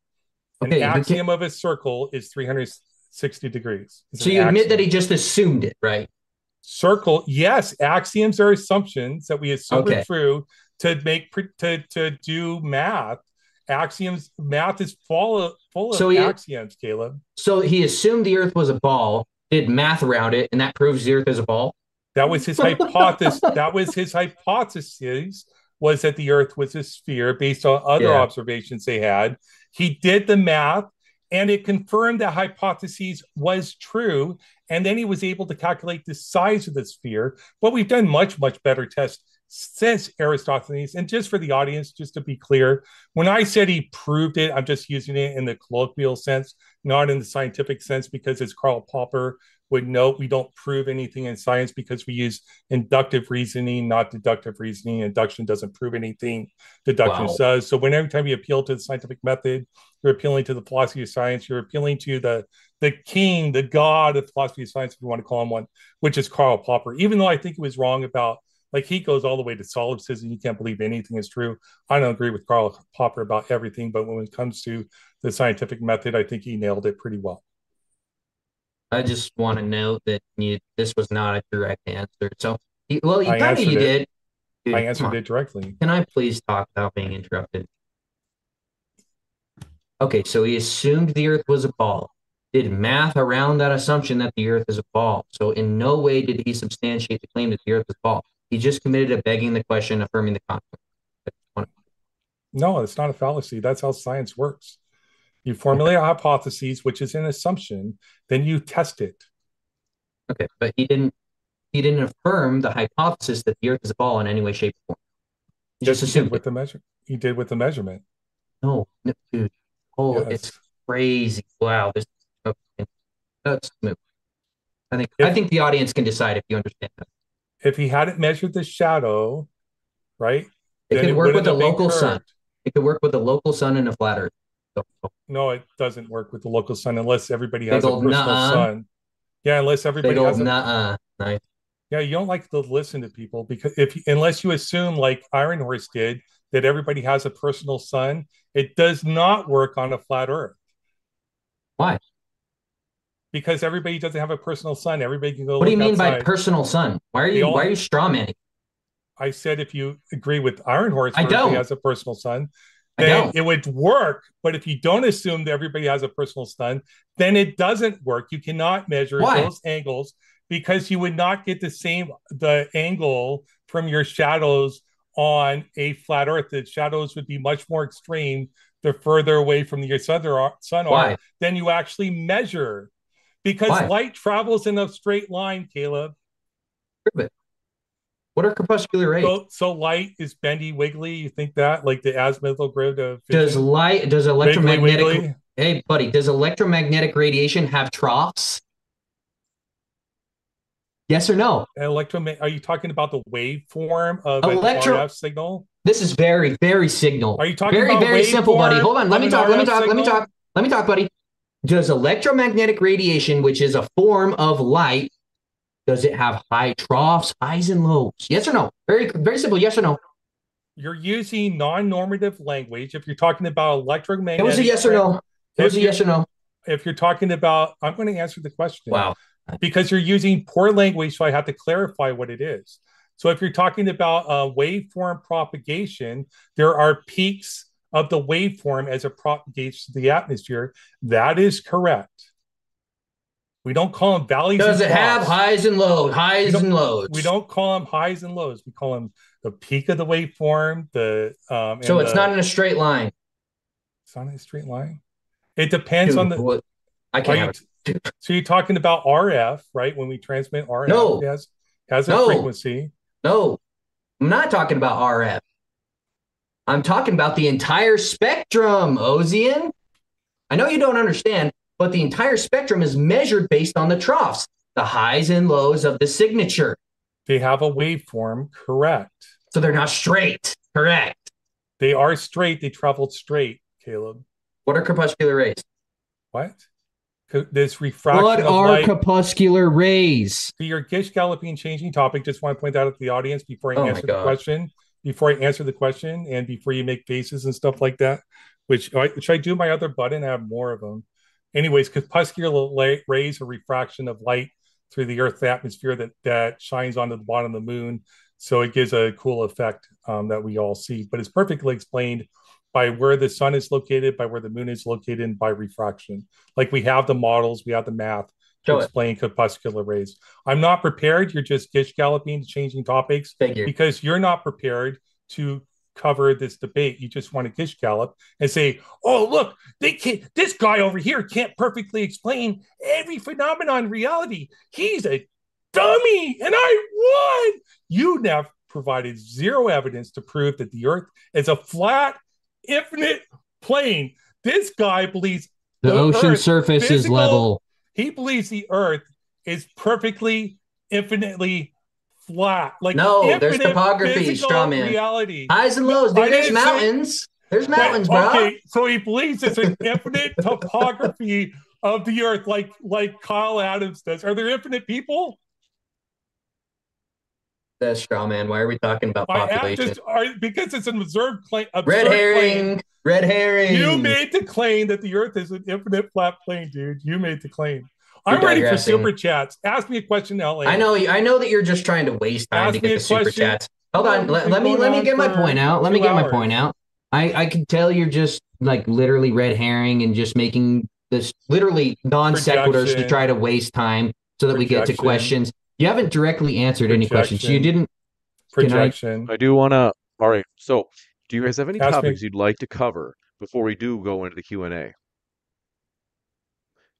An okay, axiom of a circle is three hundred sixty degrees. It's so you axiom. admit that he just assumed it, right? Circle. Yes. Axioms are assumptions that we assume okay. are true. To make to to do math, axioms. Math is full of full so of he, axioms, Caleb. So he assumed the Earth was a ball, did math around it, and that proves the Earth is a ball. That was his hypothesis. That was his hypothesis was that the Earth was a sphere based on other yeah. observations they had. He did the math, And it confirmed the hypothesis was true. And then he was able to calculate the size of the sphere. But we've done much, much better tests since Eratosthenes. And just for the audience, just to be clear, when I said he proved it, I'm just using it in the colloquial sense, not in the scientific sense, because as Karl Popper would note, we don't prove anything in science because we use inductive reasoning, not deductive reasoning. Induction doesn't prove anything, deduction wow. does. So whenever time you appeal to the scientific method, you're appealing to the philosophy of science, you're appealing to the, the king, the god of philosophy of science, if you want to call him one, which is Karl Popper. Even though I think he was wrong about, like, he goes all the way to solipsism, you can't believe anything is true. I don't agree with Karl Popper about everything, but when it comes to the scientific method, I think he nailed it pretty well. I just want to note that you, this was not a direct answer. So, well, you kind of you did. Dude, I answered it directly. Can I please talk without being interrupted? Okay, so he assumed the Earth was a ball. Did math around that assumption that the Earth is a ball. So in no way did he substantiate the claim that the Earth is a ball. He just committed to begging the question, affirming the concept. No, it's not a fallacy. That's how science works. You formulate okay. a hypothesis, which is an assumption, then you test it. Okay, but he didn't he didn't affirm the hypothesis that the Earth is a ball in any way, shape, or form. He just assumed with it. the measure. He did with the measurement. No, no dude. Oh, yes. It's crazy. Wow. This okay. That's move. I think if, I think the audience can decide if you understand that. If he hadn't measured the shadow, right? It could work with the local sun. It could work with the local sun and a flat Earth. No, it doesn't work with the local sun unless everybody has a personal sun. Yeah, unless everybody has a... Nice. Yeah, you don't like to listen to people because if unless you assume, like Iron Horse did, that everybody has a personal sun, it does not work on a flat Earth. Why? Because everybody doesn't have a personal sun. Everybody can go. What do you mean outside. by personal sun? Why are you only, why are you strawmanning? I said if you agree with Iron Horse, I don't. He has a personal sun. Then it would work, but if you don't assume that everybody has a personal sun, then it doesn't work. You cannot measure Why? those angles because you would not get the same the angle from your shadows on a flat Earth. The shadows would be much more extreme the further away from your sun are, sun are than you actually measure because Why? light travels in a straight line, Caleb. Perfect. What are corpuscular rays? So, so light is bendy, wiggly. You think that, like the azimuthal grid of vision. Does light? Does electromagnetic? Wiggly, wiggly? Hey, buddy, does electromagnetic radiation have troughs? Yes or no? Electromagnetic? Are you talking about the waveform of Electro- an R F signal? This is very, very signal. Are you talking very, about very wave simple, form buddy? Hold on. Let me talk. Let me talk. Signal? Let me talk. Let me talk, buddy. Does electromagnetic radiation, which is a form of light, does it have high troughs, highs and lows? Yes or no? Very, very simple. Yes or no? You're using non-normative language. If you're talking about electromagnetic... It was a yes or no. It was a yes or no. If you're talking about... I'm going to answer the question. Wow. Because you're using poor language, so I have to clarify what it is. So if you're talking about uh, waveform propagation, there are peaks of the waveform as it propagates to the atmosphere. That is correct. We don't call them valleys and troughs. Does it have highs and lows? Highs and lows. We don't call them highs and lows. We call them the peak of the waveform. The um, so it's the, not in a straight line. It's not in a straight line. It depends Dude, on the. What? I can't. You, so you're talking about R F, right? When we transmit R F, no, it has, has a no. frequency. No, I'm not talking about R F. I'm talking about the entire spectrum, Ozien. I know you don't understand. But the entire spectrum is measured based on the troughs, the highs and lows of the signature. They have a waveform, correct. So they're not straight, correct. They are straight. They traveled straight, Caleb. What are corpuscular rays? What? This refraction What are light. corpuscular rays? So your gish galloping changing topic, just want to point that out to the audience before I oh answer the question, before I answer the question, and before you make faces and stuff like that, which, which I do my other button, I have more of them. Anyways, corpuscular rays are refraction of light through the Earth's atmosphere that, that shines onto the bottom of the moon. So it gives a cool effect um, that we all see. But it's perfectly explained by where the sun is located, by where the moon is located, and by refraction. Like we have the models, we have the math to Show explain it. corpuscular rays. I'm not prepared. You're just gish galloping, changing topics. Thank you. Because you're not prepared to cover this debate. You just want to gish gallop and say, oh, look, they can't, this guy over here can't perfectly explain every phenomenon in reality. He's a dummy, and I won. You now provided zero evidence to prove that the Earth is a flat, infinite plane. This guy believes the ocean surface is level. He believes the Earth is perfectly, infinitely flat. Like, no, there's topography, straw man. Reality. Highs and lows, dude. There's mountains. There's mountains, bro. Okay, so he believes it's an infinite topography of the Earth, like like Kyle Adams does. Are there infinite people? That's straw man. Why are we talking about population? Just, are, because it's an observed claim. Red herring. Claim. Red herring. You made the claim that the Earth is an infinite flat plane, dude. You made the claim. You're I'm digressing. Ready for super chats. Ask me a question, L A. I know. I know that you're just trying to waste time Ask to get the question. super chats. Hold on. Let, let me let me get my point out. Let me get hours. my point out. I I can tell you're just like literally red herring and just making this literally non sequiturs to try to waste time so that Projection. we get to questions. You haven't directly answered Projection. any questions. You didn't. Projection. I, I do want to. All right. So, do you guys have any Ask topics me. you'd like to cover before we do go into the Q and A?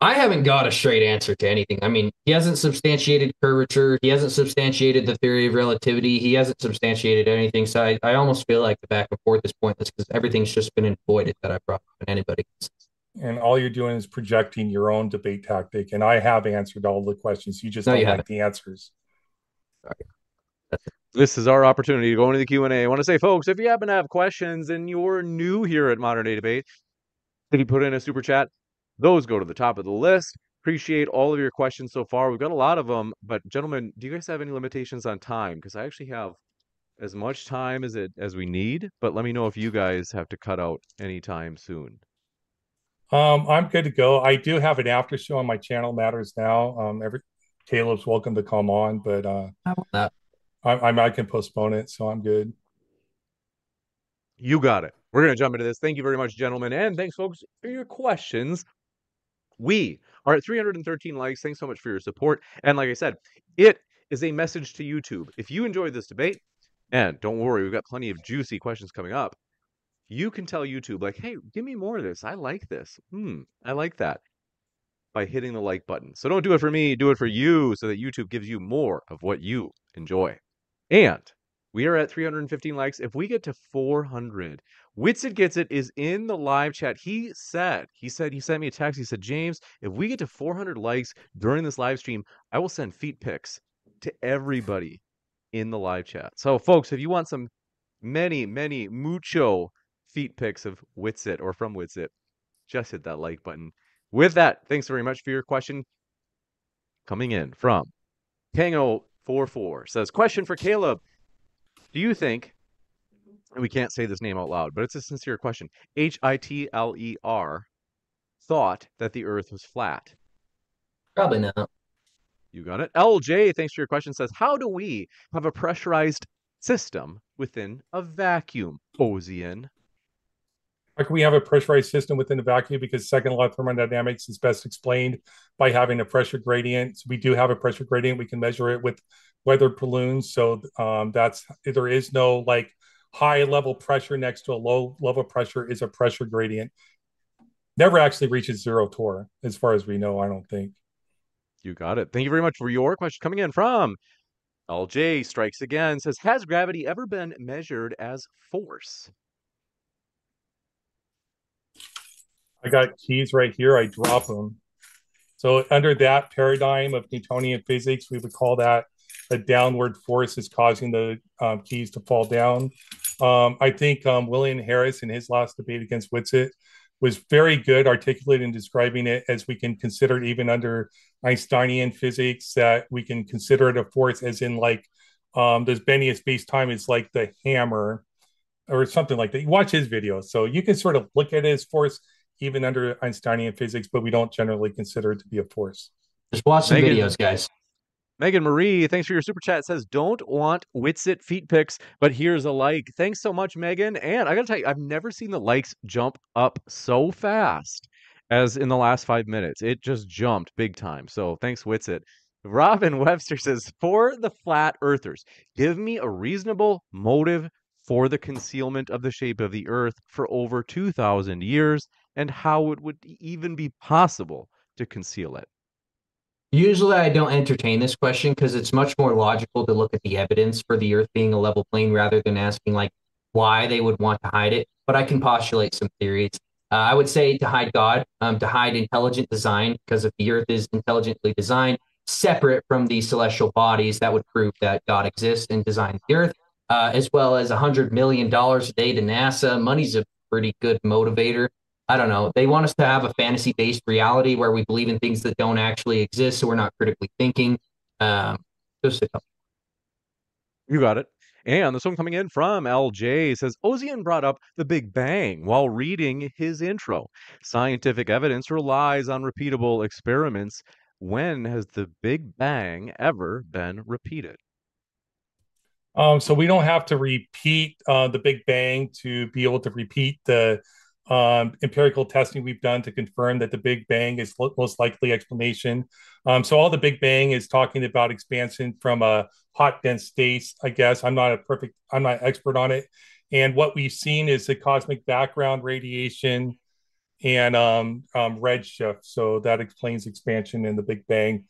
I haven't got a straight answer to anything. I mean, he hasn't substantiated curvature. He hasn't substantiated the theory of relativity. He hasn't substantiated anything. So I, I almost feel like the back and forth is pointless because everything's just been voided that I brought up and anybody can see. And all you're doing is projecting your own debate tactic. And I have answered all the questions. You just no, don't you like haven't. the answers. Sorry. That's it. This is our opportunity to go into the Q and A. I want to say, folks, if you happen to have questions and you're new here at Modern Day Debate, if you put in a super chat, those go to the top of the list. Appreciate all of your questions so far. We've got a lot of them, but gentlemen, do you guys have any limitations on time? Because I actually have as much time as it as we need, but let me know if you guys have to cut out any time soon. Um, I'm good to go. I do have an after show on my channel, Matters Now. Um, every Caleb's welcome to come on, but uh, I, I, I can postpone it, so I'm good. You got it. We're going to jump into this. Thank you very much, gentlemen, and thanks, folks, for your questions. We are at three hundred thirteen likes. Thanks so much for your support. And like I said, it is a message to YouTube. If you enjoyed this debate, and don't worry, we've got plenty of juicy questions coming up, you can tell YouTube, like, hey, give me more of this. I like this. Hmm, I like that. By hitting the like button. So don't do it for me. Do it for you so that YouTube gives you more of what you enjoy. And we are at three hundred fifteen likes. If we get to four hundred, Witsit Gets It is in the live chat. He said, he said, he sent me a text. He said, James, if we get to four hundred likes during this live stream, I will send feet pics to everybody in the live chat. So, folks, if you want some many, many mucho feet pics of Witsit or from Witsit, just hit that like button. With that, thanks very much for your question. Coming in from Tango forty-four says, question for Caleb. Do you think, and we can't say this name out loud, but it's a sincere question, H I T L E R thought that the Earth was flat? Probably not. You got it. L J, thanks for your question, says, how do we have a pressurized system within a vacuum, Ozien? How can we have a pressurized system within a vacuum? Because second law of thermodynamics is best explained by having a pressure gradient. So we do have a pressure gradient. We can measure it with weathered balloons. So um, that's, there is no like high level pressure next to a low level pressure is a pressure gradient. Never actually reaches zero torr as far as we know, I don't think. You got it. Thank you very much for your question. Coming in from L J Strikes Again says, has gravity ever been measured as force? I got keys right here. I drop them. So under that paradigm of Newtonian physics, we would call that a downward force is causing the um, keys to fall down. Um, I think um, William Harris in his last debate against Witsit was very good articulating describing it as we can consider it even under Einsteinian physics that we can consider it a force as in like um, this Benioff space-time is like the hammer or something like that. You watch his video. So you can sort of look at it as force even under Einsteinian physics, but we don't generally consider it to be a force. Just watch some Megan, videos, guys. Megan Marie, thanks for your super chat. It says, don't want Witsit feet pics, but here's a like. Thanks so much, Megan. And I got to tell you, I've never seen the likes jump up so fast as in the last five minutes. It just jumped big time. So thanks, Witsit. Robin Webster says, for the flat earthers, give me a reasonable motive for the concealment of the shape of the Earth for over two thousand years and how it would even be possible to conceal it. Usually I don't entertain this question because it's much more logical to look at the evidence for the Earth being a level plane rather than asking like why they would want to hide it. But I can postulate some theories. Uh, I would say to hide God, um, to hide intelligent design, because if the Earth is intelligently designed separate from the celestial bodies, that would prove that God exists and designed the Earth, uh, as well as one hundred million dollars a day to NASA. Money's a pretty good motivator. I don't know. They want us to have a fantasy-based reality where we believe in things that don't actually exist, so we're not critically thinking. Um, just a couple. You got it. And this one coming in from L J says, Ozien brought up the Big Bang while reading his intro. Scientific evidence relies on repeatable experiments. When has the Big Bang ever been repeated? Um, so we don't have to repeat uh, the Big Bang to be able to repeat the Um, empirical testing we've done to confirm that the Big Bang is lo- most likely explanation. Um, so all the Big Bang is talking about expansion from a hot dense states, I guess. I'm not a perfect, I'm not an expert on it. And what we've seen is the cosmic background radiation and um, um, redshift. So that explains expansion in the Big Bang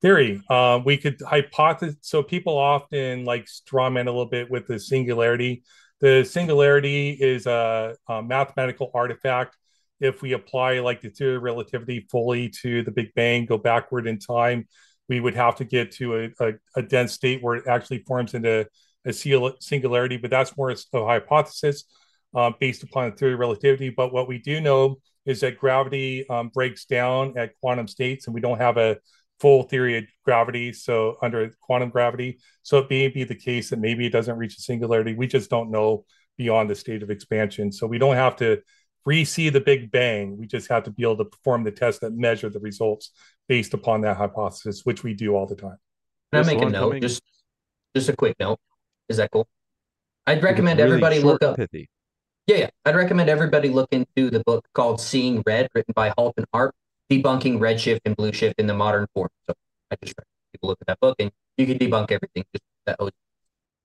theory. Uh, we could hypothesize, so people often like strawman a little bit with the singularity. The singularity is a, a mathematical artifact. If we apply like the theory of relativity fully to the Big Bang, go backward in time, we would have to get to a, a, a dense state where it actually forms into a singularity, but that's more a hypothesis uh, based upon the theory of relativity. But what we do know is that gravity um, breaks down at quantum states, and we don't have a full theory of gravity, so under quantum gravity. So it may be the case that maybe it doesn't reach a singularity. We just don't know beyond the state of expansion. So we don't have to re-see the Big Bang. We just have to be able to perform the tests that measure the results based upon that hypothesis, which we do all the time. Can I make a note? Just, just a quick note. Is that cool? I'd recommend really everybody look up. Pithy. Yeah, yeah. I'd recommend everybody look into the book called Seeing Red, written by Halton Arp. Debunking redshift and blue shift in the modern form. So I just recommend people look at that book, and you can debunk everything. Just that was-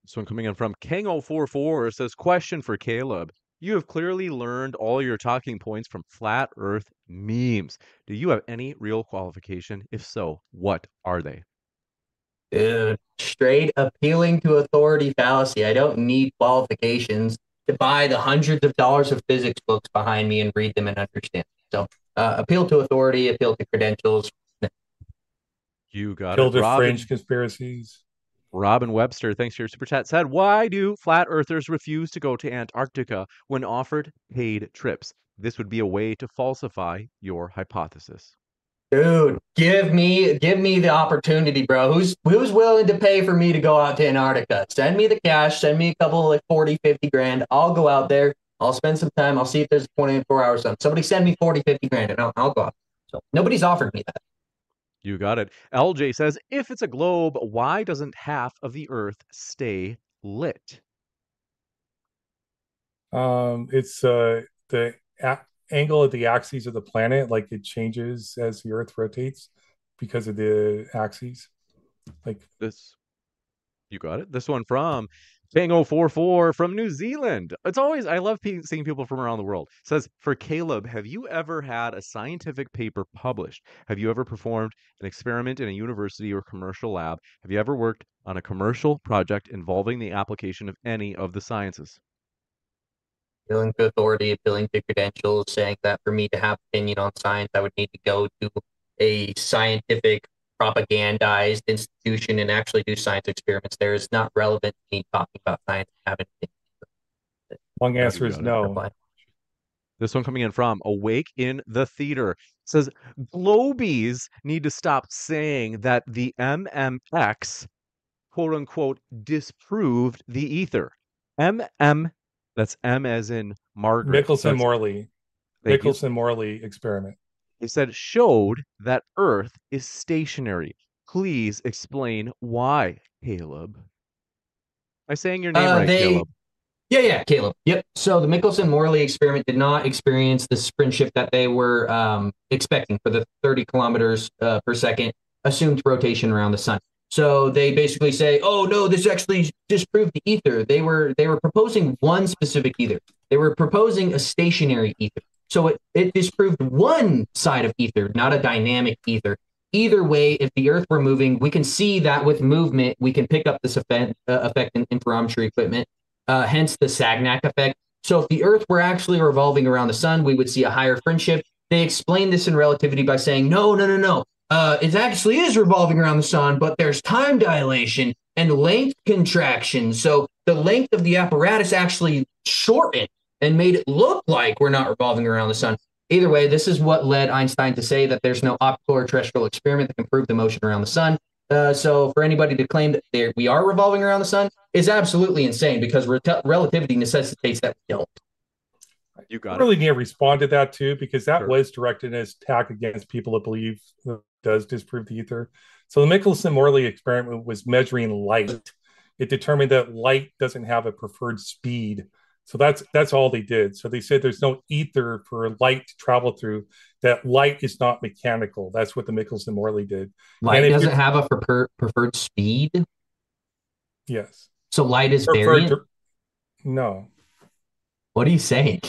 this one coming in from Kang zero four four says, question for Caleb. You have clearly learned all your talking points from flat earth memes. Do you have any real qualification? If so, what are they? Dude, straight appealing to authority fallacy. I don't need qualifications to buy the hundreds of dollars of physics books behind me and read them and understand. So Uh, appeal to authority, appeal to credentials. You got appeal it. Appeal to fringe conspiracies. Robin Webster, thanks for your super chat, said, why do flat earthers refuse to go to Antarctica when offered paid trips? This would be a way to falsify your hypothesis. Dude, give me give me the opportunity, bro. Who's who's willing to pay for me to go out to Antarctica? Send me the cash. Send me a couple of like forty, fifty grand. I'll go out there. I'll spend some time. I'll see if there's twenty-four hours done. Somebody send me forty, fifty grand and I'll, I'll go out. So nobody's offered me that. You got it. L J says, if it's a globe, why doesn't half of the Earth stay lit? Um, it's uh, the a- angle of the axes of the planet. Like it changes as the Earth rotates because of the axes. Like this. You got it. This one from Kang zero four four from New Zealand. It's always, I love pe- seeing people from around the world. It says, for Caleb, have you ever had a scientific paper published? Have you ever performed an experiment in a university or commercial lab? Have you ever worked on a commercial project involving the application of any of the sciences? Appealing to authority, appealing to credentials, saying that for me to have opinion on science, I would need to go to a scientific propagandized institution and actually do science experiments there. Is not relevant to me talking about science. Long answer is no. This one coming in from Awake in the Theater says, Globies need to stop saying that the M M X, quote unquote, disproved the ether. M M, that's M as in Margaret. Michelson Morley. Michelson Morley experiment. He said, showed that Earth is stationary. Please explain why, Caleb. Am I saying your name uh, right, they, Caleb? Yeah, yeah, Caleb. Yep. So the Michelson-Morley experiment did not experience the spin shift that they were um, expecting for the thirty kilometers uh, per second assumed rotation around the sun. So they basically say, oh, no, this actually disproved the ether. They were they were proposing one specific ether. They were proposing a stationary ether. So it, it disproved one side of ether, not a dynamic ether. Either way, if the Earth were moving, we can see that with movement, we can pick up this effect, uh, effect in interferometry equipment, uh, hence the Sagnac effect. So if the Earth were actually revolving around the sun, we would see a higher friendship. They explain this in relativity by saying, no, no, no, no. Uh, it actually is revolving around the sun, but there's time dilation and length contraction. So the length of the apparatus actually shortened and made it look like we're not revolving around the sun. Either way, this is what led Einstein to say that there's no optical or terrestrial experiment that can prove the motion around the sun. Uh, so for anybody to claim that we are revolving around the sun is absolutely insane, because re- relativity necessitates that we don't. You got I really it. need to respond to that, too, because that sure. was directed as attack against people that believe that does disprove the ether. So the Michelson Morley experiment was measuring light. It determined that light doesn't have a preferred speed. So that's that's all they did. So they said there's no ether for light to travel through, that light is not mechanical. That's what the Michelson Morley did. Light doesn't have a prefer- preferred speed? Yes. So light is variant? To, no. What are you saying?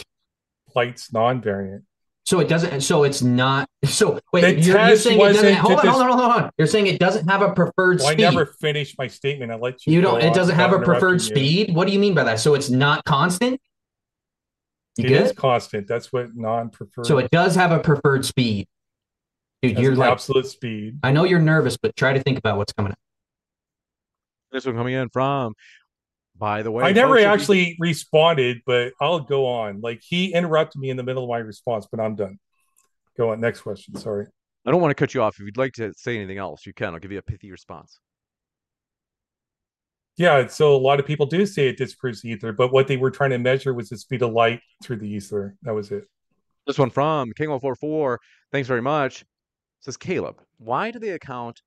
Light's non-variant. So it doesn't, so it's not, so wait, you're, you're saying it doesn't, hold on, hold on, hold on. You're saying it doesn't have a preferred well, speed. I never finished my statement. I let you You don't, it doesn't have a preferred speed? You. What do you mean by that? So it's not constant? You it good? is constant. That's what non-preferred. So it does have a preferred speed. Dude, you're like. Absolute speed. I know you're nervous, but try to think about what's coming up. This one coming in from. By the way, I never actually be... responded, but I'll go on. Like, he interrupted me in the middle of my response, but I'm done. Go on. Next question. Sorry. I don't want to cut you off. If you'd like to say anything else, you can. I'll give you a pithy response. Yeah. So a lot of people do say it disproves the ether, but what they were trying to measure was the speed of light through the ether. That was it. This one from King one forty-four. Thanks very much. It says, Caleb, why do they account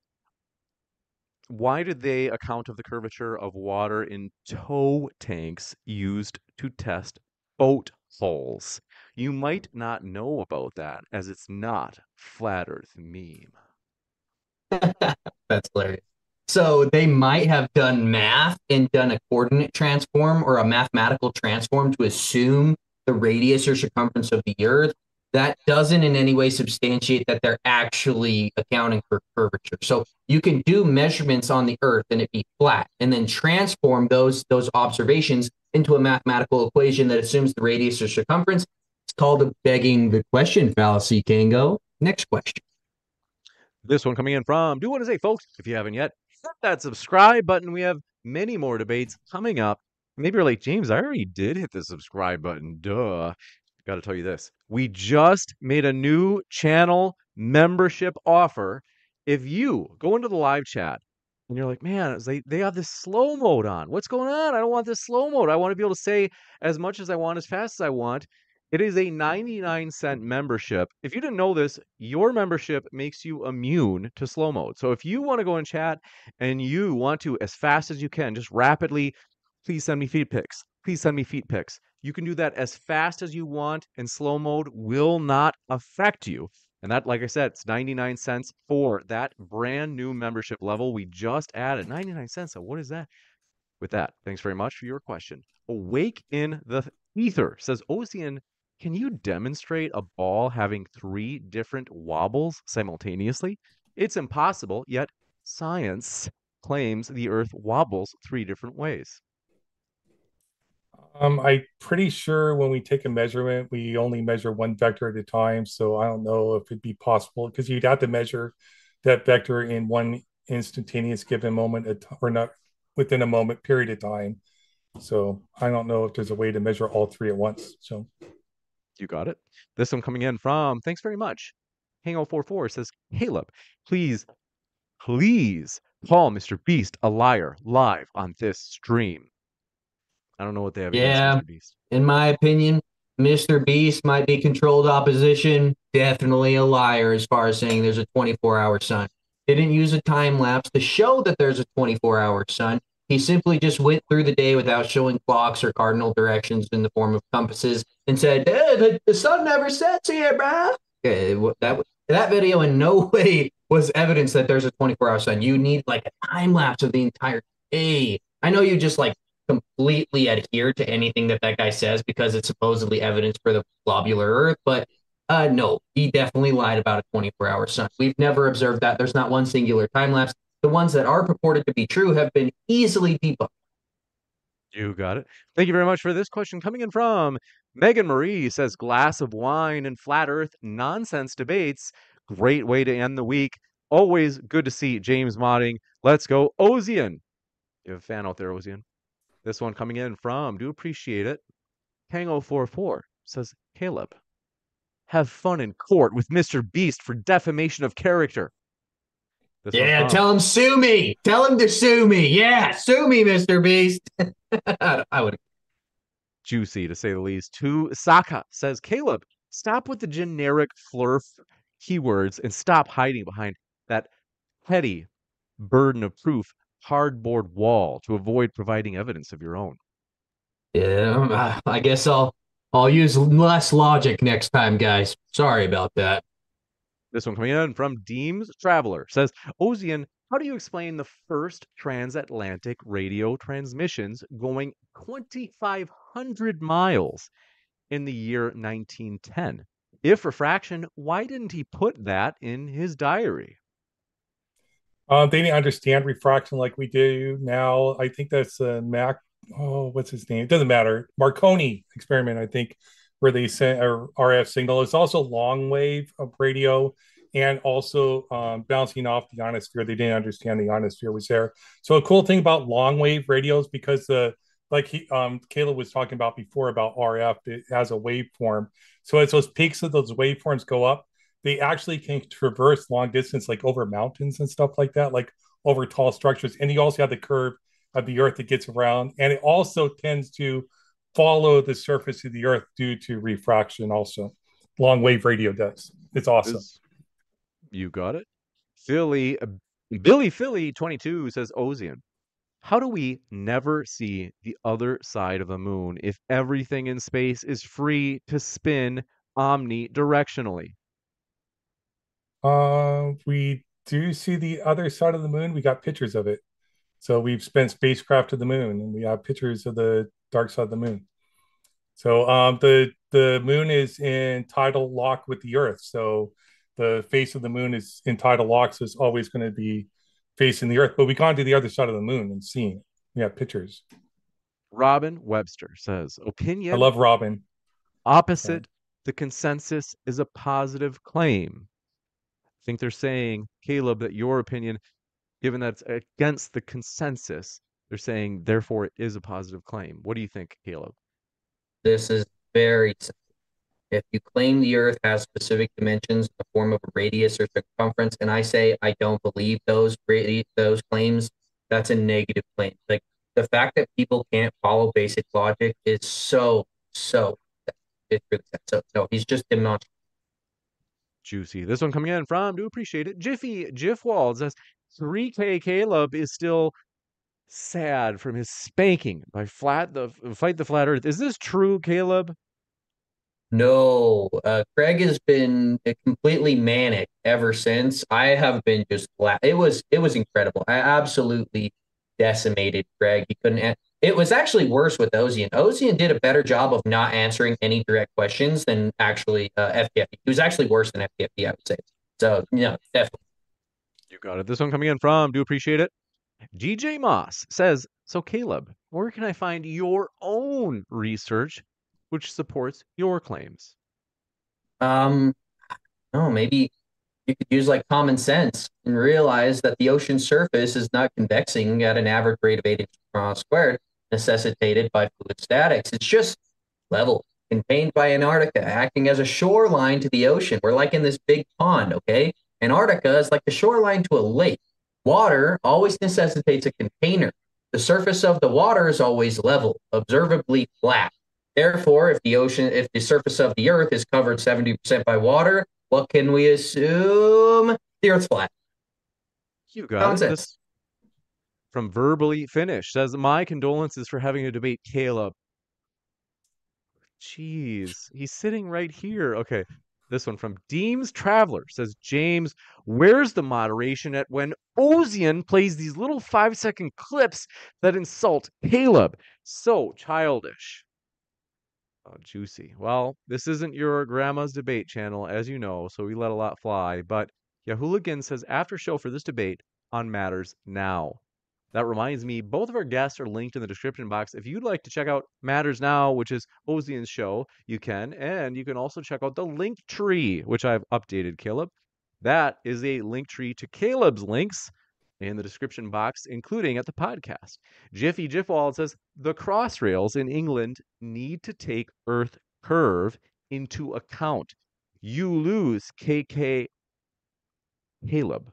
Why did they account of the curvature of water in tow tanks used to test boat hulls? You might not know about that, as it's not flat Earth meme. That's hilarious. So they might have done math and done a coordinate transform or a mathematical transform to assume the radius or circumference of the Earth. That doesn't in any way substantiate that they're actually accounting for curvature. So you can do measurements on the Earth and it be flat, and then transform those those observations into a mathematical equation that assumes the radius or circumference. It's called a begging the question fallacy, Kango. Next question. This one coming in from Do What Is A, folks. If you haven't yet, hit that subscribe button. We have many more debates coming up. Maybe you're like, James, I already did hit the subscribe button. Duh. Got to tell you this. We just made a new channel membership offer. If you go into the live chat and you're like, man, they, they have this slow mode on. What's going on? I don't want this slow mode. I want to be able to say as much as I want, as fast as I want. It is a ninety-nine cent membership. If you didn't know this, your membership makes you immune to slow mode. So if you want to go in chat and you want to, as fast as you can, just rapidly, please send me feed pics. Please send me feed pics. You can do that as fast as you want, and slow mode will not affect you. And that, like I said, it's ninety-nine cents for that brand new membership level. We just added ninety-nine cents. So what is that? With that, thanks very much for your question. Awake in the Ether says, Ozien, can you demonstrate a ball having three different wobbles simultaneously? It's impossible, yet science claims the Earth wobbles three different ways. Um, I'm pretty sure when we take a measurement, we only measure one vector at a time. So I don't know if it'd be possible, because you'd have to measure that vector in one instantaneous given moment at, or not within a moment period of time. So I don't know if there's a way to measure all three at once. So you got it. This one coming in from, thanks very much. Hango four four says, Caleb, please, please call Mister Beast a liar live on this stream. I don't know what they have yeah, against Mister Beast. In my opinion, Mister Beast might be controlled opposition. Definitely a liar as far as saying there's a twenty-four hour sun. Didn't use a time lapse to show that there's a twenty-four hour sun. He simply just went through the day without showing clocks or cardinal directions in the form of compasses and said, eh, the, the sun never sets here, bruh. Okay, that, that video in no way was evidence that there's a twenty-four hour sun. You need like a time lapse of the entire day. I know you just like completely adhere to anything that that guy says because it's supposedly evidence for the globular Earth, but uh, no, he definitely lied about a twenty-four hour sun. We've never observed that. There's not one singular time lapse. The ones that are purported to be true have been easily debunked. You got it. Thank you very much for this question coming in from Megan Marie. Says glass of wine and flat Earth nonsense debates. Great way to end the week. Always good to see James modding. Let's go Ozien. You have a fan out there, Ozien. This one coming in from, do appreciate it, Kango four four says, Caleb, have fun in court with MrBeast for defamation of character. This yeah, tell him sue me. Tell him to sue me. Yeah, sue me, MrBeast. I would. Juicy, to say the least. To Saka says, Caleb, stop with the generic flurf keywords and stop hiding behind that petty burden of proof cardboard wall to avoid providing evidence of your own. Yeah, I guess I'll I'll use less logic next time, guys. Sorry about that. This one coming in from Deems Traveler says, Ozien, how do you explain the first transatlantic radio transmissions going twenty-five hundred miles in the year nineteen ten? If refraction, why didn't he put that in his diary? Uh, they didn't understand refraction like we do now. I think that's a Mac. Oh, what's his name? It doesn't matter. Marconi experiment, I think, where they sent a R F signal. It's also long wave of radio and also um, bouncing off the ionosphere. They didn't understand the ionosphere was there. So a cool thing about long wave radios, because the like he, um, Caleb was talking about before about R F, it has a waveform. So as those peaks of those waveforms go up, they actually can traverse long distance, like over mountains and stuff like that, like over tall structures. And you also have the curve of the Earth that gets around. And it also tends to follow the surface of the Earth due to refraction also. Long wave radio does. It's awesome. You got it. Philly, Billy Philly twenty-two says, Ozien, how do we never see the other side of the moon if everything in space is free to spin omnidirectionally? Uh, we do see the other side of the moon. We got pictures of it. So we've spent spacecraft to the moon, and we have pictures of the dark side of the moon. So um, the the moon is in tidal lock with the Earth. So the face of the moon is in tidal lock, so it's always going to be facing the Earth. But we gone to the other side of the moon and seen it. We have pictures. Robin Webster says, opinion. I love Robin. Opposite yeah. The consensus is a positive claim. I think they're saying, Caleb, that your opinion, given that it's against the consensus, they're saying, therefore, it is a positive claim. What do you think, Caleb? This is very simple. If you claim the Earth has specific dimensions in the form of a radius or circumference, and I say I don't believe those those claims, that's a negative claim. Like the fact that people can't follow basic logic is so, so, it's really so, so he's just demonstrating. Juicy. This one coming in from, do appreciate it, Jiffy Jiffwald says, three K Caleb is still sad from his spanking by flat the fight the flat Earth. Is this true, Caleb? No. Uh, Craig has been completely manic ever since. I have been just flat. It was it was incredible. I absolutely decimated Craig. He couldn't. An- it was actually worse with Ozien. Ozien did a better job of not answering any direct questions than actually uh, F T F. He was actually worse than F T F, I would say. So, no, definitely. You got it. This one coming in from, do appreciate it, D J Moss says, so Caleb, where can I find your own research which supports your claims? Um, oh, maybe you could use like common sense and realize that the ocean surface is not convexing at an average rate of eight inches per mile squared, necessitated by fluid statics. It's just level contained by Antarctica, acting as a shoreline to the ocean. We're like in this big pond, okay? Antarctica is like the shoreline to a lake. Water always necessitates a container. The surface of the water is always level, observably flat. Therefore, if the ocean, if the surface of the Earth is covered seventy percent by water, what can we assume? The Earth's flat. You got it. This, from Verbally Finished, says, my condolences for having to debate Caleb. Jeez, he's sitting right here. Okay. This one from Deems Traveler says, James, where's the moderation at when Ozien plays these little five-second clips that insult Caleb? So childish. Oh, juicy. Well, this isn't your grandma's debate channel, as you know, so we let a lot fly. But Yahooligan says, after show for this debate on Matters Now. That reminds me, both of our guests are linked in the description box. If you'd like to check out Matters Now, which is Ozien's show, you can. And you can also check out the link tree, which I've updated, Caleb. That is a link tree to Caleb's links in the description box, including at the podcast. Jiffy Jiffwald says, the crossrails in England need to take Earth curve into account. You lose, K K Caleb.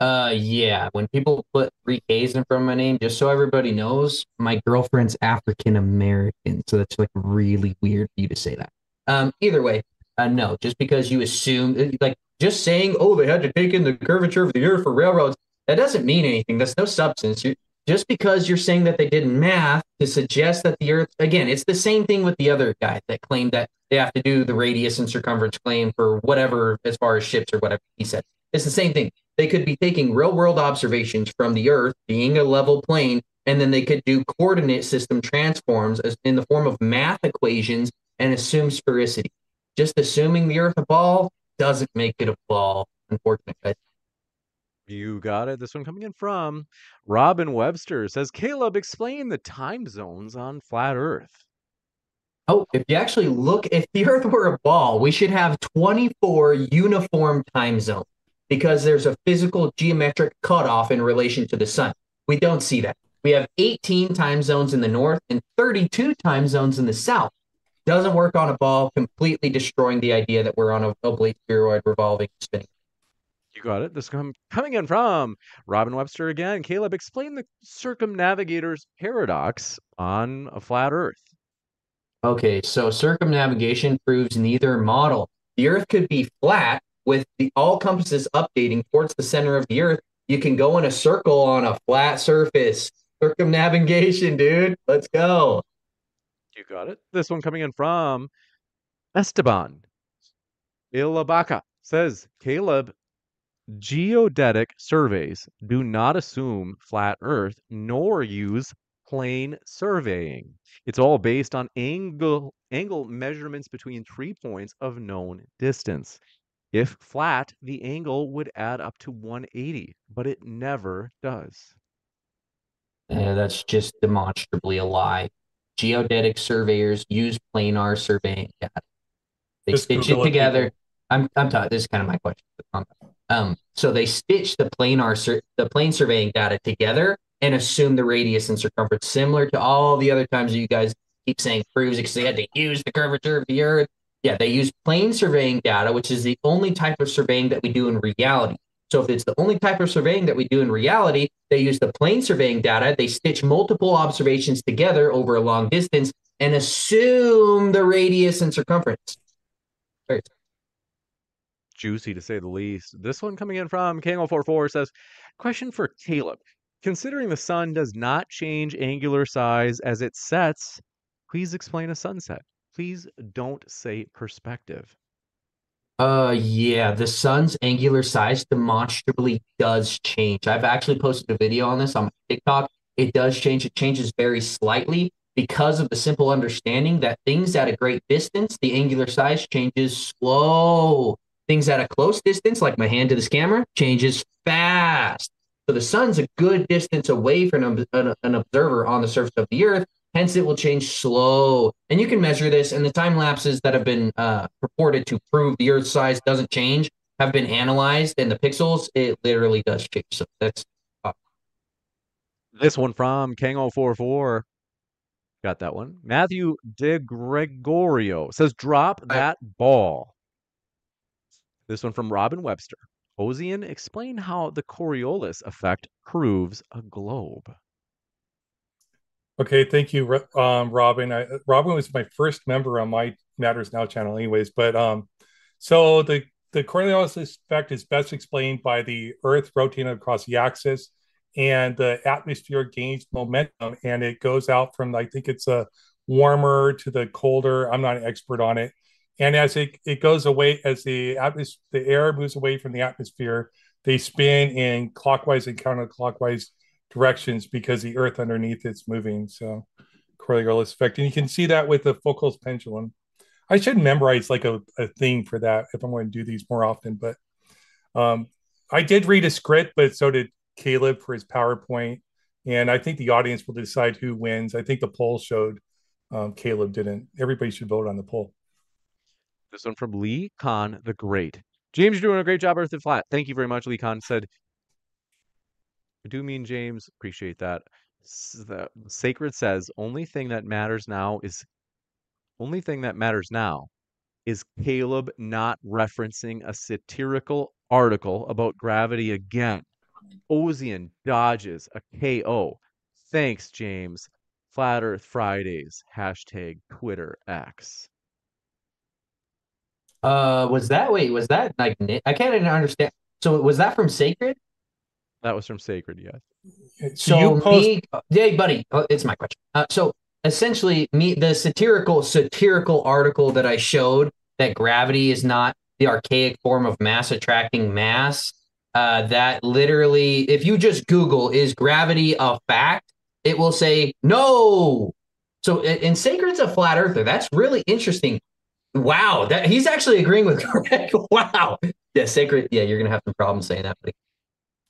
Uh, yeah, when people put three K's in front of my name, just so everybody knows, my girlfriend's African-American, so that's like really weird for you to say that. Um, either way, uh, no, just because you assume, like, just saying, oh, they had to take in the curvature of the earth for railroads, that doesn't mean anything. That's no substance. You're, just because you're saying that they did math to suggest that the earth, again, it's the same thing with the other guy that claimed that they have to do the radius and circumference claim for whatever, as far as ships or whatever he said. It's the same thing. They could be taking real-world observations from the Earth, being a level plane, and then they could do coordinate system transforms as in the form of math equations and assume sphericity. Just assuming the Earth a ball doesn't make it a ball, unfortunately. You got it. This one coming in from Robin Webster says, Caleb, explain the time zones on flat Earth. Oh, if you actually look, if the Earth were a ball, we should have twenty-four uniform time zones, because there's a physical geometric cutoff in relation to the sun. We don't see that. We have eighteen time zones in the north and thirty-two time zones in the south. Doesn't work on a ball, completely destroying the idea that we're on an oblique spheroid revolving spinning. You got it. This com- coming in from Robin Webster again. Caleb, explain the circumnavigator's paradox on a flat Earth. Okay, so circumnavigation proves neither model. The Earth could be flat, with the all compasses updating towards the center of the Earth. You can go in a circle on a flat surface. Circumnavigation, dude. Let's go. You got it. This one coming in from Esteban Ilabaca says, Caleb, geodetic surveys do not assume flat Earth nor use plane surveying. It's all based on angle, angle measurements between three points of known distance. If flat, the angle would add up to one hundred eighty, but it never does. Uh, that's just demonstrably a lie. Geodetic surveyors use planar surveying data. They just stitch Google it together. People. I'm I'm talking. This is kind of my question. Um, so they stitch the planar sur- the plane surveying data together and assume the radius and circumference, similar to all the other times that you guys keep saying proves because they had to use the curvature of the Earth. Yeah, they use plane surveying data, which is the only type of surveying that we do in reality. So if it's the only type of surveying that we do in reality, they use the plane surveying data. They stitch multiple observations together over a long distance and assume the radius and circumference. Right. Juicy, to say the least. This one coming in from Kango forty-four says, question for Caleb. Considering the sun does not change angular size as it sets, please explain a sunset. Please don't say perspective. Uh, yeah, the sun's angular size demonstrably does change. I've actually posted a video on this on my TikTok. It does change. It changes very slightly because of the simple understanding that things at a great distance, the angular size changes slow. Things at a close distance, like my hand to this camera, changes fast. So the sun's a good distance away from an, an observer on the surface of the Earth. Hence, it will change slow. And you can measure this, and the time lapses that have been uh, purported to prove the Earth's size doesn't change have been analyzed, and the pixels, it literally does change. So that's uh, this one from Kango forty-four. Got that one. Matthew DeGregorio says, drop that I... ball. This one from Robin Webster. Ozien, explain how the Coriolis effect proves a globe. Okay, thank you, um, Robin. I, Robin was my first member on my Matters Now channel anyways. But um, so the, the Coriolis effect is best explained by the Earth rotating across the axis, and the atmosphere gains momentum, and it goes out from, I think it's a warmer to the colder. I'm not an expert on it. And as it, it goes away, as the atmos- the air moves away from the atmosphere, they spin in clockwise and counterclockwise directions because the Earth underneath it's moving. So Coriolis effect. And you can see that with the Foucault's pendulum. I should memorize like a, a theme for that if I'm going to do these more often. But um, I did read a script, but so did Caleb for his PowerPoint. And I think the audience will decide who wins. I think the poll showed um, Caleb didn't. Everybody should vote on the poll. This one from Lee Khan the Great. James, you're doing a great job, Earth and Flat. Thank you very much, Lee Khan said. I do mean James. Appreciate that. The Sacred says, only thing that matters now is only thing that matters now is Caleb not referencing a satirical article about gravity again. Ozien dodges a K O. Thanks, James. Flat Earth Fridays. Hashtag Twitter X. Uh, was that, wait, was that like, I can't even understand. So was that from Sacred? That was from Sacred, yes. So, so you post- me, hey, buddy, it's my question. Uh, so essentially, me, the satirical, satirical article that I showed that gravity is not the archaic form of mass attracting mass, uh, that literally, if you just Google, is gravity a fact? It will say, no. So, and Sacred's a flat earther. That's really interesting. Wow, that he's actually agreeing with Greg. Wow. Yeah, Sacred. Yeah, you're gonna have some problems saying that. Buddy.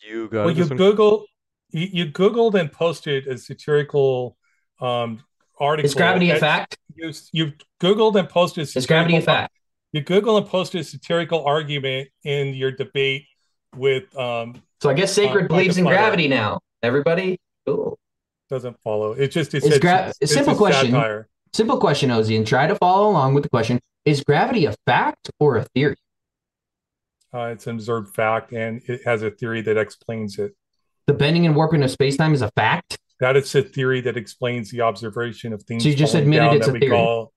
You got well, you one. Google, you, you Googled and posted a satirical um, article. Is gravity a fact? You you Googled and posted. A is gravity a fact? You Google and posted a satirical argument in your debate with. Um, so I guess Sacred um, believes in gravity now. Everybody, cool. Doesn't follow. It just it's, it's, gra- it's, it's simple it's question. Satire. Simple question, Ozien. Try to follow along with the question. Is gravity a fact or a theory? Uh, it's an observed fact, and it has a theory that explains it. The bending and warping of space-time is a fact? That is a theory that explains the observation of things. So you just admitted it's a theory? Call...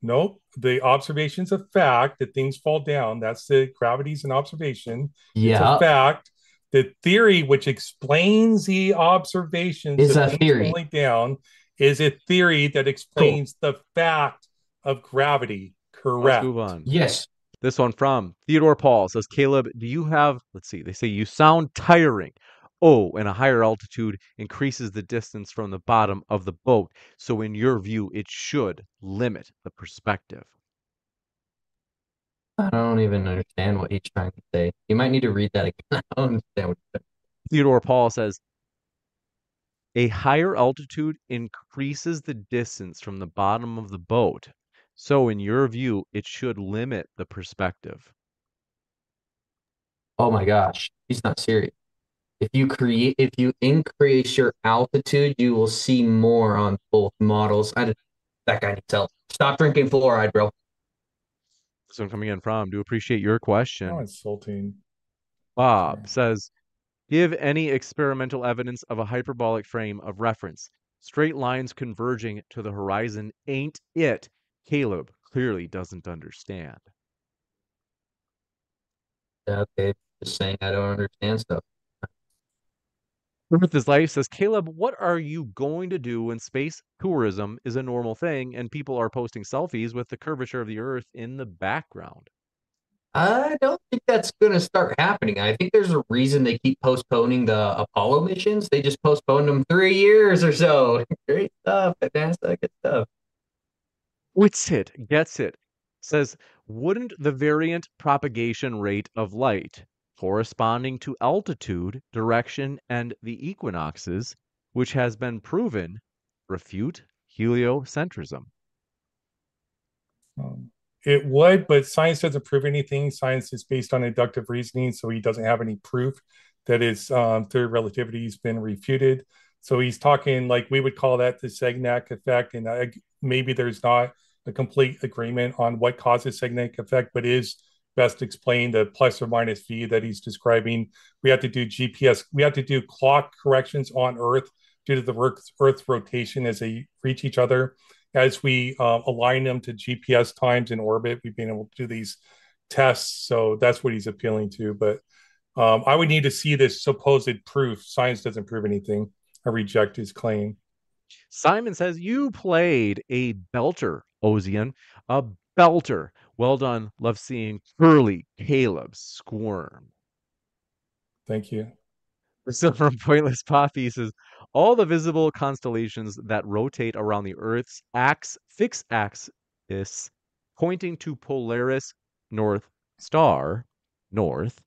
Nope. The observation's a fact that things fall down. That's the gravity's an observation. Yeah. It's a fact. The theory which explains the observations is a theory. Falling down is a theory that explains cool. the fact of gravity. Correct. Let's move on. Yes. This one from Theodore Paul says, Caleb, do you have, let's see, they say you sound tiring. Oh, and a higher altitude increases the distance from the bottom of the boat. So in your view, it should limit the perspective. I don't even understand what he's trying to say. You might need to read that again. I don't understand what he's saying. Theodore Paul says, a higher altitude increases the distance from the bottom of the boat. So, in your view, it should limit the perspective. Oh my gosh, he's not serious. If you create, if you increase your altitude, you will see more on both models. I that guy needs help. Stop drinking fluoride, bro. This one coming in from. Do appreciate your question. Oh, insulting. Bob yeah. says, give any experimental evidence of a hyperbolic frame of reference. Straight lines converging to the horizon ain't it. Caleb clearly doesn't understand. Okay, just saying I don't understand stuff. Earth is Life says, Caleb, what are you going to do when space tourism is a normal thing and people are posting selfies with the curvature of the Earth in the background? I don't think that's going to start happening. I think there's a reason they keep postponing the Apollo missions. They just postponed them three years or so. Great stuff at NASA, good stuff. Wits it, gets it, says, wouldn't the variant propagation rate of light corresponding to altitude, direction, and the equinoxes, which has been proven, refute heliocentrism? Um, it would, but science doesn't prove anything. Science is based on inductive reasoning, so he doesn't have any proof that his um, theory of relativity has been refuted. So he's talking like we would call that the Segnac effect, and I, maybe there's not a complete agreement on what causes Segnac effect, but is best explained the plus or minus V that he's describing. We have to do G P S. We have to do clock corrections on Earth due to the Earth's rotation as they reach each other. As we uh, align them to G P S times in orbit, we've been able to do these tests. So that's what he's appealing to. But um, I would need to see this supposed proof. Science doesn't prove anything. I reject his claim. Simon says, you played a belter, Ozien, a belter. Well done. Love seeing Curly Caleb squirm. Thank you. So from Pointless Poppy says, all the visible constellations that rotate around the Earth's ax, fixed axis, pointing to Polaris, North Star, north,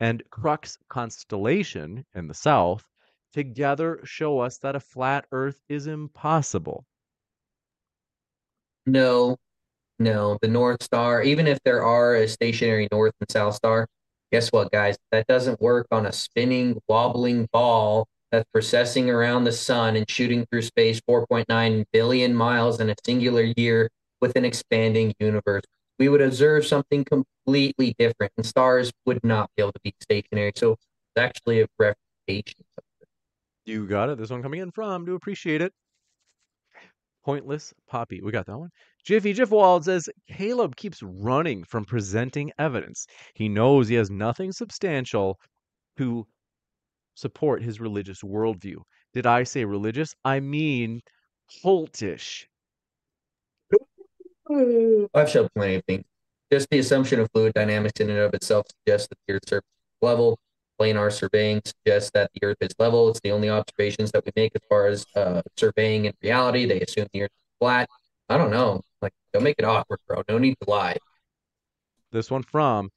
and Crux constellation in the south, together show us that a flat Earth is impossible. No, no. The North Star, even if there are a stationary North and South Star, guess what, guys? That doesn't work on a spinning, wobbling ball that's processing around the sun and shooting through space four point nine billion miles in a singular year with an expanding universe. We would observe something completely different, and stars would not be able to be stationary. So it's actually a refutation. You got it. This one coming in from, do appreciate it. Pointless Poppy. We got that one. Jiffy Jiffwald says, Caleb keeps running from presenting evidence. He knows he has nothing substantial to support his religious worldview. Did I say religious? I mean cultish. I've showed plenty of things. Just the assumption of fluid dynamics in and of itself suggests that the Earth's surface is level. Planar surveying suggests that the Earth is level. It's the only observations that we make as far as uh, surveying in reality. They assume the Earth is flat. I don't know. Like, don't make it awkward, bro. No need to lie. This one from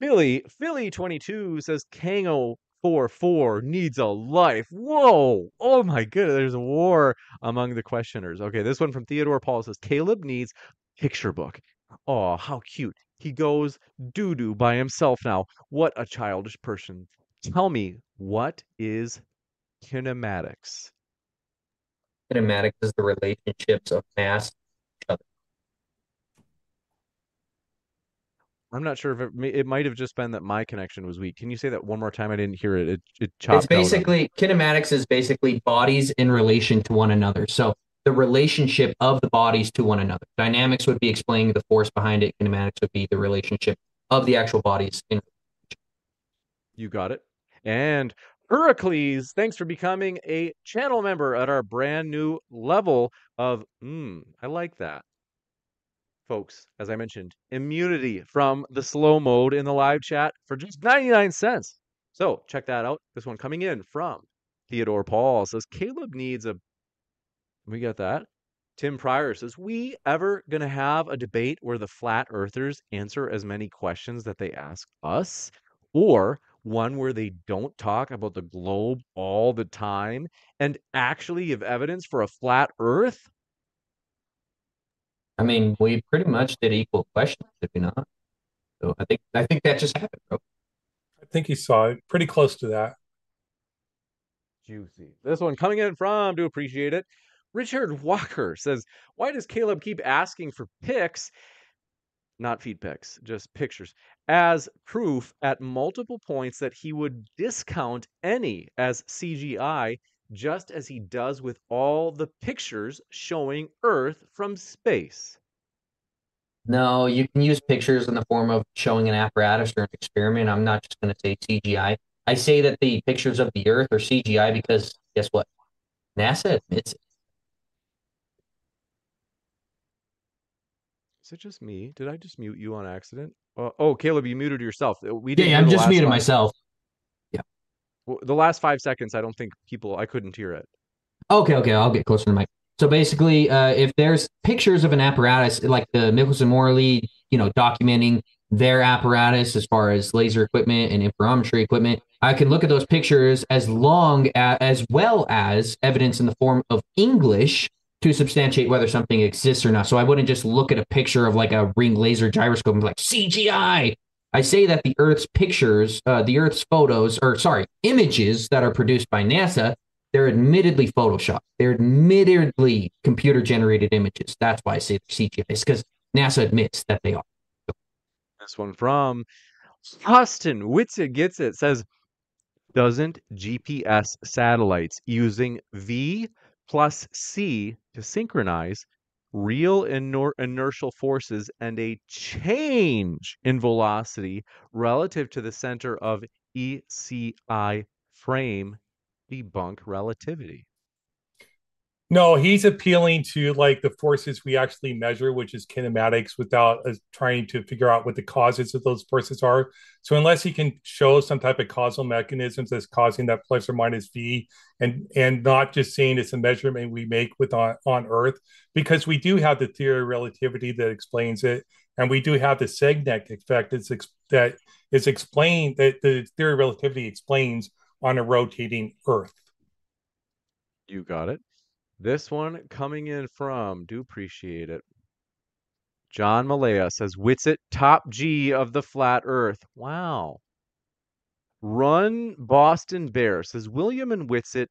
Philly. Philly twenty-two says Kango forty-four needs a life. Whoa. Oh, my goodness. There's a war among the questioners. Okay, this one from Theodore Paul says Caleb needs a picture book. Oh, how cute. He goes doo-doo by himself now. What a childish person. Tell me, what is kinematics? Kinematics is the relationships of mass to each other. I'm not sure if it, it might have just been that my connection was weak. Can you say that one more time? I didn't hear it. It, it chopped. It's basically, kinematics is basically bodies in relation to one another. So the relationship of the bodies to one another. Dynamics would be explaining the force behind it. Kinematics would be the relationship of the actual bodies. In you got it. And Heracles, thanks for becoming a channel member at our brand new level of, mm, I like that. Folks, as I mentioned, immunity from the slow mode in the live chat for just ninety-nine cents. So check that out. This one coming in from Theodore Paul says, Caleb needs a, we got that. Tim Pryor says, we ever going to have a debate where the flat earthers answer as many questions that they ask us? Or one where they don't talk about the globe all the time and actually give evidence for a flat Earth? I mean, we pretty much did equal questions, did we not? So I think I think that just happened, bro. I think he saw it pretty close to that. Juicy. This one coming in from, do appreciate it. Richard Walker says, why does Caleb keep asking for pics? Not feed pics, just pictures. As proof at multiple points that he would discount any as C G I, just as he does with all the pictures showing Earth from space. No, you can use pictures in the form of showing an apparatus or an experiment. I'm not just going to say C G I. I say that the pictures of the Earth are C G I because guess what? NASA admits it. Is it just me? Did I just mute you on accident? Uh, oh, Caleb, you muted yourself. We didn't yeah, I'm just muted myself. Yeah. Well, the last five seconds, I don't think people, I couldn't hear it. Okay, okay, I'll get closer to the mic. So basically, uh, if there's pictures of an apparatus, like the Michelson Morley, you know, documenting their apparatus as far as laser equipment and interferometry equipment, I can look at those pictures as long as, as well as evidence in the form of English to substantiate whether something exists or not. So I wouldn't just look at a picture of like a ring laser gyroscope and be like C G I. I say that the Earth's pictures, uh, the Earth's photos, or sorry, images that are produced by NASA, they're admittedly Photoshopped. They're admittedly computer-generated images. That's why I say they're C G I. It's because NASA admits that they are. This one from Austin Witsit Gets It says, doesn't G P S satellites using V plus C to synchronize real inor- inertial forces and a change in velocity relative to the center of E C I frame debunk relativity? No, he's appealing to like the forces we actually measure, which is kinematics, without uh, trying to figure out what the causes of those forces are. So unless he can show some type of causal mechanisms that's causing that plus or minus V, and and not just saying it's a measurement we make with on, on Earth, because we do have the theory of relativity that explains it. And we do have the Segnek effect that's ex- that is explained, that the theory of relativity explains on a rotating Earth. You got it. This one coming in from, do appreciate it, John Malaya says, Witsit, top G of the flat Earth. Wow. Run Boston Bear says, William and Witsit,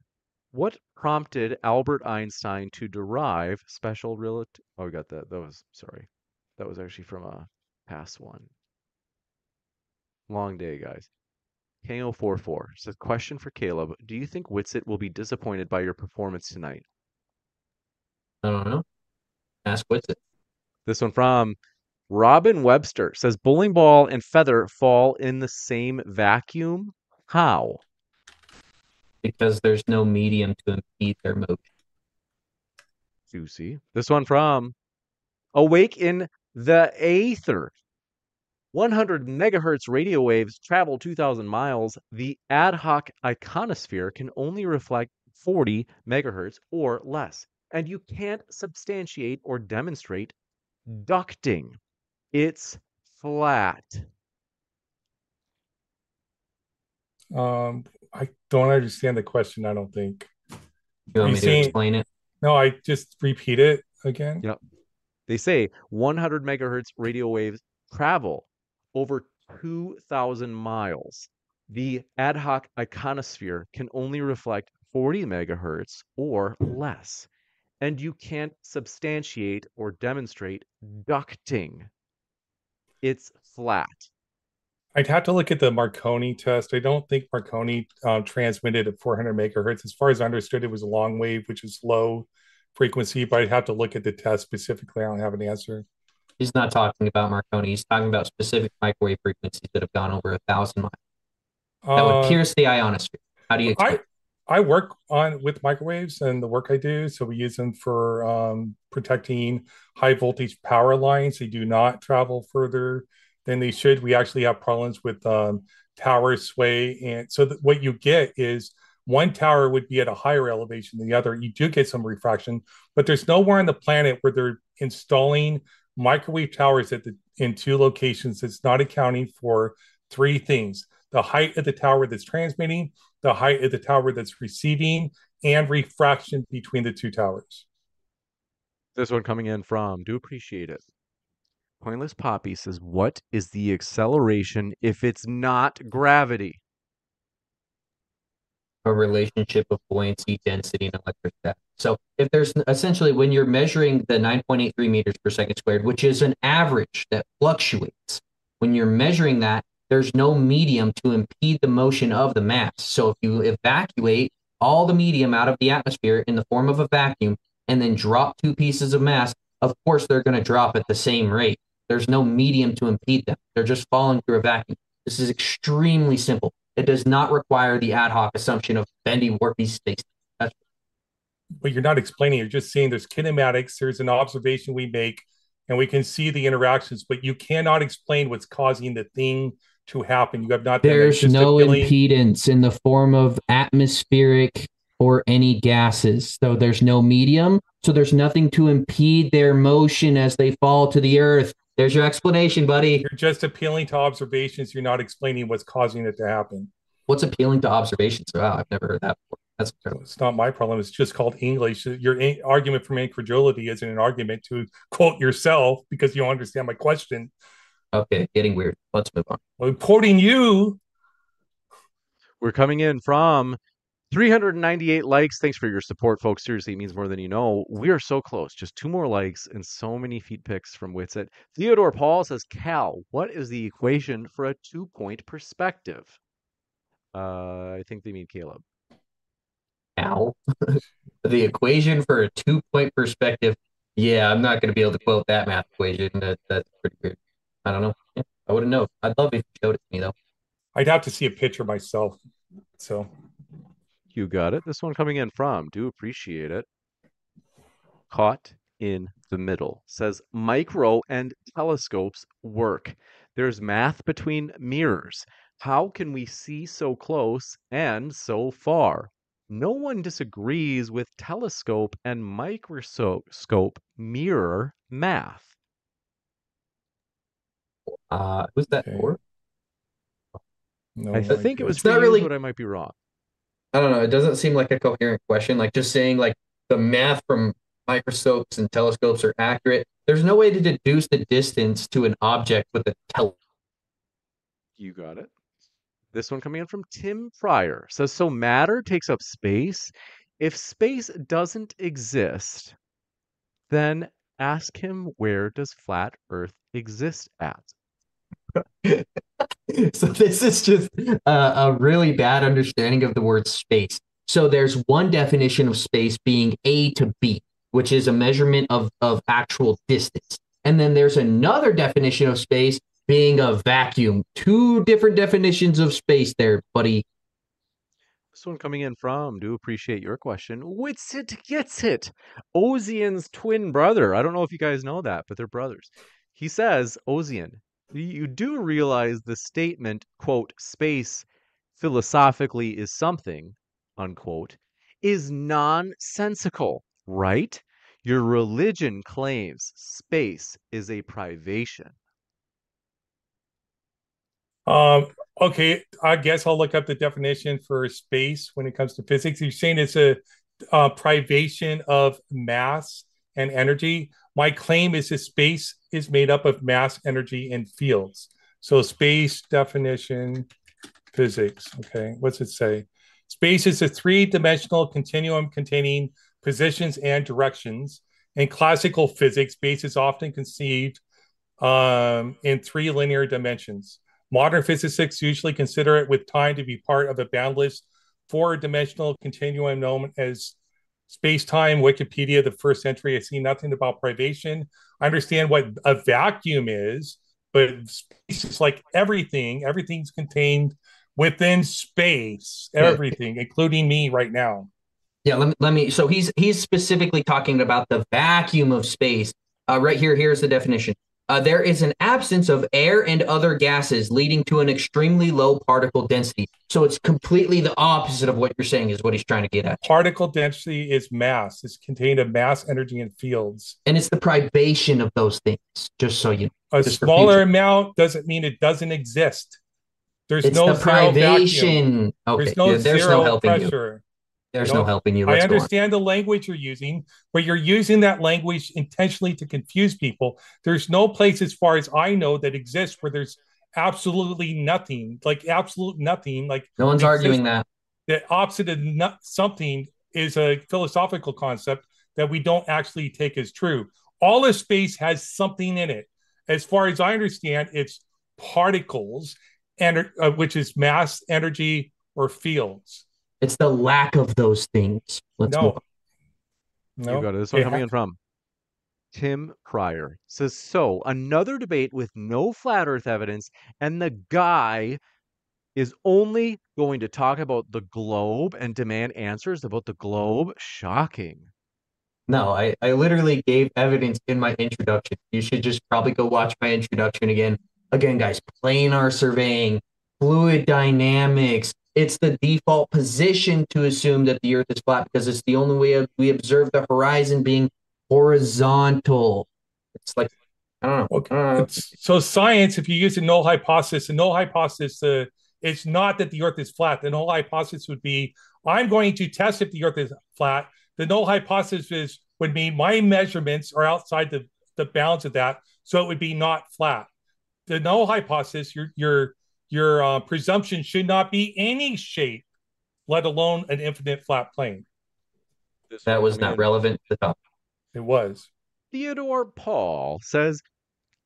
what prompted Albert Einstein to derive special relativity? Oh, we got that. That was, sorry. That was actually from a past one. Long day, guys. K O forty-four says, question for Caleb. Do you think Witsit will be disappointed by your performance tonight? I don't know. Ask Witsit. This one from Robin Webster says, bowling ball and feather fall in the same vacuum. How? Because there's no medium to impede their motion. Juicy. This one from Awake in the Aether. one hundred megahertz radio waves travel two thousand miles. The ad hoc iconosphere can only reflect forty megahertz or less. And you can't substantiate or demonstrate ducting. It's flat. Um, I don't understand the question, I don't think. You want me to explain it? No, I just repeat it again. Yep. They say one hundred megahertz radio waves travel over two thousand miles. The ad hoc iconosphere can only reflect forty megahertz or less. And you can't substantiate or demonstrate ducting. It's flat. I'd have to look at the Marconi test. I don't think Marconi uh, transmitted at four hundred megahertz. As far as I understood, it was a long wave, which is low frequency, but I'd have to look at the test specifically. I don't have an answer. He's not talking about Marconi. He's talking about specific microwave frequencies that have gone over a thousand miles. That uh, would pierce the ionosphere. How do you explain? I- I work on with microwaves and the work I do. So we use them for um, protecting high voltage power lines. They do not travel further than they should. We actually have problems with um, tower sway. And so th- what you get is one tower would be at a higher elevation than the other. You do get some refraction, but there's nowhere on the planet where they're installing microwave towers at the, in two locations. That's not accounting for three things: the height of the tower that's transmitting, the height of the tower that's receiving, and refraction between the two towers. This one coming in from, do appreciate it, Pointless Poppy says, what is the acceleration if it's not gravity? A relationship of buoyancy, density, and electrostatic. So if there's essentially, when you're measuring the nine point eight three meters per second squared, which is an average that fluctuates, when you're measuring that, there's no medium to impede the motion of the mass. So if you evacuate all the medium out of the atmosphere in the form of a vacuum and then drop two pieces of mass, of course they're going to drop at the same rate. There's no medium to impede them. They're just falling through a vacuum. This is extremely simple. It does not require the ad hoc assumption of bendy, warpy space. That's- but you're not explaining. You're just saying there's kinematics. There's an observation we make, and we can see the interactions, but you cannot explain what's causing the thing to happen. You have not. There's no impedance in the form of atmospheric or any gases. So there's no medium. So there's nothing to impede their motion as they fall to the earth. There's your explanation, buddy. You're just appealing to observations. You're not explaining what's causing it to happen. What's appealing to observations? Wow, I've never heard that before. That's terrible. It's not my problem. It's just called English. Your in- argument from incredulity isn't an argument to quote yourself because you don't understand my question. Okay, getting weird. Let's move on. Well, quoting you. We're coming in from three hundred ninety-eight likes. Thanks for your support, folks. Seriously, it means more than you know. We are so close. Just two more likes and so many feed picks from Witsit. Theodore Paul says, Cal, what is the equation for a two-point perspective? Uh, I think they mean Caleb. Cal? The equation for a two-point perspective? Yeah, I'm not going to be able to quote that math equation. That, that's pretty weird. I don't know. Yeah, I wouldn't know. I'd love if you showed it to me, though. I'd have to see a picture myself. So, you got it. This one coming in from, do appreciate it, caught in the middle. Says micro and telescopes work. There's math between mirrors. How can we see so close and so far? No one disagrees with telescope and microscope mirror math. Uh, was that okay. four? No, I think it was it's three not really, but I might be wrong. I don't know. It doesn't seem like a coherent question. Like just saying like the math from microscopes and telescopes are accurate. There's no way to deduce the distance to an object with a telescope. You got it. This one coming in from Tim Pryor says, so matter takes up space. If space doesn't exist, then ask him, where does flat Earth exist at? So this is just a, a really bad understanding of the word space. So there's one definition of space being A to B, which is a measurement of, of actual distance. And then there's another definition of space being a vacuum. Two different definitions of space there, buddy. This one coming in from, do appreciate your question, Wits It Gets It, Ozien's twin brother. I don't know if you guys know that, but they're brothers. He says, Ozien, you do realize the statement, quote, space philosophically is something, unquote, is nonsensical, right? Your religion claims space is a privation. Um, okay, I guess I'll look up the definition for space when it comes to physics. You're saying it's a uh, privation of mass and energy. My claim is that space is made up of mass, energy, and fields. So space definition, physics. Okay, what's it say? Space is a three-dimensional continuum containing positions and directions. In classical physics, space is often conceived um, in three linear dimensions. Modern physicists usually consider it with time to be part of a boundless four-dimensional continuum known as space-time. Wikipedia, the first century, I see nothing about privation. I understand what a vacuum is, but space is like everything. Everything's contained within space, everything, including me right now. Yeah, let me, let me. So he's he's specifically talking about the vacuum of space. Uh, right here, here's the definition. Uh, there is an absence of air and other gases leading to an extremely low particle density. So it's completely the opposite of what you're saying is what he's trying to get at. Particle density is mass. It's contained of mass, energy, and fields. And it's the privation of those things, just so you know. A smaller amount doesn't mean it doesn't exist. There's it's no the privation. Okay. There's no, yeah, there's zero no helping pressure. You. There's you know, no helping you. Let's I understand the language you're using, but you're using that language intentionally to confuse people. There's no place, as far as I know, that exists where there's absolutely nothing, like absolute nothing. Like no one's arguing that. The opposite of not something is a philosophical concept that we don't actually take as true. All of space has something in it. As far as I understand, it's particles, and uh, which is mass, energy, or fields. It's the lack of those things. Let's no. no. You got it. This one yeah. coming in from Tim Pryor. Says, so another debate with no flat earth evidence, and the guy is only going to talk about the globe and demand answers about the globe. Shocking. No, I, I literally gave evidence in my introduction. You should just probably go watch my introduction again. Again, guys, planar surveying, fluid dynamics. It's the default position to assume that the Earth is flat because it's the only way we observe the horizon being horizontal. It's like, I don't know. Okay. I don't know. So science, if you use a null hypothesis, a null hypothesis, uh, it's not that the Earth is flat. The null hypothesis would be, I'm going to test if the Earth is flat. The null hypothesis is, would mean my measurements are outside the, the bounds of that, so it would be not flat. The null hypothesis, you're, you're Your uh, presumption should not be any shape, let alone an infinite flat plane. This that was not in. relevant to the topic. It was. Theodore Paul says,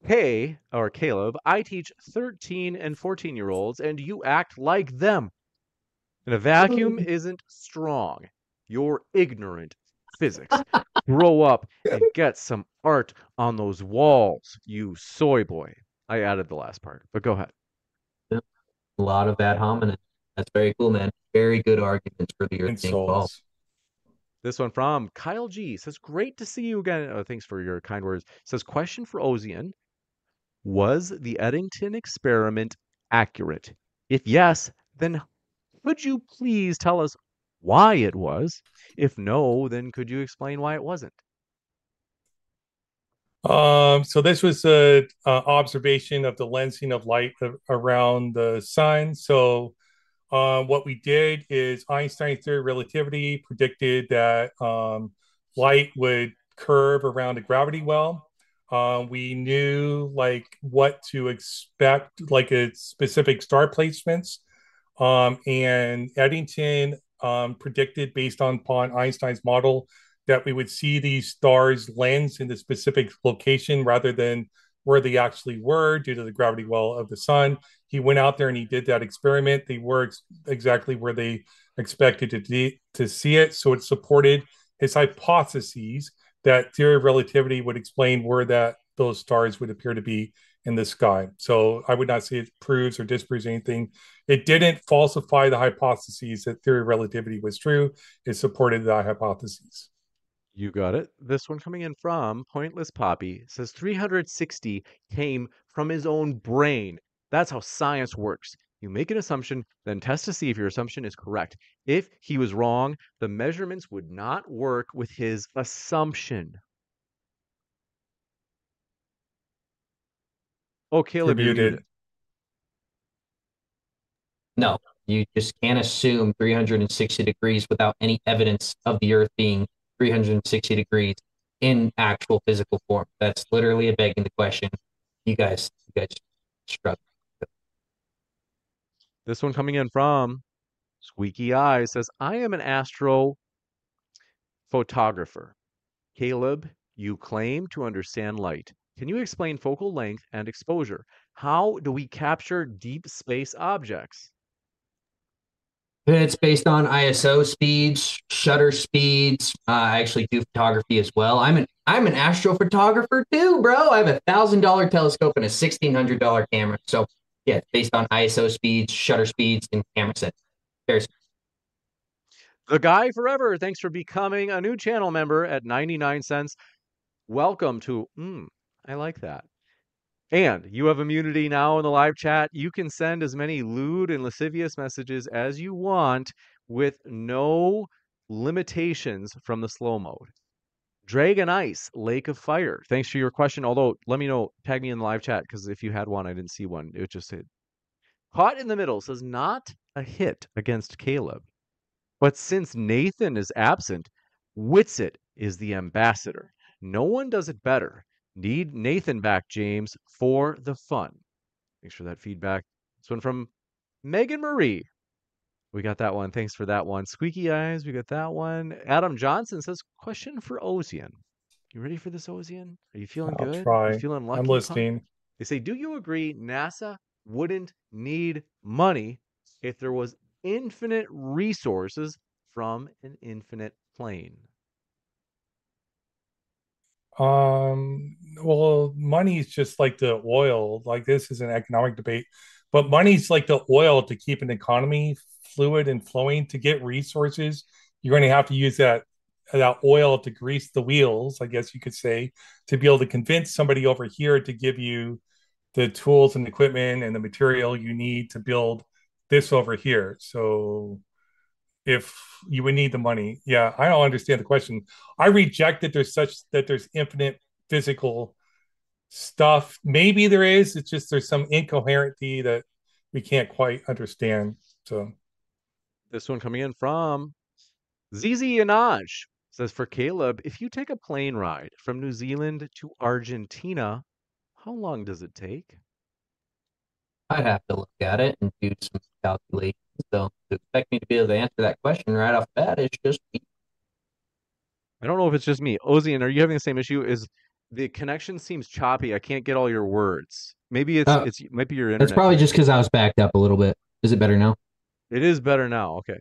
hey, or Caleb, I teach thirteen and fourteen-year-olds, and you act like them. And a vacuum isn't strong. You're ignorant physics. Grow up and get some art on those walls, you soy boy. I added the last part, but go ahead. A lot of ad hominem. That's very cool, man. Very good arguments for the Earth being involved. This one from Kyle G says, great to see you again. Oh, thanks for your kind words. Says, question for Ozien. Was the Eddington experiment accurate? If yes, then could you please tell us why it was? If no, then could you explain why it wasn't? Um, so this was an observation of the lensing of light around the sun. So uh, what we did is Einstein's theory of relativity predicted that um, light would curve around a gravity well. Uh, we knew like what to expect, like a specific star placements. Um, and Eddington um, predicted based on upon Einstein's model that we would see these stars lens in the specific location rather than where they actually were due to the gravity well of the sun. He went out there and he did that experiment. They were ex exactly where they expected to, de to see it. So it supported his hypotheses that theory of relativity would explain where that those stars would appear to be in the sky. So I would not say it proves or disproves anything. It didn't falsify the hypotheses that theory of relativity was true. It supported the hypotheses. You got it. This one coming in from Pointless Poppy says three hundred sixty came from his own brain. That's how science works. You make an assumption, then test to see if your assumption is correct. If he was wrong, the measurements would not work with his assumption. Oh, Caleb, you did. No, you just can't assume three hundred sixty degrees without any evidence of the Earth being three hundred sixty degrees in actual physical form. That's literally begging the question. You guys, you guys struggle. This one coming in from Squeaky Eye says, I am an astrophotographer. Caleb, you claim to understand light. Can you explain focal length and exposure? How do we capture deep space objects? It's based on I S O speeds, shutter speeds. Uh, I actually do photography as well. I'm an I'm an astrophotographer too, bro. I have a thousand dollar telescope and a sixteen hundred dollar camera. So yeah, it's based on I S O speeds, shutter speeds, and camera sets. There's the guy forever. Thanks for becoming a new channel member at ninety nine cents. Welcome to. Mm, I like that. And you have immunity now in the live chat. You can send as many lewd and lascivious messages as you want with no limitations from the slow mode. Dragon Ice, Lake of Fire. Thanks for your question. Although, let me know, tag me in the live chat, because if you had one, I didn't see one. It just said, Caught in the Middle says, not a hit against Caleb. But since Nathan is absent, Witsit is the ambassador. No one does it better. Need Nathan back, James, for the fun. Thanks for that feedback. This one from Megan Marie. We got that one. Thanks for that one. Squeaky Eyes, we got that one. Adam Johnson says, question for Ozien. You ready for this, Ozien? Are you feeling I'll good? Try. Are you feeling lucky? I'm listening. Pump? They say, do you agree NASA wouldn't need money if there was infinite resources from an infinite plane? Um, well, money is just like the oil, like this is an economic debate, but money's like the oil to keep an economy fluid and flowing. To get resources, you're going to have to use that, that oil to grease the wheels, I guess you could say, to be able to convince somebody over here to give you the tools and equipment and the material you need to build this over here. So if you would need the money. Yeah, I don't understand the question. I reject that there's such that there's infinite physical stuff. Maybe there is. It's just there's some incoherency that we can't quite understand. So this one coming in from Zizi Anaj says, for Caleb, if you take a plane ride from New Zealand to Argentina, how long does it take? I'd have to look at it and do some calculations. So to expect me to be able to answer that question right off the bat is just me. I don't know if it's just me. Ozien, are you having the same issue? Is the connection seems choppy? I can't get all your words. Maybe it's uh, it's it might be your internet. It's probably just because I was backed up a little bit. Is it better now? It is better now. Okay.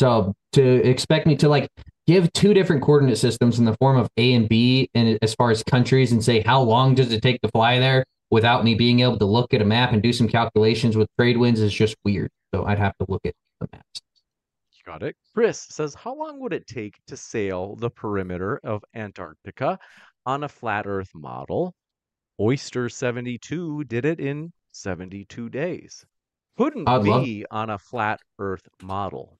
So to expect me to like give two different coordinate systems in the form of A and B, and as far as countries, and say how long does it take to fly there without me being able to look at a map and do some calculations with trade winds is just weird. So I'd have to look at the maps. Got it. Chris says, how long would it take to sail the perimeter of Antarctica on a flat Earth model? Oyster seventy-two did it in seventy-two days. Couldn't I'd be love... on a flat Earth model.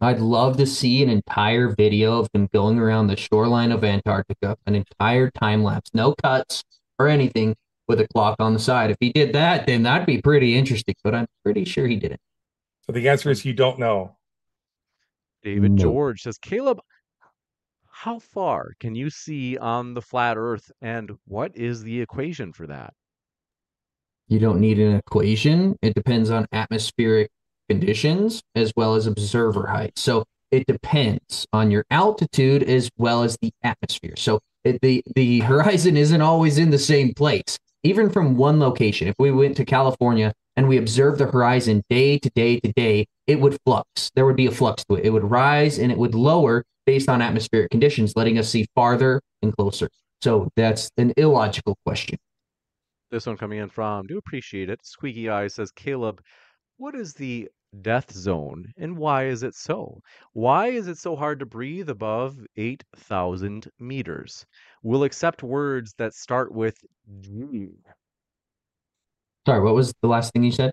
I'd love to see an entire video of them going around the shoreline of Antarctica, an entire time lapse, no cuts or anything, with a clock on the side. If he did that, then that'd be pretty interesting, but I'm pretty sure he didn't. So the answer is you don't know. David no. George says, Caleb, how far can you see on the flat Earth, and what is the equation for that? You don't need an equation. It depends on atmospheric conditions as well as observer height. So it depends on your altitude as well as the atmosphere. So it, the, the horizon isn't always in the same place, even from one location. If we went to California and we observed the horizon day to day to day, it would flux. There would be a flux to it. It would rise and it would lower based on atmospheric conditions, letting us see farther and closer. So that's an illogical question. This one coming in from, do appreciate it, Squeaky Eye says, Caleb, what is the death zone and why is it so? Why is it so hard to breathe above eight thousand meters? We'll accept words that start with G. Sorry, what was the last thing you said?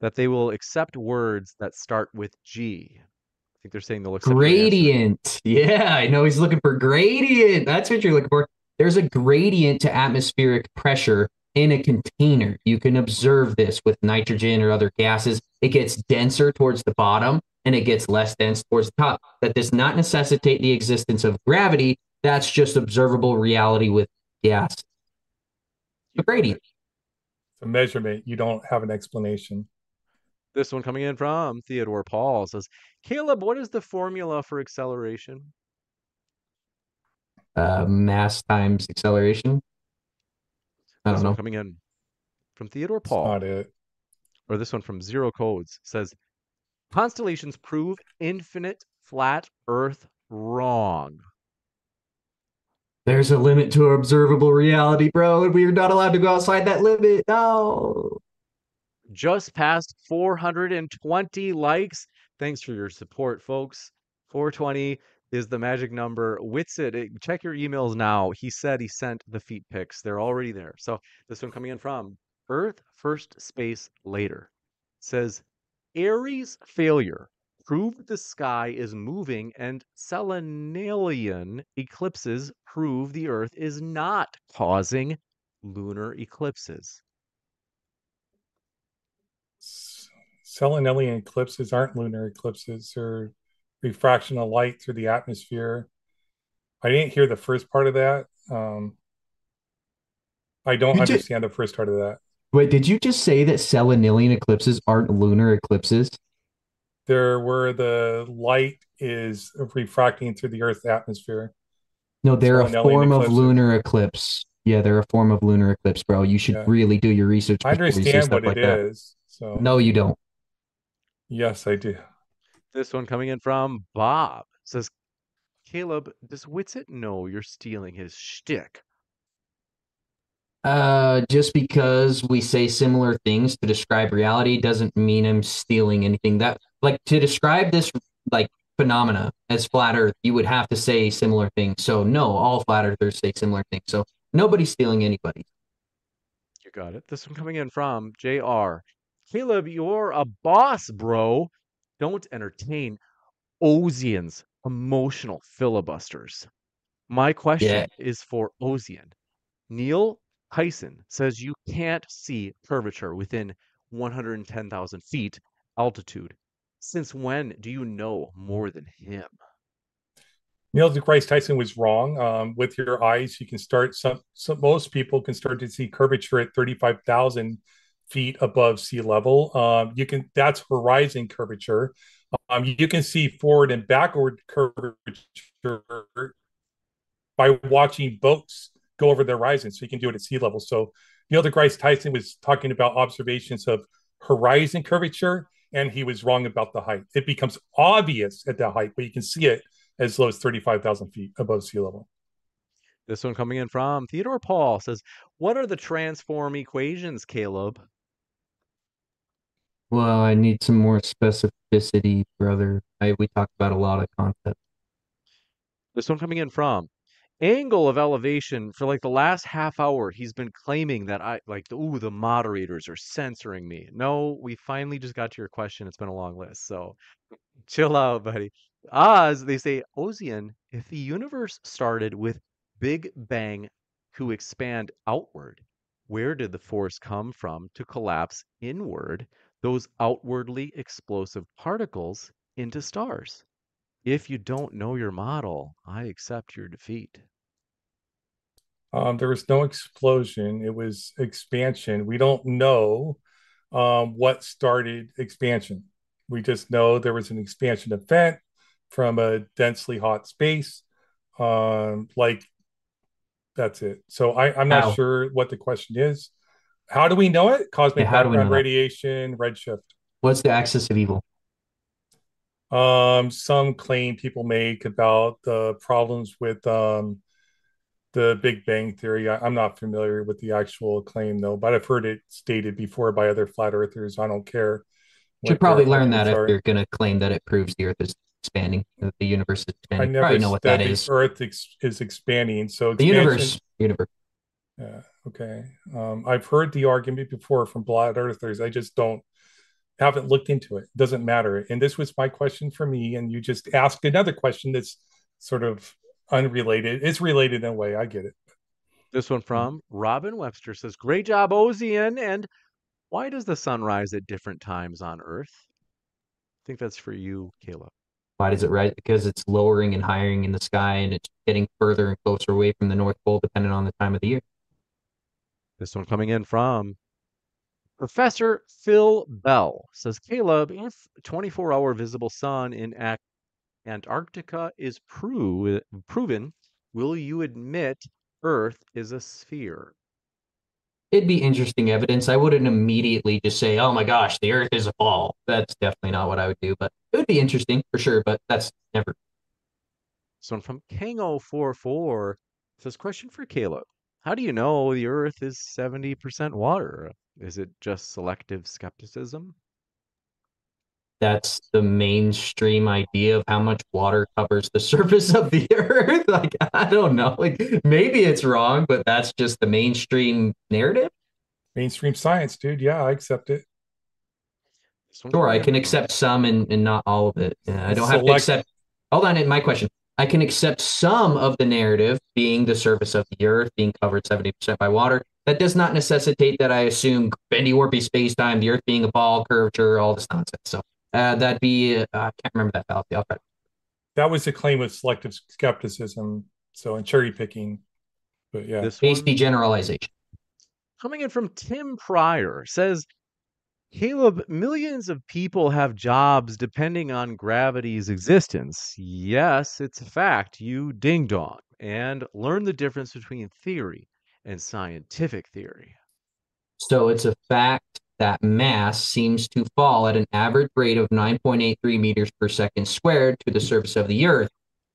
That they will accept words that start with G. I think they're saying they'll accept gradient. Yeah, I know he's looking for gradient. That's what you're looking for. There's a gradient to atmospheric pressure in a container. You can observe this with nitrogen or other gases. It gets denser towards the bottom and it gets less dense towards the top. That does not necessitate the existence of gravity. That's just observable reality with gas. The gradient. A measurement. You don't have an explanation. This one coming in from Theodore Paul says, Caleb, what is the formula for acceleration? Uh, mass times acceleration. I don't know. Coming in from Theodore Paul. That's not it. Or this one from Zero Codes says, constellations prove infinite flat Earth wrong. There's a limit to observable reality, bro, and we are not allowed to go outside that limit. No. Just past four hundred twenty likes. Thanks for your support, folks. four twenty is the magic number. Witsit, check your emails now. He said he sent the feet pics. They're already there. So this one coming in from Earth First Space Later says, Aries failure proved the sky is moving, and Selenalian eclipses prove the Earth is not causing lunar eclipses. Selenalian eclipses aren't lunar eclipses, or refraction of light through the atmosphere. I didn't hear the first part of that. Um, I don't you understand just, the first part of that. Wait, did you just say that Selenalian eclipses aren't lunar eclipses? They're where the light is refracting through the Earth's atmosphere. No, they're a form of lunar eclipse. Yeah, they're a form of lunar eclipse, bro. You should yeah. really do your research. I understand what it is. So. No, you don't. Yes, I do. This one coming in from Bob says, Caleb, does Witsit know you're stealing his shtick? Uh, just because we say similar things to describe reality doesn't mean I'm stealing anything. That, like, to describe this, like, phenomena as flat Earth, you would have to say similar things. So no, all flat Earthers say similar things. So nobody's stealing anybody. You got it. This one coming in from J R. Caleb, you're a boss, bro. Don't entertain Ozien's emotional filibusters. My question yeah. is for Ozien. Neil Tyson says you can't see curvature within one hundred ten thousand feet altitude. Since when do you know more than him? Neil deGrasse Tyson was wrong. Um, with your eyes, you can start some, some. Most people can start to see curvature at thirty-five thousand feet above sea level. Um, you can. That's horizon curvature. Um, you, you can see forward and backward curvature by watching boats go over the horizon, so you can do it at sea level. So Neil deGrasse Tyson was talking about observations of horizon curvature, and he was wrong about the height. It becomes obvious at that height, but you can see it as low as thirty-five thousand feet above sea level. This one coming in from Theodore Paul says, what are the transform equations, Caleb? Well, I need some more specificity, brother. I, we talked about a lot of concepts. This one coming in from angle of elevation. For like the last half hour, he's been claiming that I like, ooh, the moderators are censoring me. No, we finally just got to your question. It's been a long list, so chill out, buddy. Oz, they say, Ozien, if the universe started with Big Bang to expand outward, where did the force come from to collapse inward those outwardly explosive particles into stars? If you don't know your model, I accept your defeat. Um, there was no explosion. It was expansion. We don't know um, what started expansion. We just know there was an expansion event from a densely hot space. Um, like, that's it. So I, I'm not how? sure what the question is. How do we know it? Cosmic yeah, background radiation, redshift. What's the axis of evil? Um, some claim people make about the problems with um, the Big Bang Theory. I, I'm not familiar with the actual claim, though, but I've heard it stated before by other flat earthers. I don't care. You should probably learn that if are. you're going to claim that it proves the Earth is expanding, that the universe is expanding. I never probably know what that, that is. The Earth ex- is expanding, so the universe. universe. Yeah. Okay. Um, I've heard the argument before from flat earthers. I just don't haven't looked into it. It doesn't matter. And this was my question for me. And you just asked another question that's sort of unrelated. It's related in a way. I get it. This one from Robin Webster says, great job, Ozien. And why does the sun rise at different times on Earth? I think that's for you, Caleb. Why does it rise? Because it's lowering and higher in the sky, and it's getting further and closer away from the North Pole, depending on the time of the year. This one coming in from Professor Phil Bell says, Caleb, if twenty-four hour visible sun in Antarctica is pro- proven, will you admit Earth is a sphere? It'd be interesting evidence. I wouldn't immediately just say, oh my gosh, the Earth is a ball. That's definitely not what I would do, but it would be interesting for sure, but that's never. This one from Kango four four says, question for Caleb. How do you know the Earth is seventy percent water? Is it just selective skepticism? That's the mainstream idea of how much water covers the surface of the Earth. Like, I don't know. Like, maybe it's wrong, but that's just the mainstream narrative. Mainstream science, dude. Yeah, I accept it. Sure, I can accept some and, and not all of it. Yeah, I don't Select- have to accept. Hold on, my question. I can accept some of the narrative being the surface of the Earth being covered seventy percent by water. That does not necessitate that I assume bendy, warpy space-time, the Earth being a ball, curvature, all this nonsense. So uh, that'd be, uh, I can't remember that fallacy. I'll try. That was the claim of selective skepticism, so in cherry picking, but yeah. This one, hasty generalization. Coming in from Tim Pryor says, Caleb, millions of people have jobs depending on gravity's existence. Yes, it's a fact, you ding-dong. And learn the difference between theory and scientific theory. So it's a fact that mass seems to fall at an average rate of nine point eight three meters per second squared to the surface of the Earth.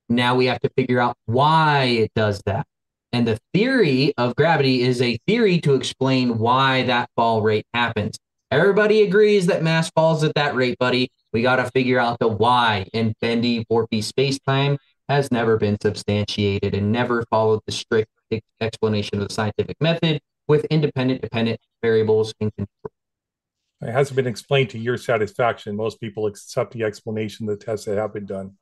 Now we have to figure out why it does that. And the theory of gravity is a theory to explain why that fall rate happens. Everybody agrees that mass falls at that rate, buddy. We got to figure out the why. And bendy, warpy space-time has never been substantiated and never followed the strict explanation of the scientific method with independent, dependent variables and control. It hasn't been explained to your satisfaction. Most people accept the explanation of the tests that have been done.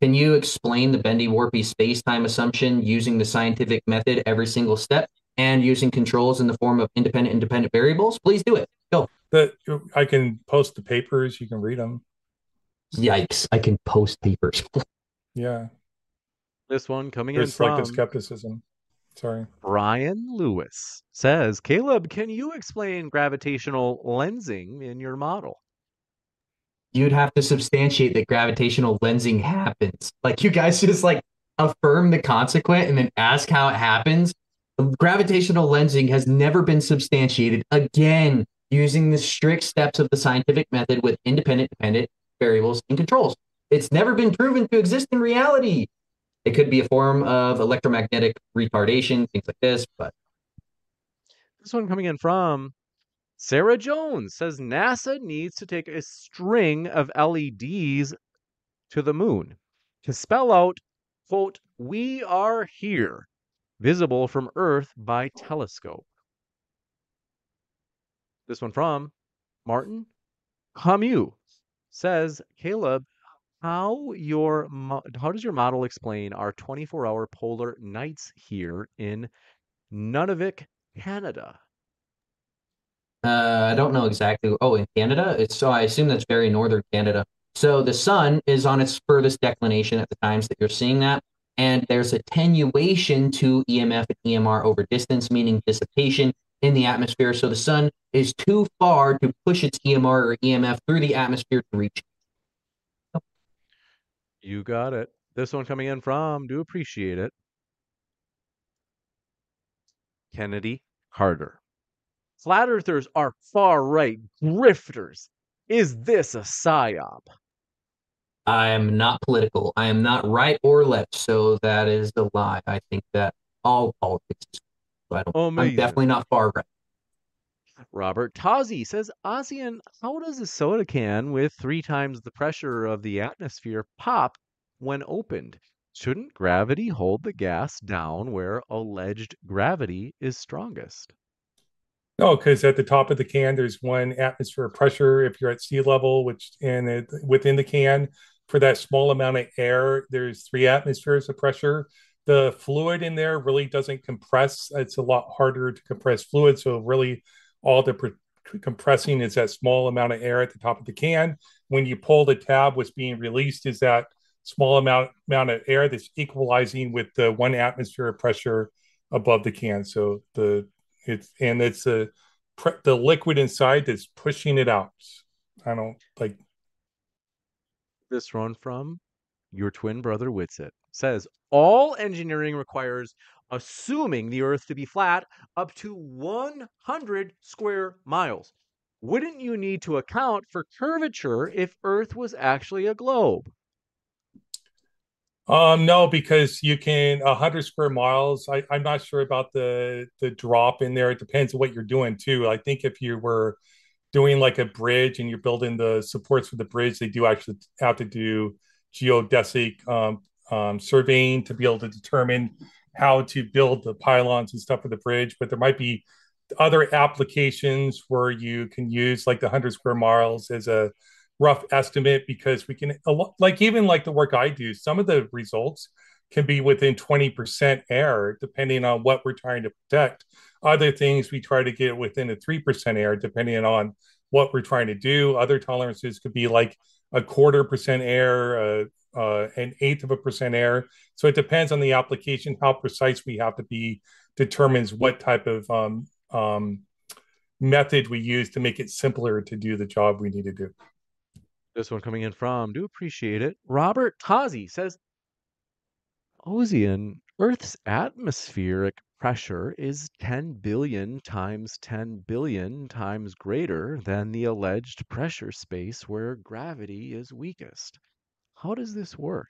Can you explain the bendy, warpy space-time assumption using the scientific method every single step and using controls in the form of independent, independent variables? Please do it. Go. The, I can post the papers. You can read them. Yikes. I can post papers. Yeah. This one coming There's in from... selective skepticism. Sorry. Brian Lewis says, Caleb, can you explain gravitational lensing in your model? You'd have to substantiate that gravitational lensing happens. Like, you guys just, like, affirm the consequent and then ask how it happens. Gravitational lensing has never been substantiated. Again, using the strict steps of the scientific method with independent, dependent variables and controls. It's never been proven to exist in reality. It could be a form of electromagnetic retardation, things like this. But this one coming in from Sarah Jones says NASA needs to take a string of L E Ds to the moon to spell out, quote, "We are here," visible from Earth by telescope. This one from Martin Camus says, Caleb, how your how does your model explain our twenty-four hour polar nights here in Nunavik, Canada? Uh, I don't know exactly. Oh, in Canada? It's, so I assume that's very northern Canada. So the sun is on its furthest declination at the times that you're seeing that. And there's attenuation to E M F and E M R over distance, meaning dissipation in the atmosphere. So the sun is too far to push its E M R or E M F through the atmosphere to reach. You got it. This one coming in from, do appreciate it, Kennedy Carter. Flat earthers are far right grifters. Is this a psyop? I am not political. I am not right or left, so that is the lie. I think that all politics is so I don't, I'm definitely not far right. Robert Tozzi says, Ozien, how does a soda can with three times the pressure of the atmosphere pop when opened? Shouldn't gravity hold the gas down where alleged gravity is strongest? No, because at the top of the can, there's one atmosphere pressure. If you're at sea level, which and it, within the can, for that small amount of air, there's three atmospheres of pressure. The fluid in there really doesn't compress. It's a lot harder to compress fluid. So really, all the pre- compressing is that small amount of air at the top of the can. When you pull the tab, what's being released is that small amount, amount of air that's equalizing with the one atmosphere of pressure above the can. So the It's and it's a, pre, the liquid inside that's pushing it out. I don't like this one from your twin brother Witsit says all engineering requires assuming the Earth to be flat up to one hundred square miles. Wouldn't you need to account for curvature if Earth was actually a globe? Um, no, because you can one hundred square miles. I, I'm not sure about the, the drop in there. It depends on what you're doing, too. I think if you were doing like a bridge and you're building the supports for the bridge, they do actually have to do geodesic um, um, surveying to be able to determine how to build the pylons and stuff for the bridge. But there might be other applications where you can use like the one hundred square miles as a rough estimate, because we can, like, even like the work I do, some of the results can be within twenty percent error, depending on what we're trying to protect. Other things we try to get within a three percent error, depending on what we're trying to do. Other tolerances could be like a quarter percent error, uh, uh, an eighth of a percent error. So it depends on the application, how precise we have to be determines what type of um, um, method we use to make it simpler to do the job we need to do. This one coming in from, do appreciate it, Robert Tozzi says, Ozien, Earth's atmospheric pressure is ten billion times ten billion times greater than the alleged pressure space where gravity is weakest. How does this work?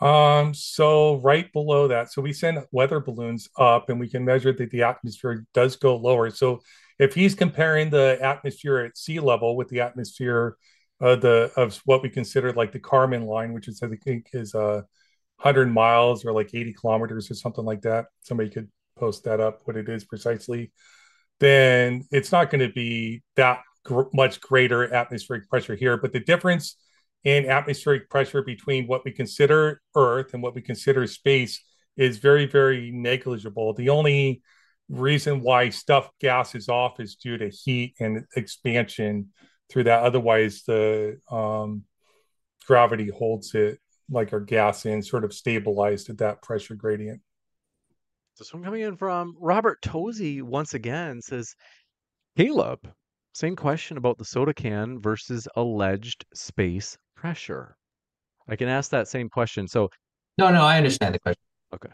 Um, so right below that, so we send weather balloons up and we can measure that the atmosphere does go lower. So if he's comparing the atmosphere at sea level with the atmosphere of the of what we consider like the Kármán line, which is I think is uh, one hundred miles or like eighty kilometers or something like that. Somebody could post that up, what it is precisely. Then it's not going to be that gr- much greater atmospheric pressure here. But the difference in atmospheric pressure between what we consider Earth and what we consider space is very, very negligible. The only reason why stuff gases off is due to heat and expansion through that. Otherwise, the um, gravity holds it like our gas in, sort of stabilized at that pressure gradient. This one coming in from Robert Tozzi once again says, Caleb, same question about the soda can versus alleged space pressure. I can ask that same question. So, no, no, I understand the question. Okay.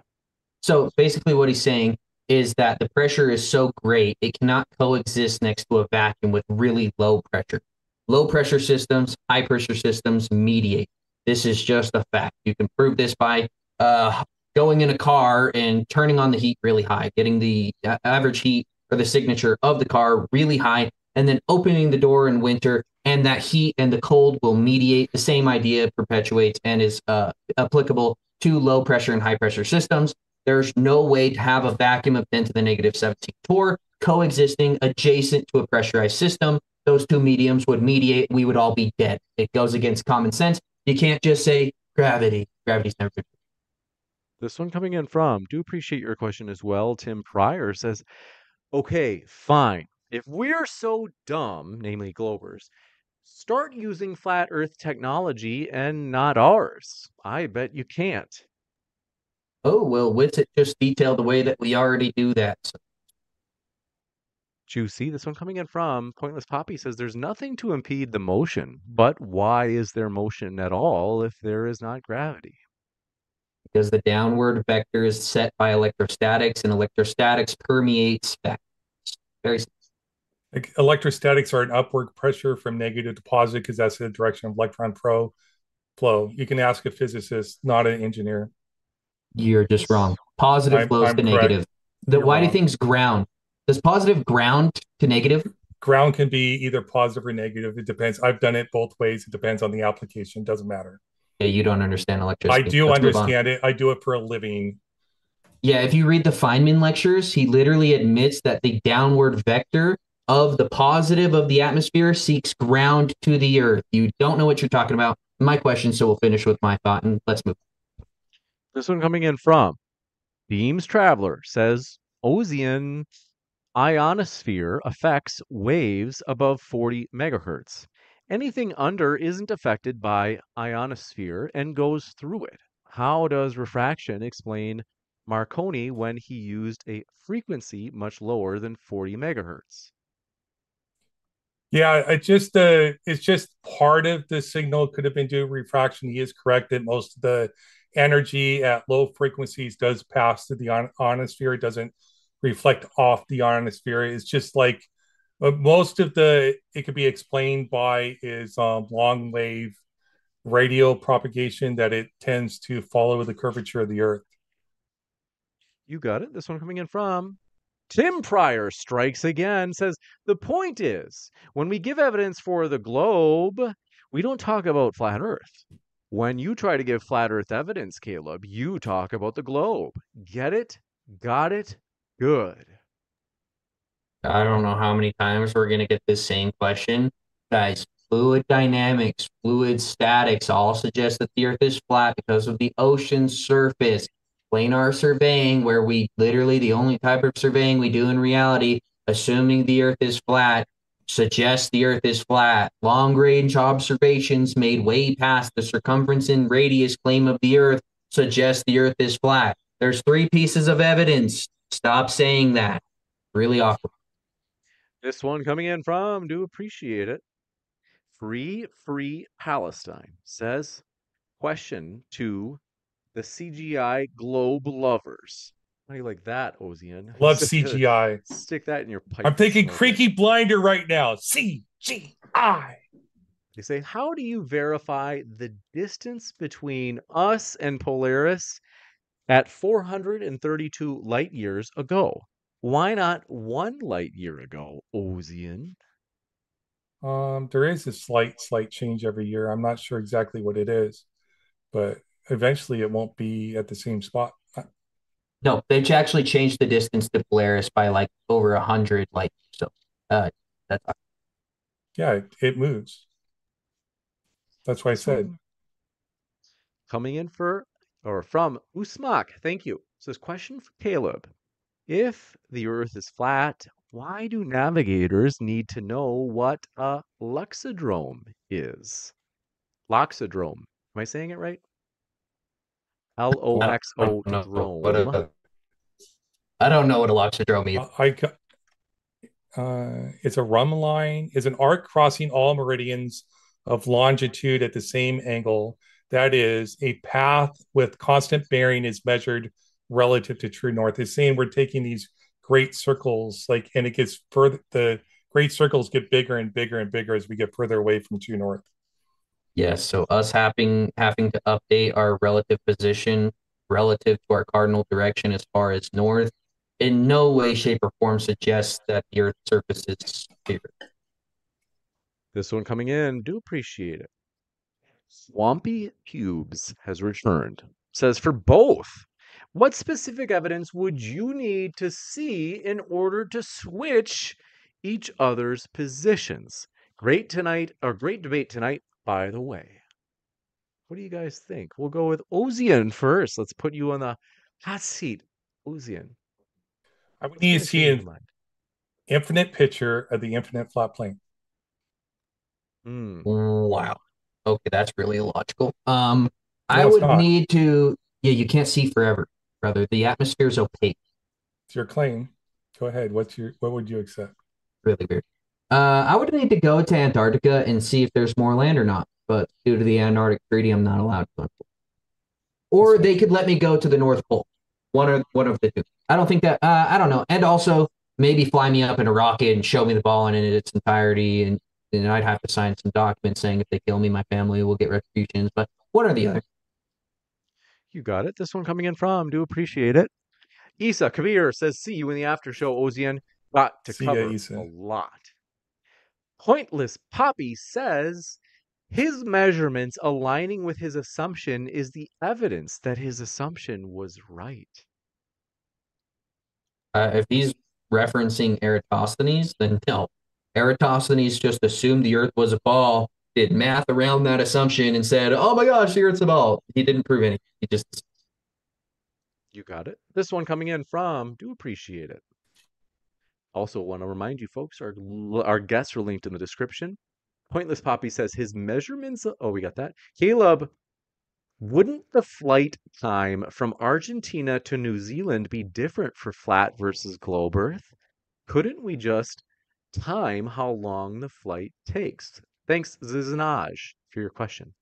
So basically what he's saying is that the pressure is so great, it cannot coexist next to a vacuum with really low pressure. Low pressure systems, high pressure systems mediate. This is just a fact. You can prove this by uh, going in a car and turning on the heat really high, getting the average heat or the signature of the car really high, and then opening the door in winter, and that heat and the cold will mediate. The same idea perpetuates and is uh, applicable to low pressure and high pressure systems. There's no way to have a vacuum of ten to the negative seventeen torr coexisting adjacent to a pressurized system. Those two mediums would mediate. We would all be dead. It goes against common sense. You can't just say gravity. Gravity's never good. This one coming in from, do appreciate your question as well. Tim Pryor says, okay, fine. If we're so dumb, namely Globers, start using flat earth technology and not ours. I bet you can't. Oh, well, Witsit just detailed the way that we already do that. So. Juicy, this one coming in from Pointless Poppy says, there's nothing to impede the motion, but why is there motion at all if there is not gravity? Because the downward vector is set by electrostatics, and electrostatics permeates vectors. Very simple. Electrostatics are an upward pressure from negative to positive because that's the direction of electron flow. You can ask a physicist, not an engineer. You're just wrong. Positive I'm, flows I'm to correct. Negative. The, why wrong. Do things ground? Does positive ground to negative? Ground can be either positive or negative. It depends. I've done it both ways. It depends on the application. It doesn't matter. Yeah, you don't understand electricity. I do Let's understand it. I do it for a living. Yeah, if you read the Feynman lectures, he literally admits that the downward vector of the positive of the atmosphere seeks ground to the earth. You don't know what you're talking about. My question, so we'll finish with my thought, and let's move. This one coming in from Beams Traveler says, Ozien ionosphere affects waves above forty megahertz. Anything under isn't affected by ionosphere and goes through it. How does refraction explain Marconi when he used a frequency much lower than forty megahertz? Yeah, it just uh, it's just part of the signal could have been due to refraction. He is correct that most of the energy at low frequencies does pass to the ion ionosphere. It doesn't reflect off the ionosphere. It's just like most of the it could be explained by is um, long wave radio propagation that it tends to follow the curvature of the earth. You got it. This one coming in from Tim Pryor strikes again, says, the point is, when we give evidence for the globe, we don't talk about flat Earth. When you try to give flat Earth evidence, Caleb, you talk about the globe. Get it? Got it? Good. I don't know how many times we're going to get this same question. Guys, fluid dynamics, fluid statics all suggest that the Earth is flat because of the ocean surface. Planar surveying, where we literally the only type of surveying we do in reality, assuming the earth is flat, suggests the earth is flat. Long range observations made way past the circumference and radius claim of the earth suggests the earth is flat. There's three pieces of evidence. Stop saying that. Really awkward. This one coming in from, do appreciate it, Free Free Palestine says, question to the C G I globe lovers. How do you like that, Ozien? Love stick C G I. That, stick that in your pipe. I'm thinking Creaky Blinder right now. C G I. They say, how do you verify the distance between us and Polaris at four hundred thirty-two light years ago? Why not one light year ago, Ozien? Um, there is a slight, slight change every year. I'm not sure exactly what it is, but eventually it won't be at the same spot. No, they've actually changed the distance to Polaris by like over a hundred light years. So uh, that's yeah, it, it moves. That's why I said. Coming in for or from Usmak, thank you. So this question for Caleb: if the Earth is flat, why do navigators need to know what a loxodrome is? Loxodrome. Am I saying it right? L O X O drome. I don't know what a loxodrome is. I, I, uh, it's a rum line. It's an arc crossing all meridians of longitude at the same angle. That is, a path with constant bearing is measured relative to true north. It's saying we're taking these great circles, like, and it gets further. The great circles get bigger and bigger and bigger as we get further away from true north. Yes, so us having having to update our relative position relative to our cardinal direction as far as north in no way, shape, or form suggests that the Earth's surface is sphere. This one coming in, do appreciate it. Swampy Cubes has returned. Says, for both, what specific evidence would you need to see in order to switch each other's positions? Great tonight, or great debate tonight, by the way. What do you guys think? We'll go with Ozien first. Let's put you on the hot seat, Ozien. I would need to see an infinite picture of the infinite flat plane. Mm. Wow. Okay, that's really illogical. Um, no, I would not. need to... Yeah, you can't see forever, brother. The atmosphere is opaque. It's your claim. Go ahead. What's your? What would you accept? Really weird. Uh, I would need to go to Antarctica and see if there's more land or not. But due to the Antarctic Treaty, I'm not allowed to. Or they could let me go to the North Pole. One or one of the two. I don't think that. Uh, I don't know. And also maybe fly me up in a rocket and show me the ball in its entirety, and and I'd have to sign some documents saying if they kill me, my family will get retributions. But one or the other. You got it. This one coming in from, do appreciate it. Isa Kabir says, see you in the after show, Ozien. Got to see cover ya, a lot. Pointless Poppy says, his measurements aligning with his assumption is the evidence that his assumption was right. Uh, if he's referencing Eratosthenes, then no. Eratosthenes just assumed the Earth was a ball, did math around that assumption, and said, oh my gosh, the Earth's a ball. He didn't prove anything. He just... You got it. This one coming in from, do appreciate it. Also want to remind you folks, our, our guests are linked in the description. Pointless Poppy says his measurements... Oh, we got that. Caleb, wouldn't the flight time from Argentina to New Zealand be different for flat versus globe Earth? Couldn't we just time how long the flight takes? Thanks, Ziznaj, for your question.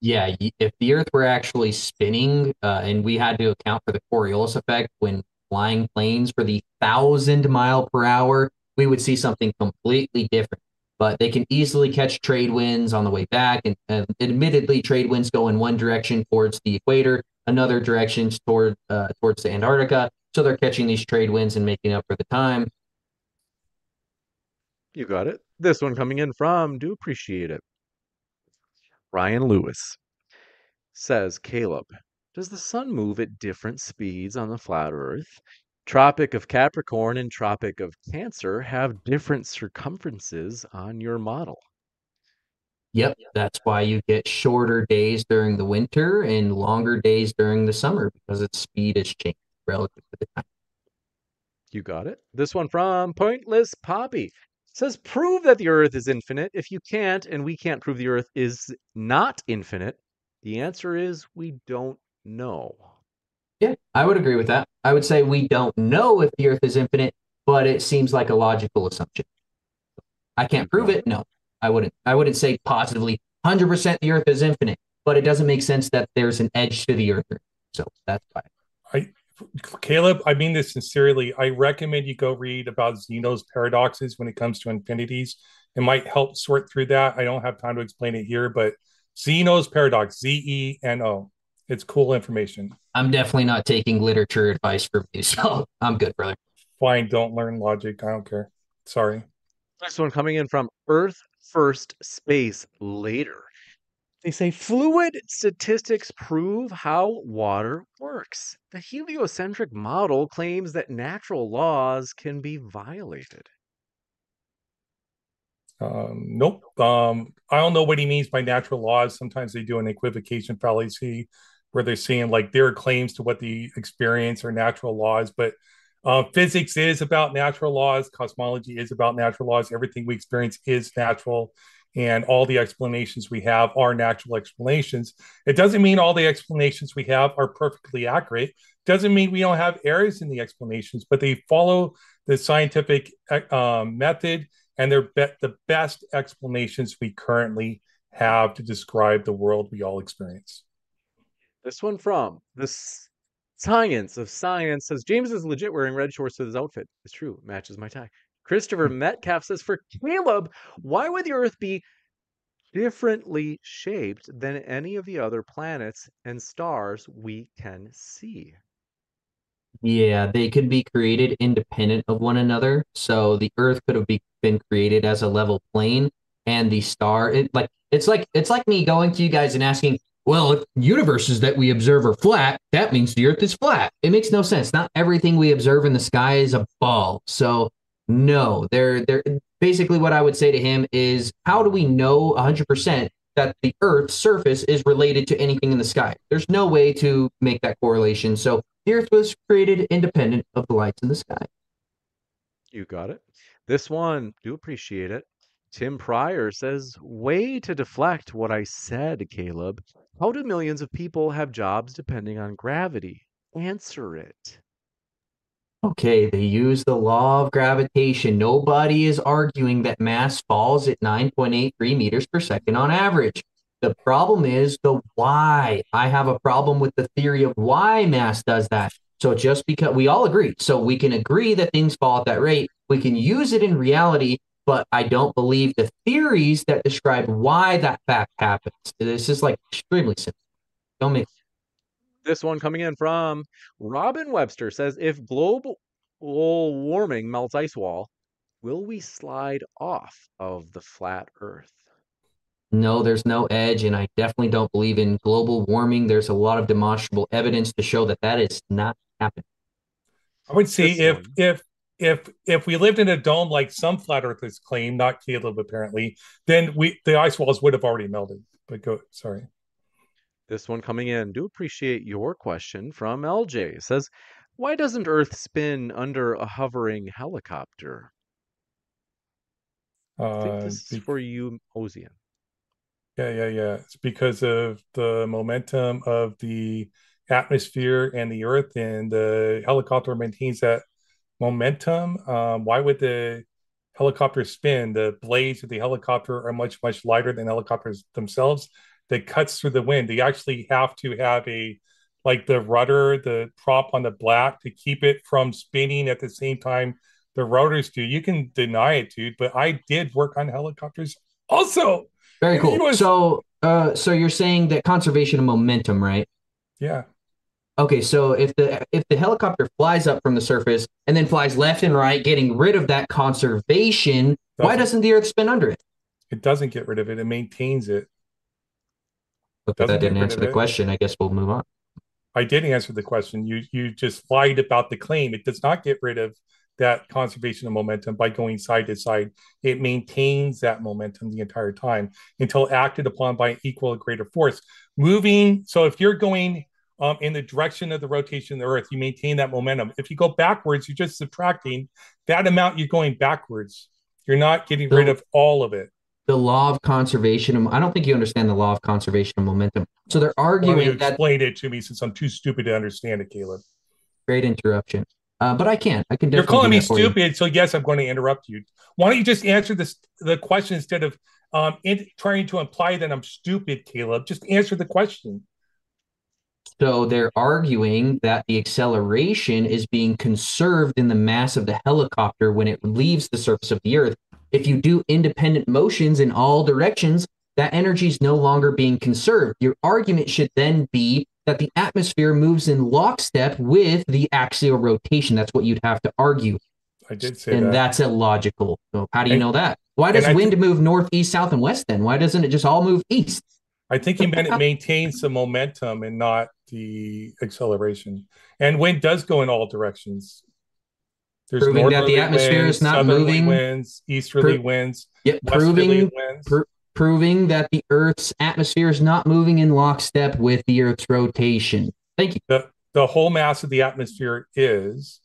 Yeah, if the Earth were actually spinning uh, and we had to account for the Coriolis effect when flying planes for the thousand mile per hour, we would see something completely different. But they can easily catch trade winds on the way back. And, and admittedly, trade winds go in one direction towards the equator, another direction toward, uh, towards the Antarctica. So they're catching these trade winds and making up for the time. You got it. This one coming in from, do appreciate it. Ryan Lewis says, Caleb, does the sun move at different speeds on the flat Earth? Tropic of Capricorn and Tropic of Cancer have different circumferences on your model. Yep, that's why you get shorter days during the winter and longer days during the summer, because its speed has changed relative to the time. You got it. This one from Pointless Poppy says, prove that the Earth is infinite. If you can't, and we can't prove the Earth is not infinite, the answer is we don't know. Yeah, I would agree with that. I would say we don't know if the Earth is infinite, but it seems like a logical assumption. I can't prove it. No, I wouldn't. I wouldn't say positively one hundred percent the Earth is infinite, but it doesn't make sense that there's an edge to the Earth. So that's why. I, Caleb, I mean this sincerely. I recommend you go read about Zeno's paradoxes when it comes to infinities. It might help sort through that. I don't have time to explain it here, but Zeno's paradox, Z E N O. It's cool information. I'm definitely not taking literature advice from you, so I'm good, brother. Fine, don't learn logic. I don't care. Sorry. Next one coming in from Earth First, Space Later. They say fluid statistics prove how water works. The heliocentric model claims that natural laws can be violated. Um, nope. Um, I don't know what he means by natural laws. Sometimes they do an equivocation fallacy, where they're saying like their claims to what the experience or natural laws, but uh, physics is about natural laws. Cosmology is about natural laws. Everything we experience is natural. And all the explanations we have are natural explanations. It doesn't mean all the explanations we have are perfectly accurate. Doesn't mean we don't have errors in the explanations, but they follow the scientific uh, method, and they're be- the best explanations we currently have to describe the world we all experience. This one from the Science of Science says, James is legit wearing red shorts with his outfit. It's true. It matches my tie. Christopher Metcalf says, for Caleb, why would the Earth be differently shaped than any of the other planets and stars we can see? Yeah, they can be created independent of one another. So the Earth could have be, been created as a level plane, and the star, it, like it's like it's like me going to you guys and asking, well, if universes that we observe are flat, that means the Earth is flat. It makes no sense. Not everything we observe in the sky is a ball. So no, they're, they're basically what I would say to him is, how do we know one hundred percent that the Earth's surface is related to anything in the sky? There's no way to make that correlation. So the Earth was created independent of the lights in the sky. You got it. This one, do appreciate it. Tim Pryor says, way to deflect what I said, Caleb. How do millions of people have jobs depending on gravity? Answer it. Okay, they use the law of gravitation. Nobody is arguing that mass falls at nine point eight three meters per second on average. The problem is the why. I have a problem with the theory of why mass does that. So just because we all agree, so we can agree that things fall at that rate, we can use it in reality, but I don't believe the theories that describe why that fact happens. This is like extremely simple. Don't make sense. This one coming in from Robin Webster says, if global warming melts ice wall, will we slide off of the flat Earth? No, there's no edge, and I definitely don't believe in global warming. There's a lot of demonstrable evidence to show that that is not happening. I would say this if one. if if if we lived in a dome like some flat earthers claim, not Caleb apparently, then we the ice walls would have already melted. But go sorry. This one coming in, do appreciate your question from L J. It says, why doesn't Earth spin under a hovering helicopter? Uh, I think this is for you, Ozien. Yeah, yeah, yeah. It's because of the momentum of the atmosphere and the Earth, and the helicopter maintains that momentum. Um, why would the helicopter spin? The blades of the helicopter are much, much lighter than helicopters themselves. That cuts through the wind. They actually have to have a, like the rudder, the prop on the black to keep it from spinning at the same time the rotors do. You can deny it, dude, but I did work on helicopters also. Very cool. Was... So uh, so you're saying that conservation of momentum, right? Yeah. Okay, so if the if the helicopter flies up from the surface and then flies left and right, getting rid of that conservation, doesn't. Why doesn't the Earth spin under it? It doesn't get rid of it. It maintains it. But that didn't answer the question. I guess we'll move on. I did answer the question. You you just lied about the claim. It does not get rid of that conservation of momentum by going side to side. It maintains that momentum the entire time until acted upon by an equal or greater force. Moving, so if you're going um, in the direction of the rotation of the Earth, you maintain that momentum. If you go backwards, you're just subtracting that amount. You're going backwards. You're not getting rid of all of it. The law of conservation. I don't think you understand the law of conservation of momentum. So they're arguing well, you that. Explain it to me, since I'm too stupid to understand it, Caleb. Great interruption, uh, but I can't. I can. You're calling me stupid, you. So yes, I'm going to interrupt you. Why don't you just answer this the question instead of um, in, trying to imply that I'm stupid, Caleb? Just answer the question. So they're arguing that the acceleration is being conserved in the mass of the helicopter when it leaves the surface of the Earth. If you do independent motions in all directions, that energy is no longer being conserved. Your argument should then be that the atmosphere moves in lockstep with the axial rotation. That's what you'd have to argue. I did say and that. And that's illogical. So how do you and, know that? Why does wind th- move north, east, south, and west then? Why doesn't it just all move east? I think he meant it maintains the momentum and not the acceleration. And wind does go in all directions. There's proving that the atmosphere winds, is not moving. Winds, easterly Pro- winds, yep, proving, winds. Pr- proving that the Earth's atmosphere is not moving in lockstep with the Earth's rotation. Thank you. The, the whole mass of the atmosphere is,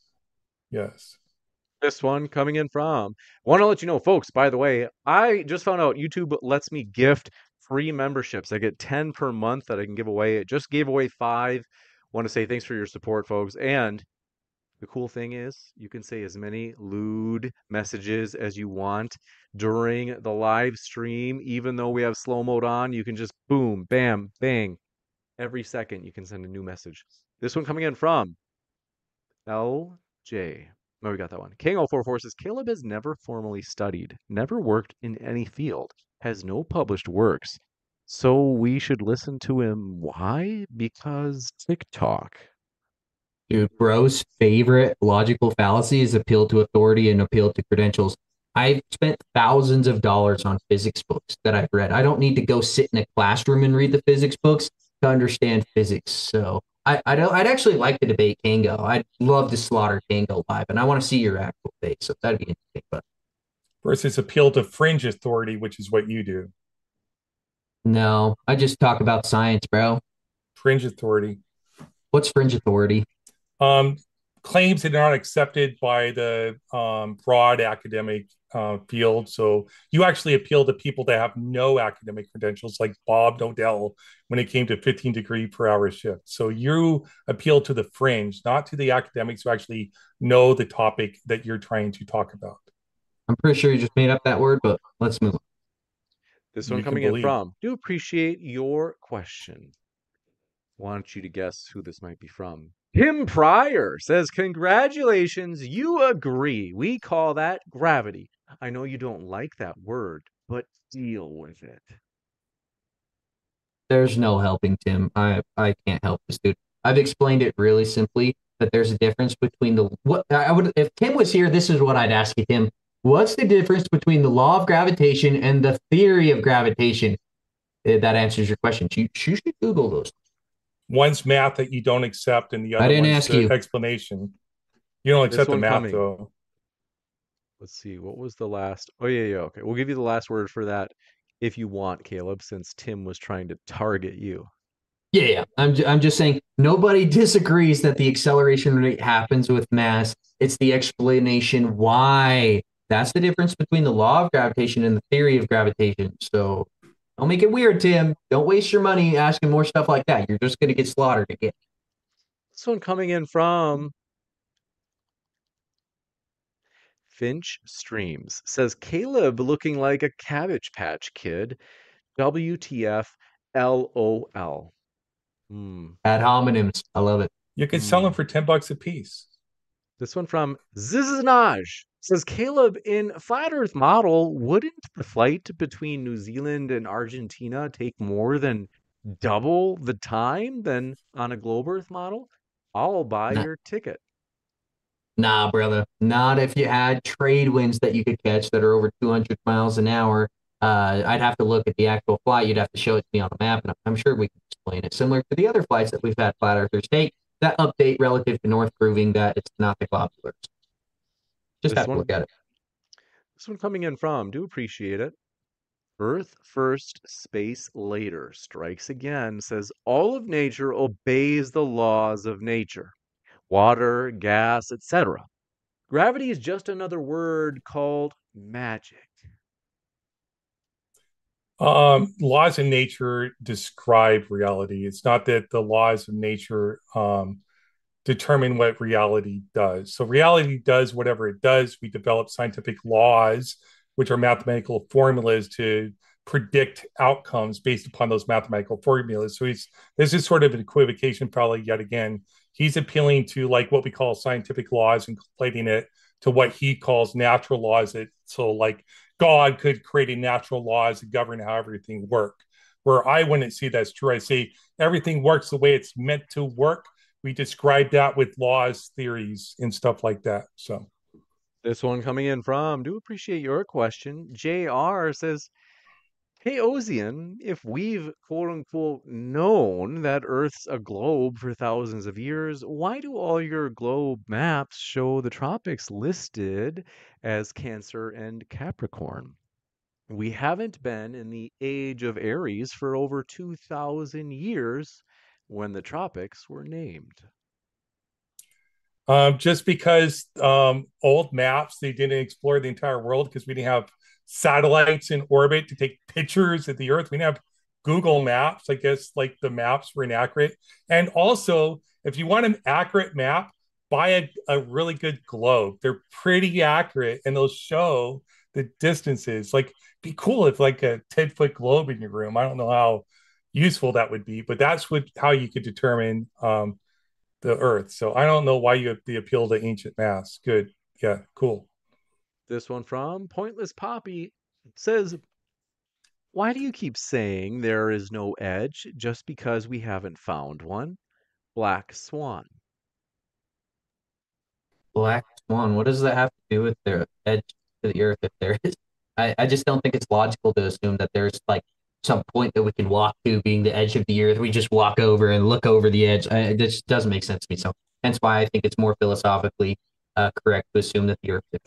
yes. This one coming in from, want to let you know, folks, by the way, I just found out YouTube lets me gift free memberships. I get ten per month that I can give away. It just gave away five. Want to say thanks for your support, folks. And the cool thing is you can say as many lewd messages as you want during the live stream. Even though we have slow mode on, you can just boom, bam, bang. Every second you can send a new message. This one coming in from L J. No, we got that one. King oh four four says, Caleb has never formally studied, never worked in any field, has no published works. So we should listen to him. Why? Because TikTok. Dude, Bro's favorite logical fallacy is appeal to authority and appeal to credentials. I've spent thousands of dollars on physics books that I've read. I don't need to go sit in a classroom and read the physics books to understand physics. So I, I don't, I'd actually like to debate Kango. I'd love to slaughter Kango live, and I want to see your actual face. So that'd be interesting. But versus appeal to fringe authority, which is what you do. No, I just talk about science, bro. Fringe authority. What's fringe authority? Um, claims that are not accepted by the um, broad academic uh, field. So you actually appeal to people that have no academic credentials, like Bob Knodel, when it came to fifteen degree per hour shift. So you appeal to the fringe, not to the academics who actually know the topic that you're trying to talk about. I'm pretty sure you just made up that word, but let's move on. This one you coming in from, do appreciate your question. Want you to guess who this might be from. Tim Pryor says, congratulations, you agree. We call that gravity. I know you don't like that word, but deal with it. There's no helping, Tim. I, I can't help this dude. I've explained it really simply, but there's a difference between the... what I would, if Tim was here, this is what I'd ask you, Tim. What's the difference between the law of gravitation and the theory of gravitation? That answers your question. You, you should Google those. One's math that you don't accept, and the other I didn't one's ask you. Explanation. You don't accept the math, coming. Though. Let's see. What was the last? Oh, yeah, yeah. Okay. We'll give you the last word for that if you want, Caleb, since Tim was trying to target you. Yeah, yeah. I'm, ju- I'm just saying nobody disagrees that the acceleration rate happens with mass. It's the explanation why. That's the difference between the law of gravitation and the theory of gravitation. So... don't make it weird, Tim. Don't waste your money asking more stuff like that. You're just going to get slaughtered again. This one coming in from Finch Streams says, Caleb looking like a Cabbage Patch Kid. W T F L O L. Mm. Ad hominems. I love it. You can mm. sell them for ten bucks a piece. This one from Zizinaj. Says, Caleb, in Flat Earth model, wouldn't the flight between New Zealand and Argentina take more than double the time than on a globe Earth model? I'll buy nah. your ticket. Nah, brother. Not if you had trade winds that you could catch that are over two hundred miles an hour. Uh, I'd have to look at the actual flight. You'd have to show it to me on the map, and I'm sure we can explain it. Similar to the other flights that we've had Flat Earthers take, that update relative to North proving that it's not the globular Earth. Just this have to one, look at it. This one coming in from, do appreciate it. Earth first, space later, strikes again, says all of nature obeys the laws of nature. Water, gas, et cetera. Gravity is just another word called magic. Um, laws of nature describe reality. It's not that the laws of nature... Um, determine what reality does. So reality does whatever it does. We develop scientific laws, which are mathematical formulas to predict outcomes based upon those mathematical formulas. So he's, this is sort of an equivocation probably yet again. He's appealing to like what we call scientific laws and conflating it to what he calls natural laws. That, so like God could create a natural laws that govern how everything work. Where I wouldn't see that's true. I say everything works the way it's meant to work. We describe that with laws, theories, and stuff like that. So, this one coming in from, do appreciate your question. J R says, hey, Ozien, if we've, quote unquote, known that Earth's a globe for thousands of years, why do all your globe maps show the tropics listed as Cancer and Capricorn? We haven't been in the age of Aries for over two thousand years. When the tropics were named. Um, just because um, old maps, they didn't explore the entire world because we didn't have satellites in orbit to take pictures of the Earth. We didn't have Google Maps. I guess like the maps were inaccurate. And also, if you want an accurate map, buy a, a really good globe. They're pretty accurate and they'll show the distances. Like, be cool if like a ten foot globe in your room. I don't know how useful that would be, but that's what how you could determine um the Earth. So I don't know why you have the appeal to ancient maths. Good. Yeah, cool. This one from Pointless Poppy says, why do you keep saying there is no edge just because we haven't found one? Black Swan. black swan, what does that have to do with their edge to the earth if there is? I, I just don't think it's logical to assume that there's like some point that we can walk to being the edge of the earth. We just walk over and look over the edge. I, it just doesn't make sense to me. So hence why I think it's more philosophically uh, correct to assume that the earth is.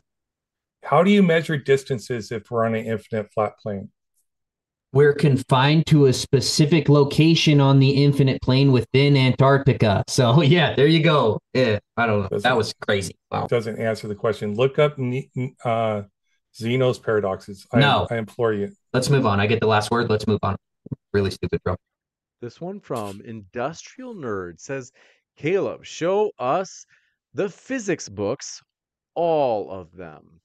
How do you measure distances if we're on an infinite flat plane? We're confined to a specific location on the infinite plane within Antarctica. So yeah, there you go. Yeah, I don't know. Doesn't, that was crazy. Wow. Doesn't answer the question. Look up uh, Zeno's paradoxes. I, no. I implore you. Let's move on. I get the last word. Let's move on. Really stupid, bro. This one from Industrial Nerd says, Caleb, show us the physics books, all of them.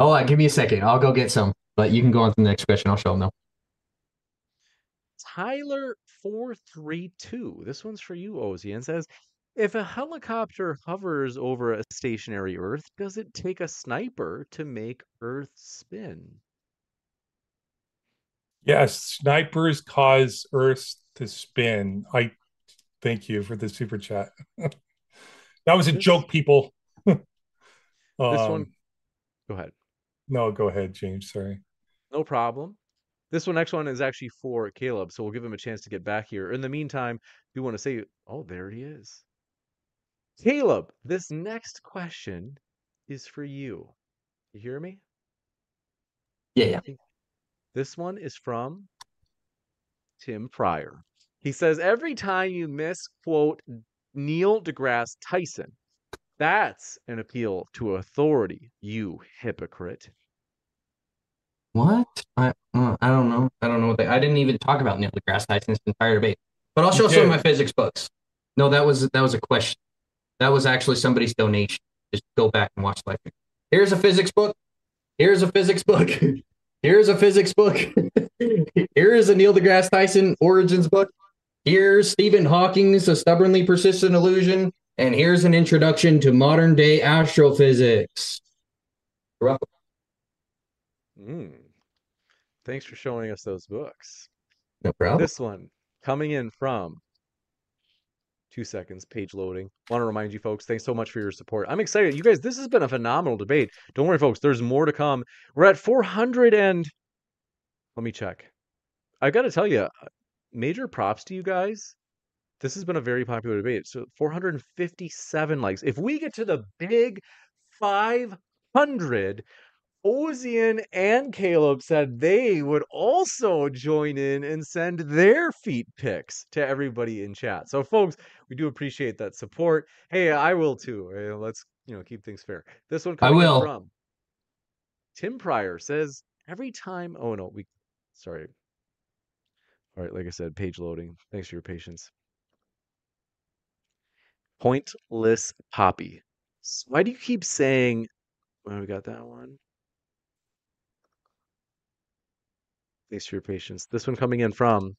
Hold on, give me a second. I'll go get some, but you can go on to the next question. I'll show them now. Tyler four three two. This one's for you, Ozien, says, if a helicopter hovers over a stationary Earth, does it take a sniper to make Earth spin? Yes, snipers cause Earth to spin. I thank you for the super chat. That was a this, joke, people. um, this one. Go ahead. No, go ahead, James. Sorry. No problem. This one, next one is actually for Caleb, so we'll give him a chance to get back here. In the meantime, we want to say, oh, there he is. Caleb, this next question is for you. You hear me? Yeah, yeah. This one is from Tim Pryor. He says, every time you misquote Neil deGrasse Tyson, that's an appeal to authority, you hypocrite. What? I uh, I don't know. I don't know. What they, I didn't even talk about Neil deGrasse Tyson's entire debate. But I'll show some of my physics books. No, that was that was a question. That was actually somebody's donation. Just go back and watch life. Here's a physics book. Here's a physics book. Here's a physics book. Here is a Neil deGrasse Tyson origins book. Here's Stephen Hawking's A Stubbornly Persistent Illusion. And here's an introduction to modern day astrophysics. Rough. Mm. Thanks for showing us those books. No problem. This one coming in from two seconds, page loading. Want to remind you folks, thanks so much for your support. I'm excited. You guys, this has been a phenomenal debate. Don't worry, folks, there's more to come. We're at four hundred and let me check. I've got to tell you, major props to you guys. This has been a very popular debate. So four hundred fifty-seven likes. If we get to the big five hundred, Ozien and Caleb said they would also join in and send their feet pics to everybody in chat. So folks, we do appreciate that support. Hey, I will too. Let's, you know, keep things fair. This one coming in from Tim Pryor says, every time, oh no, we, sorry. All right, like I said, page loading. Thanks for your patience. Pointless Poppy. Why do you keep saying, well, we got that one. Thanks for your patience. This one coming in from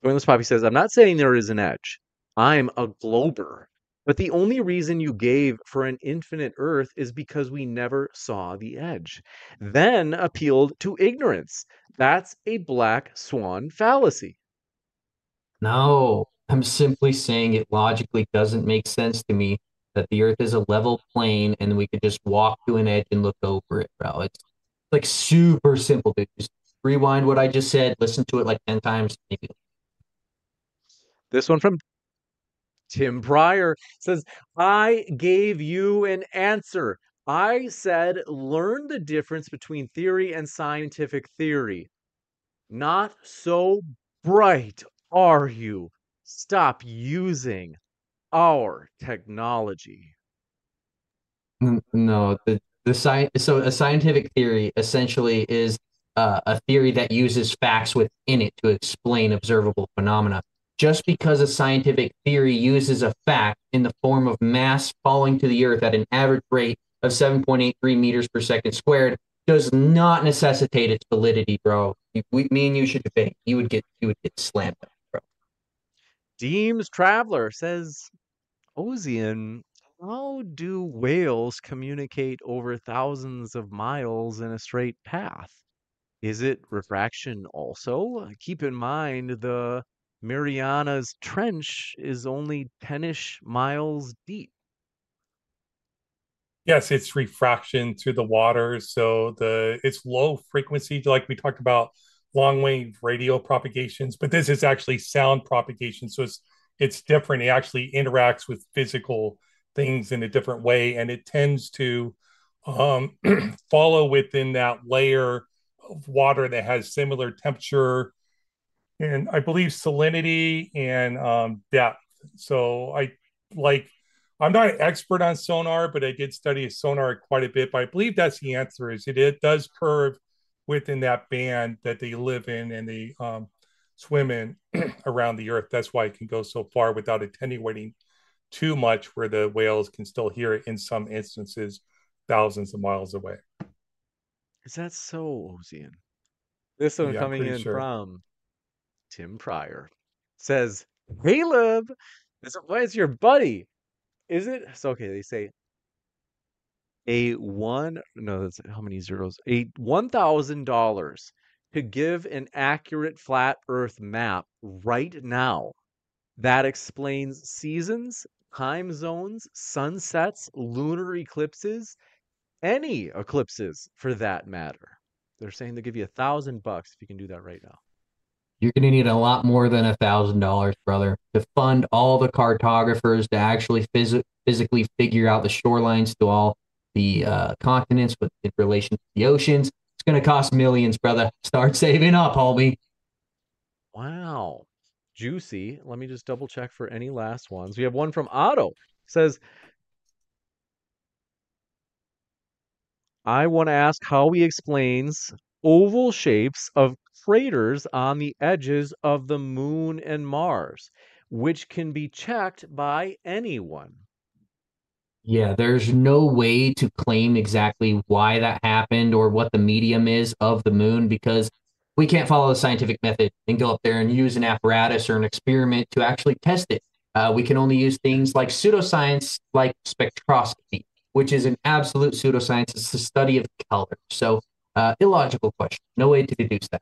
Pointless Poppy says, I'm not saying there is an edge. I'm a glober. But the only reason you gave for an infinite earth is because we never saw the edge. Then appealed to ignorance. That's a black swan fallacy. No, I'm simply saying it logically doesn't make sense to me that the earth is a level plane and we could just walk to an edge and look over it, bro. It's like super simple, dude. Just rewind what I just said, listen to it like ten times. Maybe. This one from Tim Pryor says, I gave you an answer. I said, learn the difference between theory and scientific theory. Not so bright, are you? Stop using our technology. No, the, the sci so a scientific theory essentially is uh, a theory that uses facts within it to explain observable phenomena. Just because a scientific theory uses a fact in the form of mass falling to the earth at an average rate of seven point eight three meters per second squared does not necessitate its validity, bro. If we, me and you should debate. You would get you would get slammed, bro. Deems Traveler says, Ozien, how do whales communicate over thousands of miles in a straight path? Is it refraction also? Keep in mind the Mariana's Trench is only ten-ish miles deep. Yes, it's refraction through the water. So the it's low frequency, like we talked about long wave radio propagations, but this is actually sound propagation. So it's it's different. It actually interacts with physical things in a different way. And it tends to um, follow within that layer of water that has similar temperature and I believe salinity and um, depth. So I like, I'm not an expert on sonar, but I did study sonar quite a bit, but I believe that's the answer is it, it does curve within that band that they live in and they um, swim in around the earth. That's why it can go so far without attenuating too much where the whales can still hear it in some instances, thousands of miles away. Is that so, Ozien? This one yeah, coming in sure. from Tim Pryor says, Caleb, this is your buddy. Is it? So, okay, they say a one, no, that's how many zeros? A one thousand dollars to give an accurate flat earth map right now that explains seasons, time zones, sunsets, lunar eclipses, any eclipses for that matter. They're saying they'll give you a thousand bucks if you can do that right now. You're going to need a lot more than one thousand dollars, brother, to fund all the cartographers to actually phys- physically figure out the shorelines to all the uh, continents with in relation to the oceans. It's going to cost millions, brother. Start saving up, homie. Wow. Juicy. Let me just double check for any last ones. We have one from Otto. It says, I want to ask how he explains oval shapes of craters on the edges of the moon and Mars, which can be checked by anyone. Yeah, there's no way to claim exactly why that happened or what the medium is of the moon, because we can't follow the scientific method and go up there and use an apparatus or an experiment to actually test it. Uh, we can only use things like pseudoscience, like spectroscopy, which is an absolute pseudoscience. It's the study of color. So uh, illogical question. No way to deduce that.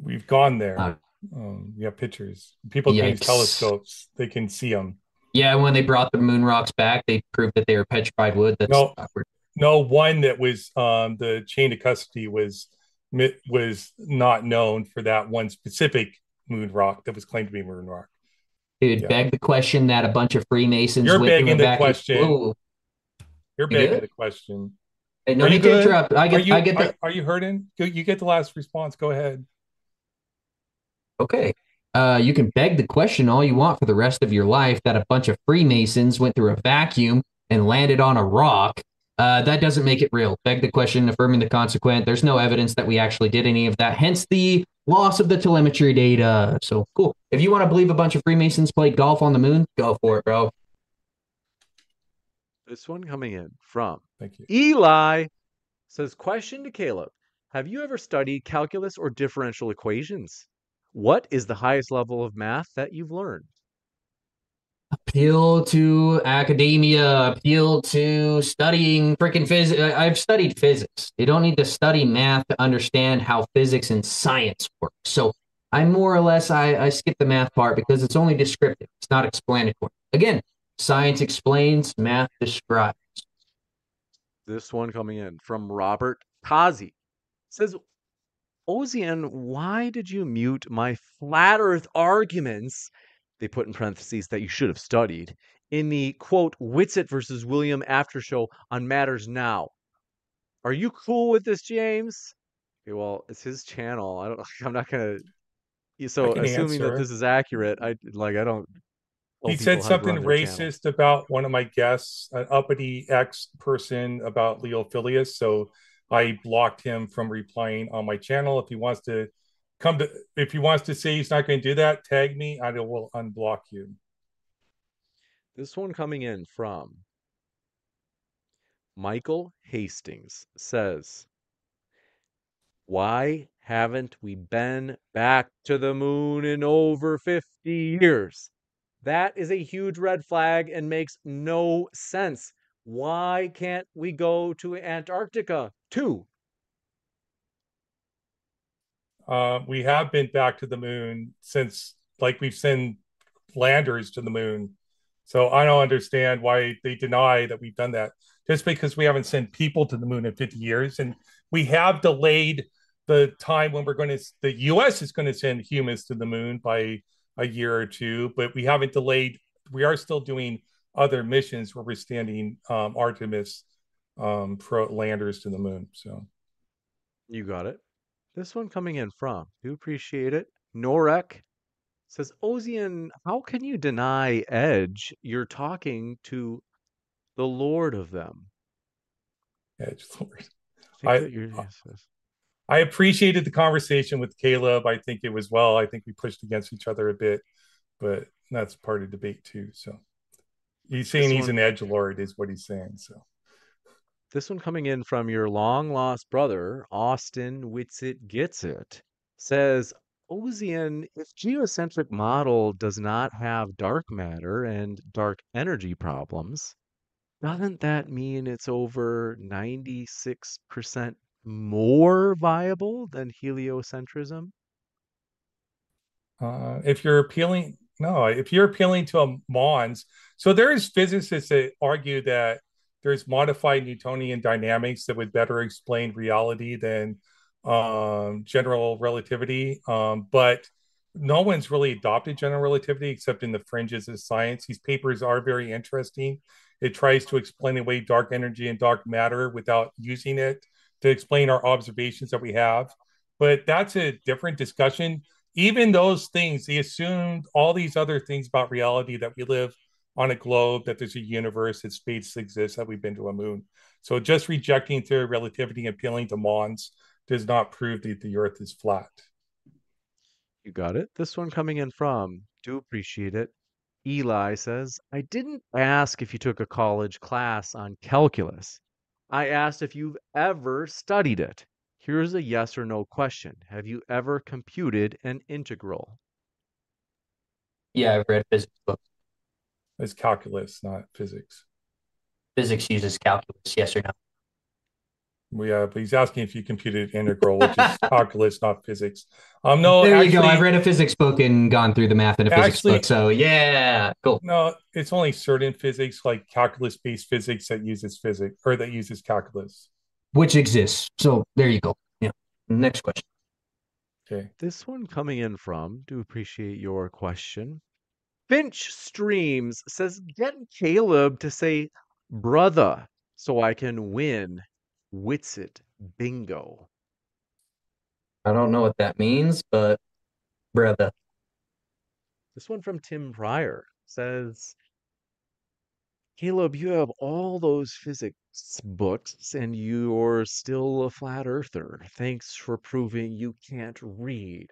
We've gone there. Uh, um, yeah, pictures. People can use telescopes. They can see them. Yeah, when they brought the moon rocks back, they proved that they were petrified wood. That's no, awkward. No one that was um, the chain of custody was was not known for that one specific moon rock that was claimed to be moon rock. Dude, yeah. Beg the question that a bunch of Freemasons. You're begging the back question. And, You're begging you the question. Hey, no need to interrupt. I get. Are you, I get the... are, are you hurting? You get the last response. Go ahead. Okay, uh, you can beg the question all you want for the rest of your life that a bunch of Freemasons went through a vacuum and landed on a rock. Uh, that doesn't make it real. Beg the question, affirming the consequent. There's no evidence that we actually did any of that, hence the loss of the telemetry data. So cool. If you want to believe a bunch of Freemasons played golf on the moon, go for it, bro. This one coming in from Thank you. Eli says, question to Caleb. Have you ever studied calculus or differential equations? What is the highest level of math that you've learned? Appeal to academia, appeal to studying freaking physics. I've studied physics. You don't need to study math to understand how physics and science work. So I more or less, I, I skip the math part because it's only descriptive. It's not explanatory. Again, science explains, math describes. This one coming in from Robert Kazi says, Ozien, why did you mute my flat earth arguments, they put in parentheses that you should have studied, in the, quote, Whitsitt versus William after show on Matters Now? Are you cool with this, James? Okay, well, it's his channel. I don't, I'm not going to. So assuming answer. That this is accurate, I like, I don't. He said something racist channel. About one of my guests, an uppity ex person about Leophilius. So I blocked him from replying on my channel. If he wants to come to, if he wants to say he's not going to do that, tag me. I will unblock you. This one coming in from Michael Hastings says, why haven't we been back to the moon in over fifty years? That is a huge red flag and makes no sense. Why can't we go to Antarctica too? Uh, we have been back to the moon since like we've sent landers to the moon. So I don't understand why they deny that we've done that. Just because we haven't sent people to the moon in fifty years, and we have delayed the time when we're going to, the U S is going to send humans to the moon by a year or two, but we haven't delayed. We are still doing other missions where we're standing um, Artemis um, pro landers to the moon. So you got it. This one coming in from, do appreciate it, Norek says, Ozien, how can you deny Edge? You're talking to the Lord of them. Edge Lord. I, I, I appreciated the conversation with Caleb. I think it was well. I think we pushed against each other a bit, but that's part of debate too. So he's saying this he's one, an edgelord is what he's saying. So this one coming in from your long lost brother, Austin Witsit Gets It, says, Ozien, if geocentric model does not have dark matter and dark energy problems, doesn't that mean it's over ninety-six percent more viable than heliocentrism? Uh, if you're appealing, no, if you're appealing to a Mons, so there's physicists that argue that there's modified Newtonian dynamics that would better explain reality than um general relativity, um but no one's really adopted general relativity except in the fringes of science. These papers are very interesting. It tries to explain away dark energy and dark matter without using it to explain our observations that we have, but that's a different discussion. Even those things, they assumed all these other things about reality, that we live on a globe, that there's a universe, that space exists, that we've been to a moon. So just rejecting theory of relativity and appealing to Mons does not prove that the earth is flat. You got it. This one coming in from, do appreciate it, Eli says, I didn't ask if you took a college class on calculus. I asked if you've ever studied it. Here's a yes or no question. Have you ever computed an integral? Yeah, I've read physics books. It's calculus, not physics. Physics uses calculus, yes or no? Yeah, but he's asking if you computed integral, which is calculus, not physics. Um, no, there actually, you go. I've read a physics book and gone through the math in a actually, physics book. So yeah, cool. No, it's only certain physics, like calculus-based physics, that uses physics or that uses calculus, which exists. So there you go. Yeah. Next question. Okay. This one coming in from, do appreciate your question. Finch Streams says, get Caleb to say brother so I can win. Witsit bingo. I don't know what that means, but brother. This one from Tim Pryor says, Caleb, you have all those physics books and you're still a flat earther. Thanks for proving you can't read.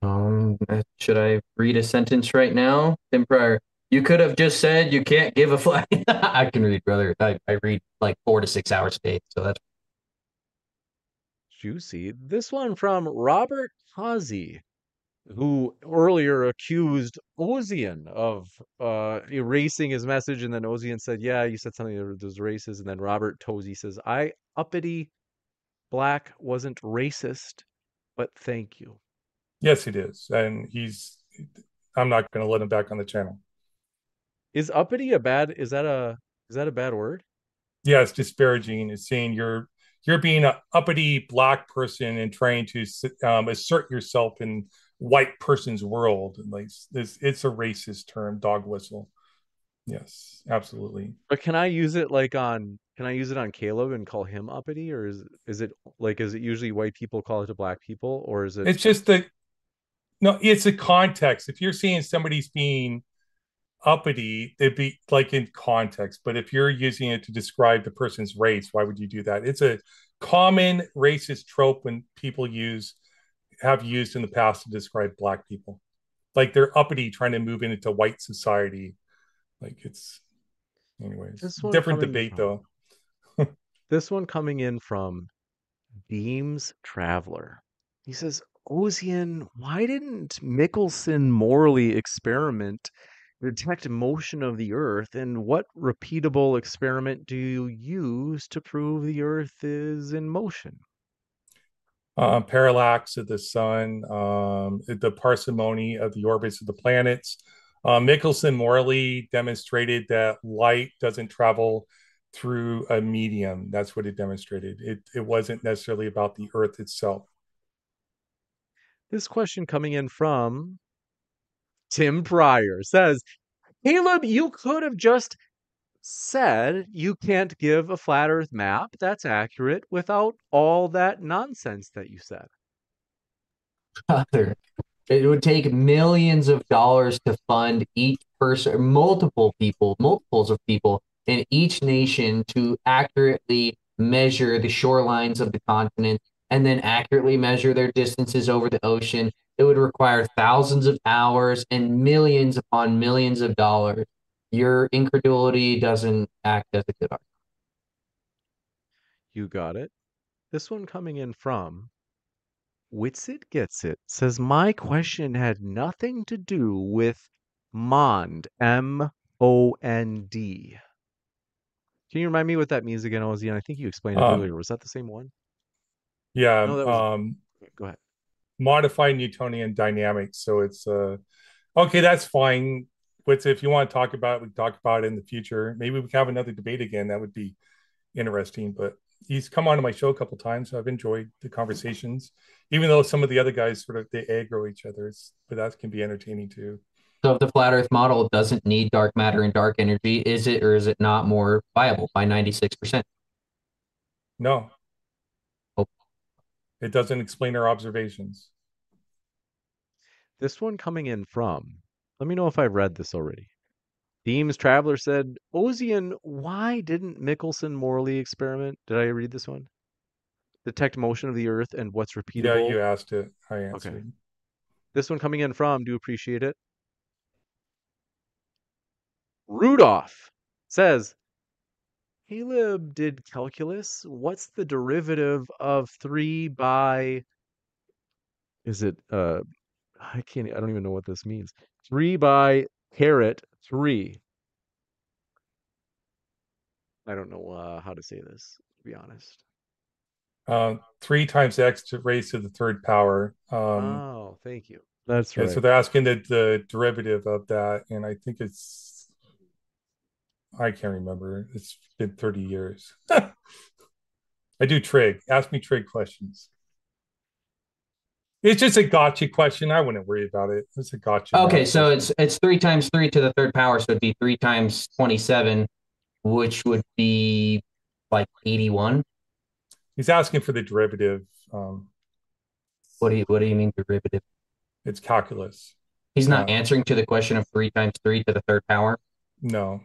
Um, should I read a sentence right now, Tim Pryor? You could have just said you can't give a fly. I can read, brother. I, I read like four to six hours a day. So that's juicy. This one from Robert Hazy, who earlier accused Ozien of uh, erasing his message. And then Ozien said, yeah, you said something that was racist. And then Robert Tozzi says, I uppity black wasn't racist, but thank you. Yes, it is. And he's, I'm not going to let him back on the channel. Is uppity a bad, is that a, is that a bad word? Yeah, it's disparaging. It's saying you're, you're being an uppity black person and trying to um, assert yourself in white person's world. And like this, it's a racist term, dog whistle. Yes, absolutely. But can I use it like on, can I use it on Caleb and call him uppity? Or is, is it like, is it usually white people call it to black people, or is it? It's just the, no, it's a context. If you're seeing somebody's being uppity, it'd be like in context, but if you're using it to describe the person's race, why would you do that? It's a common racist trope when people use have used in the past to describe black people, like they're uppity trying to move into white society. Like it's, anyways, different debate from, though. This one coming in from Beams Traveler, he says, Ozien, why didn't Michelson Morley experiment detect motion of the earth, and what repeatable experiment do you use to prove the earth is in motion? uh, parallax of the sun, um, the parsimony of the orbits of the planets. Uh, Michelson Morley demonstrated that light doesn't travel through a medium. That's what it demonstrated. It, it wasn't necessarily about the Earth itself. This question coming in from Tim Pryor says, Caleb, you could have just said you can't give a flat Earth map that's accurate without all that nonsense that you said. Brother, it would take millions of dollars to fund each person, multiple people, multiples of people in each nation to accurately measure the shorelines of the continent and then accurately measure their distances over the ocean. It would require thousands of hours and millions upon millions of dollars. Your incredulity doesn't act as a good argument. You got it. This one coming in from Witsit Gets It says, my question had nothing to do with Mond, M O N D. Can you remind me what that means again, Ozien? I think you explained it um, earlier. Was that the same one? Yeah. No, that was... um, Go ahead. Modified Newtonian dynamics. So it's, uh, okay, that's fine. But if you want to talk about it, we can talk about it in the future. Maybe we can have another debate again. That would be interesting. But he's come on to my show a couple of times. So I've enjoyed the conversations, even though some of the other guys sort of, they aggro each other. It's, but that can be entertaining too. So if the flat Earth model doesn't need dark matter and dark energy, is it or is it not more viable by ninety-six percent? No. Oh. It doesn't explain our observations. This one coming in from... Let me know if I've read this already. Deems Traveler said, Ozien, why didn't Michelson-Morley experiment? Did I read this one? Detect motion of the Earth and what's repeatable? Yeah, you asked it. I answered. Okay. This one coming in from, do appreciate it. Rudolph says, Caleb did calculus. What's the derivative of three by... Is it... Uh, I can't... I don't even know what this means. Three by carat three. I don't know uh, how to say this, to be honest. Um, three times x to raise to the third power. Um, oh, thank you. That's right. So they're asking the, the derivative of that, and I think it's... I can't remember. It's been thirty years. I do trig. Ask me trig questions. It's just a gotcha question. I wouldn't worry about it. It's a gotcha. Okay, question. So it's it's three times three to the third power, so it'd be three times twenty-seven, which would be like eighty-one. He's asking for the derivative. Um, what do you What do you mean derivative? It's calculus. He's not uh, answering to the question of three times three to the third power. No.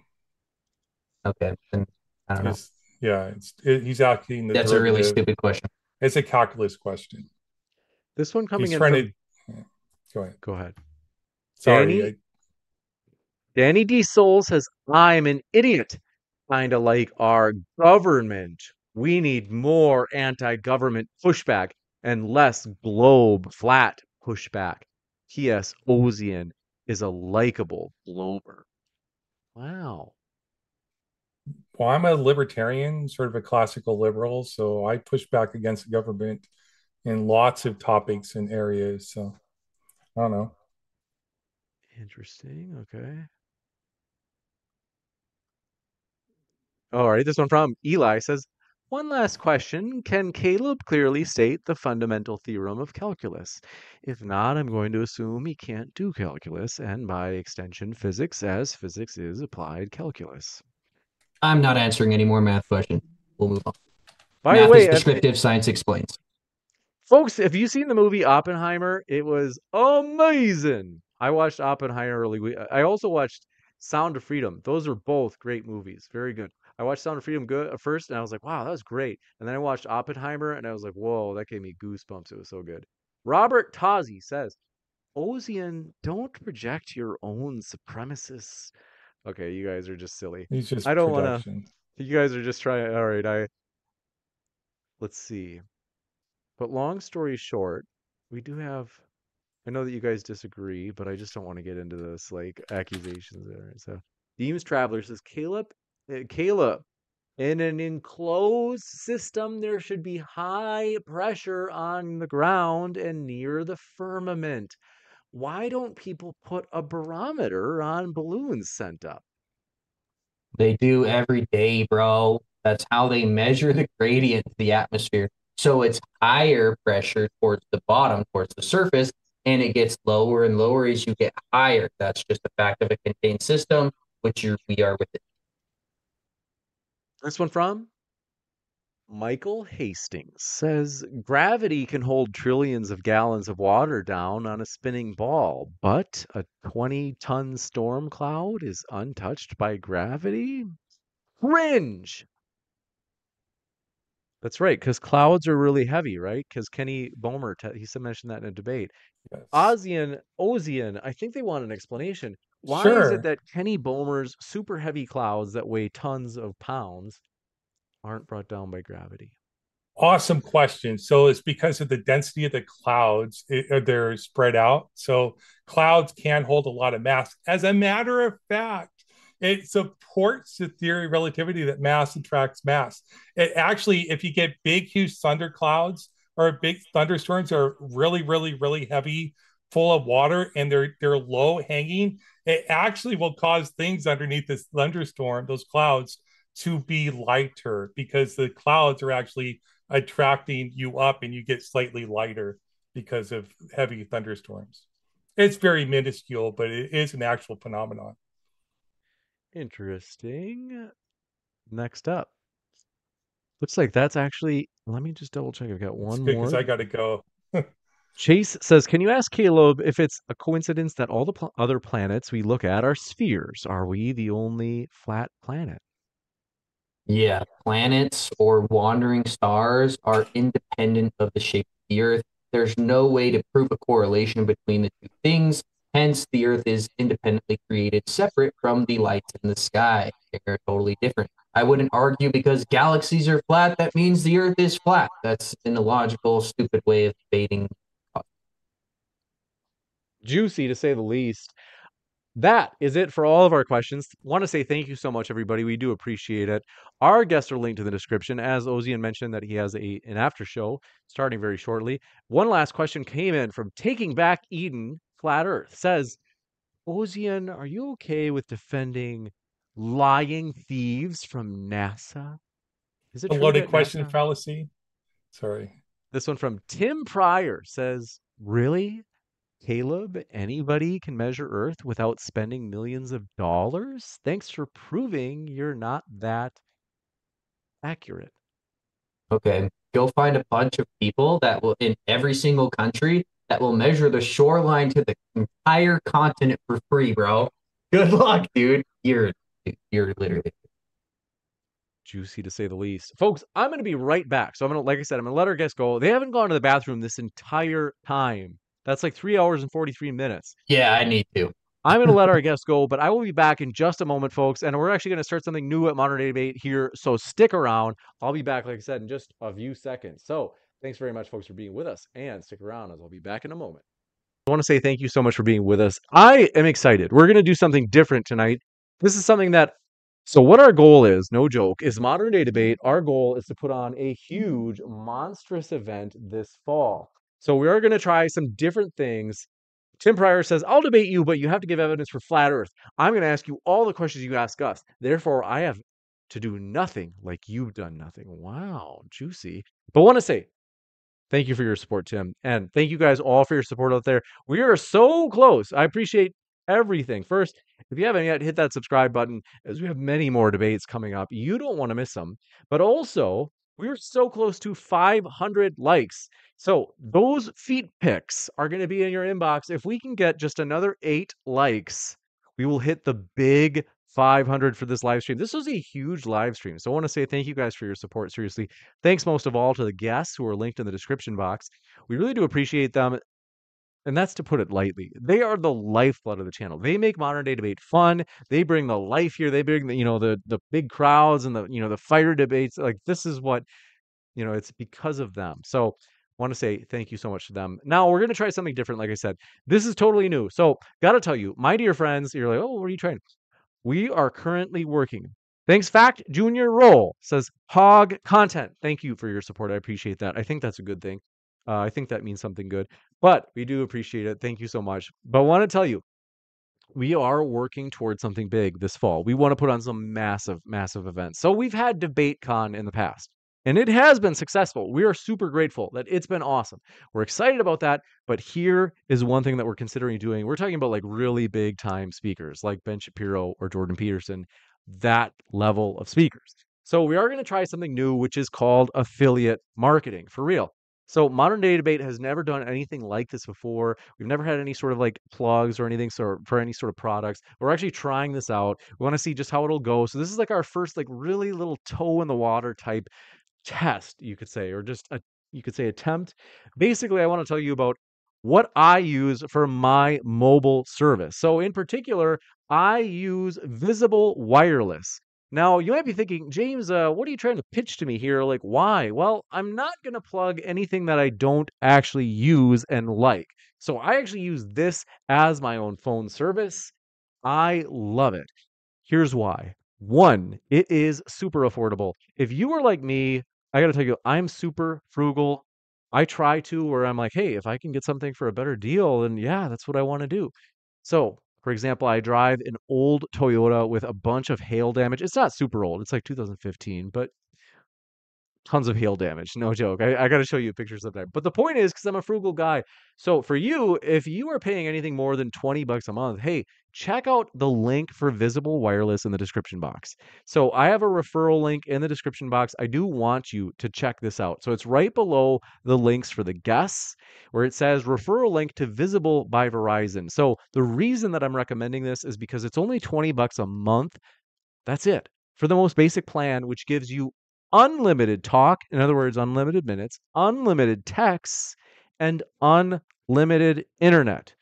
Okay, then I don't it's, know. Yeah, it's it, he's asking. The That's derivative. A really stupid question. It's a calculus question. This one coming He's in. From... To... Go ahead. Go ahead. Sorry. Danny, I... Danny D. Soul says, I'm an idiot. Kind of like our government. We need more anti-government pushback and less globe flat pushback. P S. Ozien is a likable blower. Wow. Well, I'm a libertarian, sort of a classical liberal, so I push back against the government in lots of topics and areas. So I don't know. Interesting. Okay. All right. This one from Eli says, one last question. Can Caleb clearly state the fundamental theorem of calculus? If not, I'm going to assume he can't do calculus and by extension physics, as physics is applied calculus. I'm not answering any more math question. We'll move on. By the way, descriptive science explains. Folks, if you've seen the movie Oppenheimer, it was amazing. I watched Oppenheimer early. I also watched Sound of Freedom. Those are both great movies. Very good. I watched Sound of Freedom good at first, and I was like, wow, that was great. And then I watched Oppenheimer, and I was like, whoa, that gave me goosebumps. It was so good. Robert Tozzi says, Ozien, don't project your own supremacists. Okay, you guys are just silly. He's just I don't want to. You guys are just trying. All right, I. Let's see. But long story short, we do have, I know that you guys disagree, but I just don't want to get into this like accusations there. So Deems Traveler says, Caleb, uh, Caleb, In an enclosed system, there should be high pressure on the ground and near the firmament. Why don't people put a barometer on balloons sent up? They do every day, bro. That's how they measure the gradient of the atmosphere. So it's higher pressure towards the bottom, towards the surface, and it gets lower and lower as you get higher. That's just the fact of a contained system, which you, we are within. This one from Michael Hastings says, gravity can hold trillions of gallons of water down on a spinning ball, but a twenty-ton storm cloud is untouched by gravity? Cringe! That's right, because clouds are really heavy, right? Because Kenny Bomer, he mentioned that in a debate. Yes. Ozien, Ozien, I think they want an explanation. Why sure. is it that Kenny Bomer's super heavy clouds that weigh tons of pounds aren't brought down by gravity? Awesome question. So it's because of the density of the clouds. It, they're spread out. So clouds can hold a lot of mass. As a matter of fact, it supports the theory of relativity that mass attracts mass. It actually, if you get big, huge thunder clouds or big thunderstorms are really, really, really heavy, full of water, and they're they're low hanging, it actually will cause things underneath this thunderstorm, those clouds, to be lighter because the clouds are actually attracting you up and you get slightly lighter because of heavy thunderstorms. It's very minuscule, but it is an actual phenomenon. Interesting. Next up. Looks like that's actually, let me just double check. I've got one more. Because I got to go. Chase says, can you ask Caleb if it's a coincidence that all the pl- other planets we look at are spheres? Are we the only flat planet? Yeah, planets or wandering stars are independent of the shape of the Earth. There's no way to prove a correlation between the two things. Hence, the Earth is independently created, separate from the lights in the sky. They're totally different. I wouldn't argue because galaxies are flat, that means the Earth is flat. That's an illogical, stupid way of debating. Juicy, to say the least. That is it for all of our questions. Want to say thank you so much, everybody. We do appreciate it. Our guests are linked in the description. As Ozien mentioned, that he has a an after show starting very shortly. One last question came in from Taking Back Eden, Flat Earth. Says, Ozien, are you okay with defending lying thieves from NASA? Is it a loaded question NASA? Fallacy? Sorry. This one from Tim Pryor says, really? Caleb, anybody can measure Earth without spending millions of dollars? Thanks for proving you're not that accurate. Okay, go find a bunch of people that will, in every single country, that will measure the shoreline to the entire continent for free, bro. Good luck, dude. You're, you're literally... Juicy, to say the least. Folks, I'm going to be right back. So I'm going to, like I said, I'm going to let our guests go. They haven't gone to the bathroom this entire time. That's like three hours and forty-three minutes. Yeah, I need to. I'm going to let our guests go, but I will be back in just a moment, folks. And we're actually going to start something new at Modern Day Debate here. So stick around. I'll be back, like I said, in just a few seconds. So thanks very much, folks, for being with us. And stick around as I'll be back in a moment. I want to say thank you so much for being with us. I am excited. We're going to do something different tonight. This is something that... So what our goal is, no joke, is Modern Day Debate. Our goal is to put on a huge, monstrous event this fall. So we are going to try some different things. Tim Pryor says, I'll debate you, but you have to give evidence for flat Earth. I'm going to ask you all the questions you ask us. Therefore, I have to do nothing like you've done nothing. Wow, juicy. But I want to say thank you for your support, Tim. And thank you guys all for your support out there. We are so close. I appreciate everything. First, if you haven't yet, hit that subscribe button, as we have many more debates coming up. You don't want to miss them. But also, we are so close to five hundred likes. So those feet pics are going to be in your inbox. If we can get just another eight likes, we will hit the big five hundred for this live stream. This was a huge live stream. So I want to say thank you guys for your support. Seriously, thanks most of all to the guests who are linked in the description box. We really do appreciate them. And that's to put it lightly. They are the lifeblood of the channel. They make Modern Day Debate fun. They bring the life here. They bring the, you know, the the big crowds and the, you know, the fire debates. Like, this is what, you know, it's because of them. So I want to say thank you so much to them. Now we're going to try something different. Like I said, this is totally new. So got to tell you, my dear friends, you're like, oh, what are you trying? We are currently working Thanks, Fact Junior Roll says, hog content. Thank you for your support. I appreciate that. I think that's a good thing. Uh, I think that means something good, but we do appreciate it. Thank you so much. But I want to tell you, we are working towards something big this fall. We want to put on some massive, massive events. So we've had DebateCon in the past, and it has been successful. We are super grateful that it's been awesome. We're excited about that. But here is one thing that we're considering doing. We're talking about like really big time speakers like Ben Shapiro or Jordan Peterson, that level of speakers. So we are going to try something new, which is called affiliate marketing for real. So Modern Day Debate has never done anything like this before. We've never had any sort of like plugs or anything so for any sort of products. We're actually trying this out. We want to see just how it'll go. So this is like our first like really little toe in the water type test, you could say, or just a, you could say attempt. Basically, I want to tell you about what I use for my mobile service. So in particular, I use Visible Wireless. Now, you might be thinking, James, uh, what are you trying to pitch to me here? Like, why? Well, I'm not going to plug anything that I don't actually use and like. So I actually use this as my own phone service. I love it. Here's why. One, it is super affordable. If you are like me, I got to tell you, I'm super frugal. I try to where I'm like, hey, if I can get something for a better deal, then yeah, that's what I want to do. So for example, I drive an old Toyota with a bunch of hail damage. It's not super old. It's like two thousand fifteen, but tons of hail damage. No joke. I, I got to show you pictures of that. But the point is, because I'm a frugal guy. So for you, if you are paying anything more than twenty bucks a month, hey, check out the link for Visible Wireless in the description box. So I have a referral link in the description box. I do want you to check this out. So it's right below the links for the guests where it says referral link to Visible by Verizon. So the reason that I'm recommending this is because it's only twenty bucks a month. That's it for the most basic plan, which gives you unlimited talk. In other words, unlimited minutes, unlimited texts, and unlimited internet.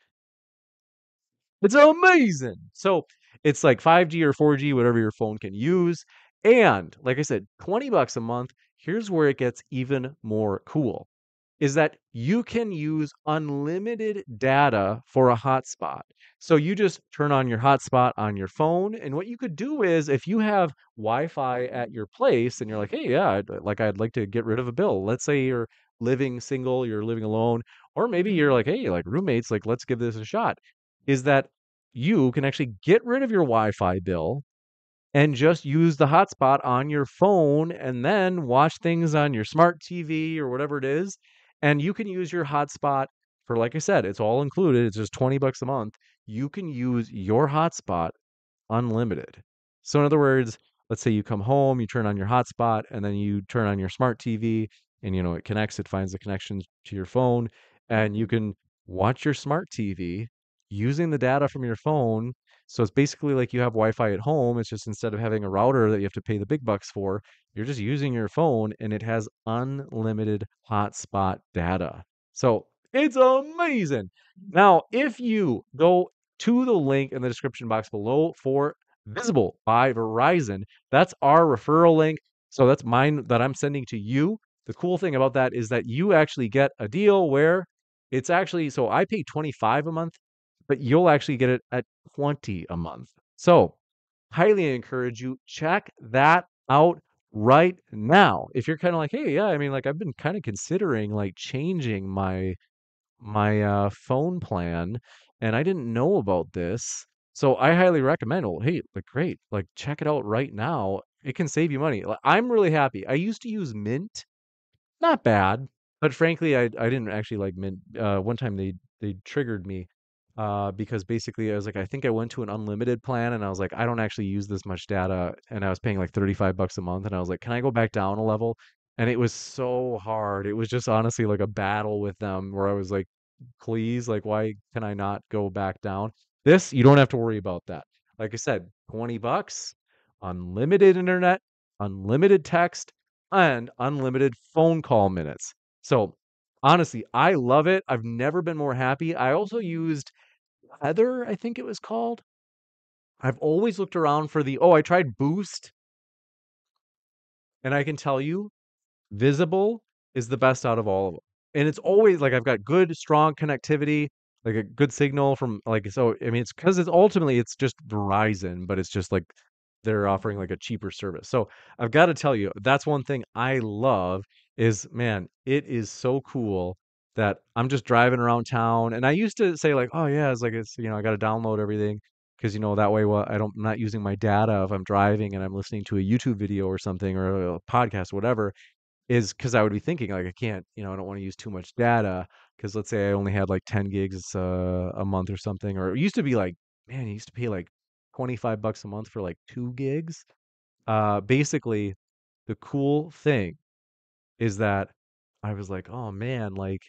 It's amazing. So it's like five G or four G, whatever your phone can use. And like I said, twenty bucks a month. Here's where it gets even more cool is that you can use unlimited data for a hotspot. So you just turn on your hotspot on your phone. And what you could do is if you have Wi-Fi at your place and you're like, hey, yeah, I'd, like I'd like to get rid of a bill. Let's say you're living single, you're living alone, or maybe you're like, hey, like roommates, like let's give this a shot. Is that you can actually get rid of your Wi-Fi bill and just use the hotspot on your phone and then watch things on your smart T V or whatever it is. And you can use your hotspot for, like I said, it's all included. It's just twenty bucks a month. You can use your hotspot unlimited. So in other words, let's say you come home, you turn on your hotspot, and then you turn on your smart T V and, you know, it connects, it finds the connection to your phone and you can watch your smart T V using the data from your phone. So it's basically like you have Wi-Fi at home. It's just instead of having a router that you have to pay the big bucks for, you're just using your phone and it has unlimited hotspot data. So it's amazing. Now, if you go to the link in the description box below for Visible by Verizon, that's our referral link. So that's mine that I'm sending to you. The cool thing about that is that you actually get a deal where it's actually, so I pay twenty-five a month, but you'll actually get it at twenty a month. So highly encourage you, check that out right now. If you're kind of like, hey, yeah, I mean, like I've been kind of considering like changing my, my uh, phone plan and I didn't know about this. So I highly recommend, well, hey, like great, like check it out right now. It can save you money. Like, I'm really happy. I used to use Mint, not bad, but frankly, I, I didn't actually like Mint. Uh, one time they, they triggered me. Uh, because basically I was like, I think I went to an unlimited plan and I was like, I don't actually use this much data. And I was paying like thirty-five bucks a month. And I was like, can I go back down a level? And it was so hard. It was just honestly like a battle with them where I was like, please, like, why can I not go back down? This, you don't have to worry about that. Like I said, twenty bucks, unlimited internet, unlimited text, and unlimited phone call minutes. So honestly, I love it. I've never been more happy. I also used Heather, I think it was called. I've always looked around for the, oh, I tried Boost. And I can tell you, Visible is the best out of all of them. And it's always like, I've got good, strong connectivity, like a good signal from like, so, I mean, it's because it's ultimately, it's just Verizon, but it's just like they're offering like a cheaper service. So I've got to tell you, that's one thing I love is, man, it is so cool that I'm just driving around town. And I used to say like, oh yeah, it's like, it's, you know, I got to download everything because, you know, that way well, I don't, I'm not using my data if I'm driving and I'm listening to a YouTube video or something or a podcast, whatever, is because I would be thinking like, I can't, you know, I don't want to use too much data because let's say I only had like ten gigs uh, a month or something, or it used to be like, man, you used to pay like twenty-five bucks a month for like two gigs. Uh, basically, the cool thing is that I was like, oh man, like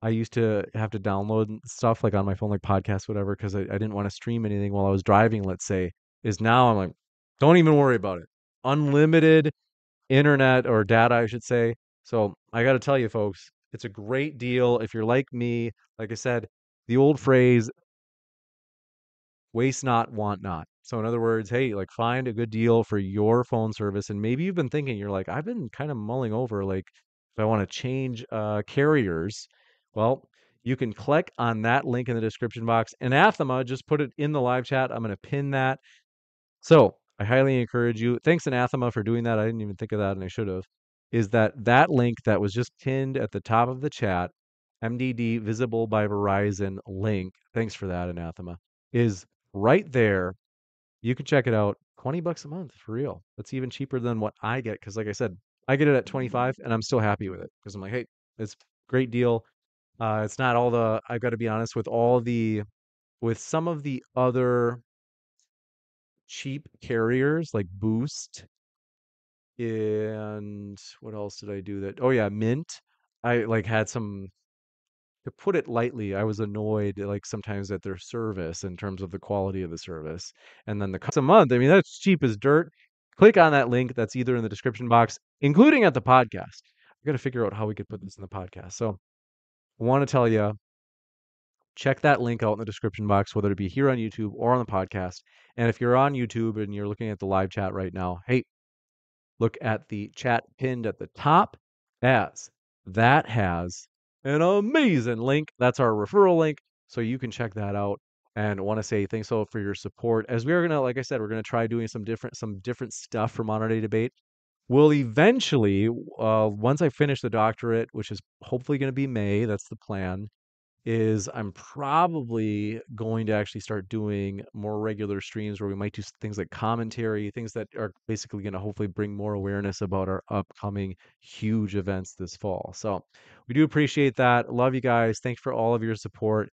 I used to have to download stuff like on my phone, like podcasts, whatever, because I, I didn't want to stream anything while I was driving, let's say, is now I'm like, don't even worry about it. Unlimited internet or data, I should say. So I got to tell you folks, it's a great deal. If you're like me, like I said, the old phrase, waste not, want not. So in other words, hey, like find a good deal for your phone service. And maybe you've been thinking, you're like, I've been kind of mulling over, like if I want to change uh, carriers. Well, you can click on that link in the description box. Anathema, just put it in the live chat. I'm going to pin that. So I highly encourage you. Thanks, Anathema, for doing that. I didn't even think of that, and I should have. Is that that link that was just pinned at the top of the chat, M D D Visible by Verizon link. Thanks for that, Anathema. Is right there. You can check it out. twenty bucks a month, for real. That's even cheaper than what I get. Because like I said, I get it at twenty-five and I'm still happy with it. Because I'm like, hey, it's a great deal. Uh, it's not all the, I've got to be honest with all the, with some of the other cheap carriers like Boost and what else did I do that? Oh yeah, Mint. I like had some, to put it lightly, I was annoyed like sometimes at their service in terms of the quality of the service. And then the cost a month, I mean, that's cheap as dirt. Click on that link that's either in the description box, including at the podcast. I've got to figure out how we could put this in the podcast. So I want to tell you, check that link out in the description box, whether it be here on YouTube or on the podcast. And if you're on YouTube and you're looking at the live chat right now, hey, look at the chat pinned at the top, as that has an amazing link. That's our referral link. So you can check that out. And want to say thanks all for your support. As we are going to, like I said, we're going to try doing some different some different stuff for Modern Day Debate. We'll eventually, uh, once I finish the doctorate, which is hopefully going to be May, that's the plan, is I'm probably going to actually start doing more regular streams where we might do things like commentary, things that are basically going to hopefully bring more awareness about our upcoming huge events this fall. So we do appreciate that. Love you guys. Thanks for all of your support.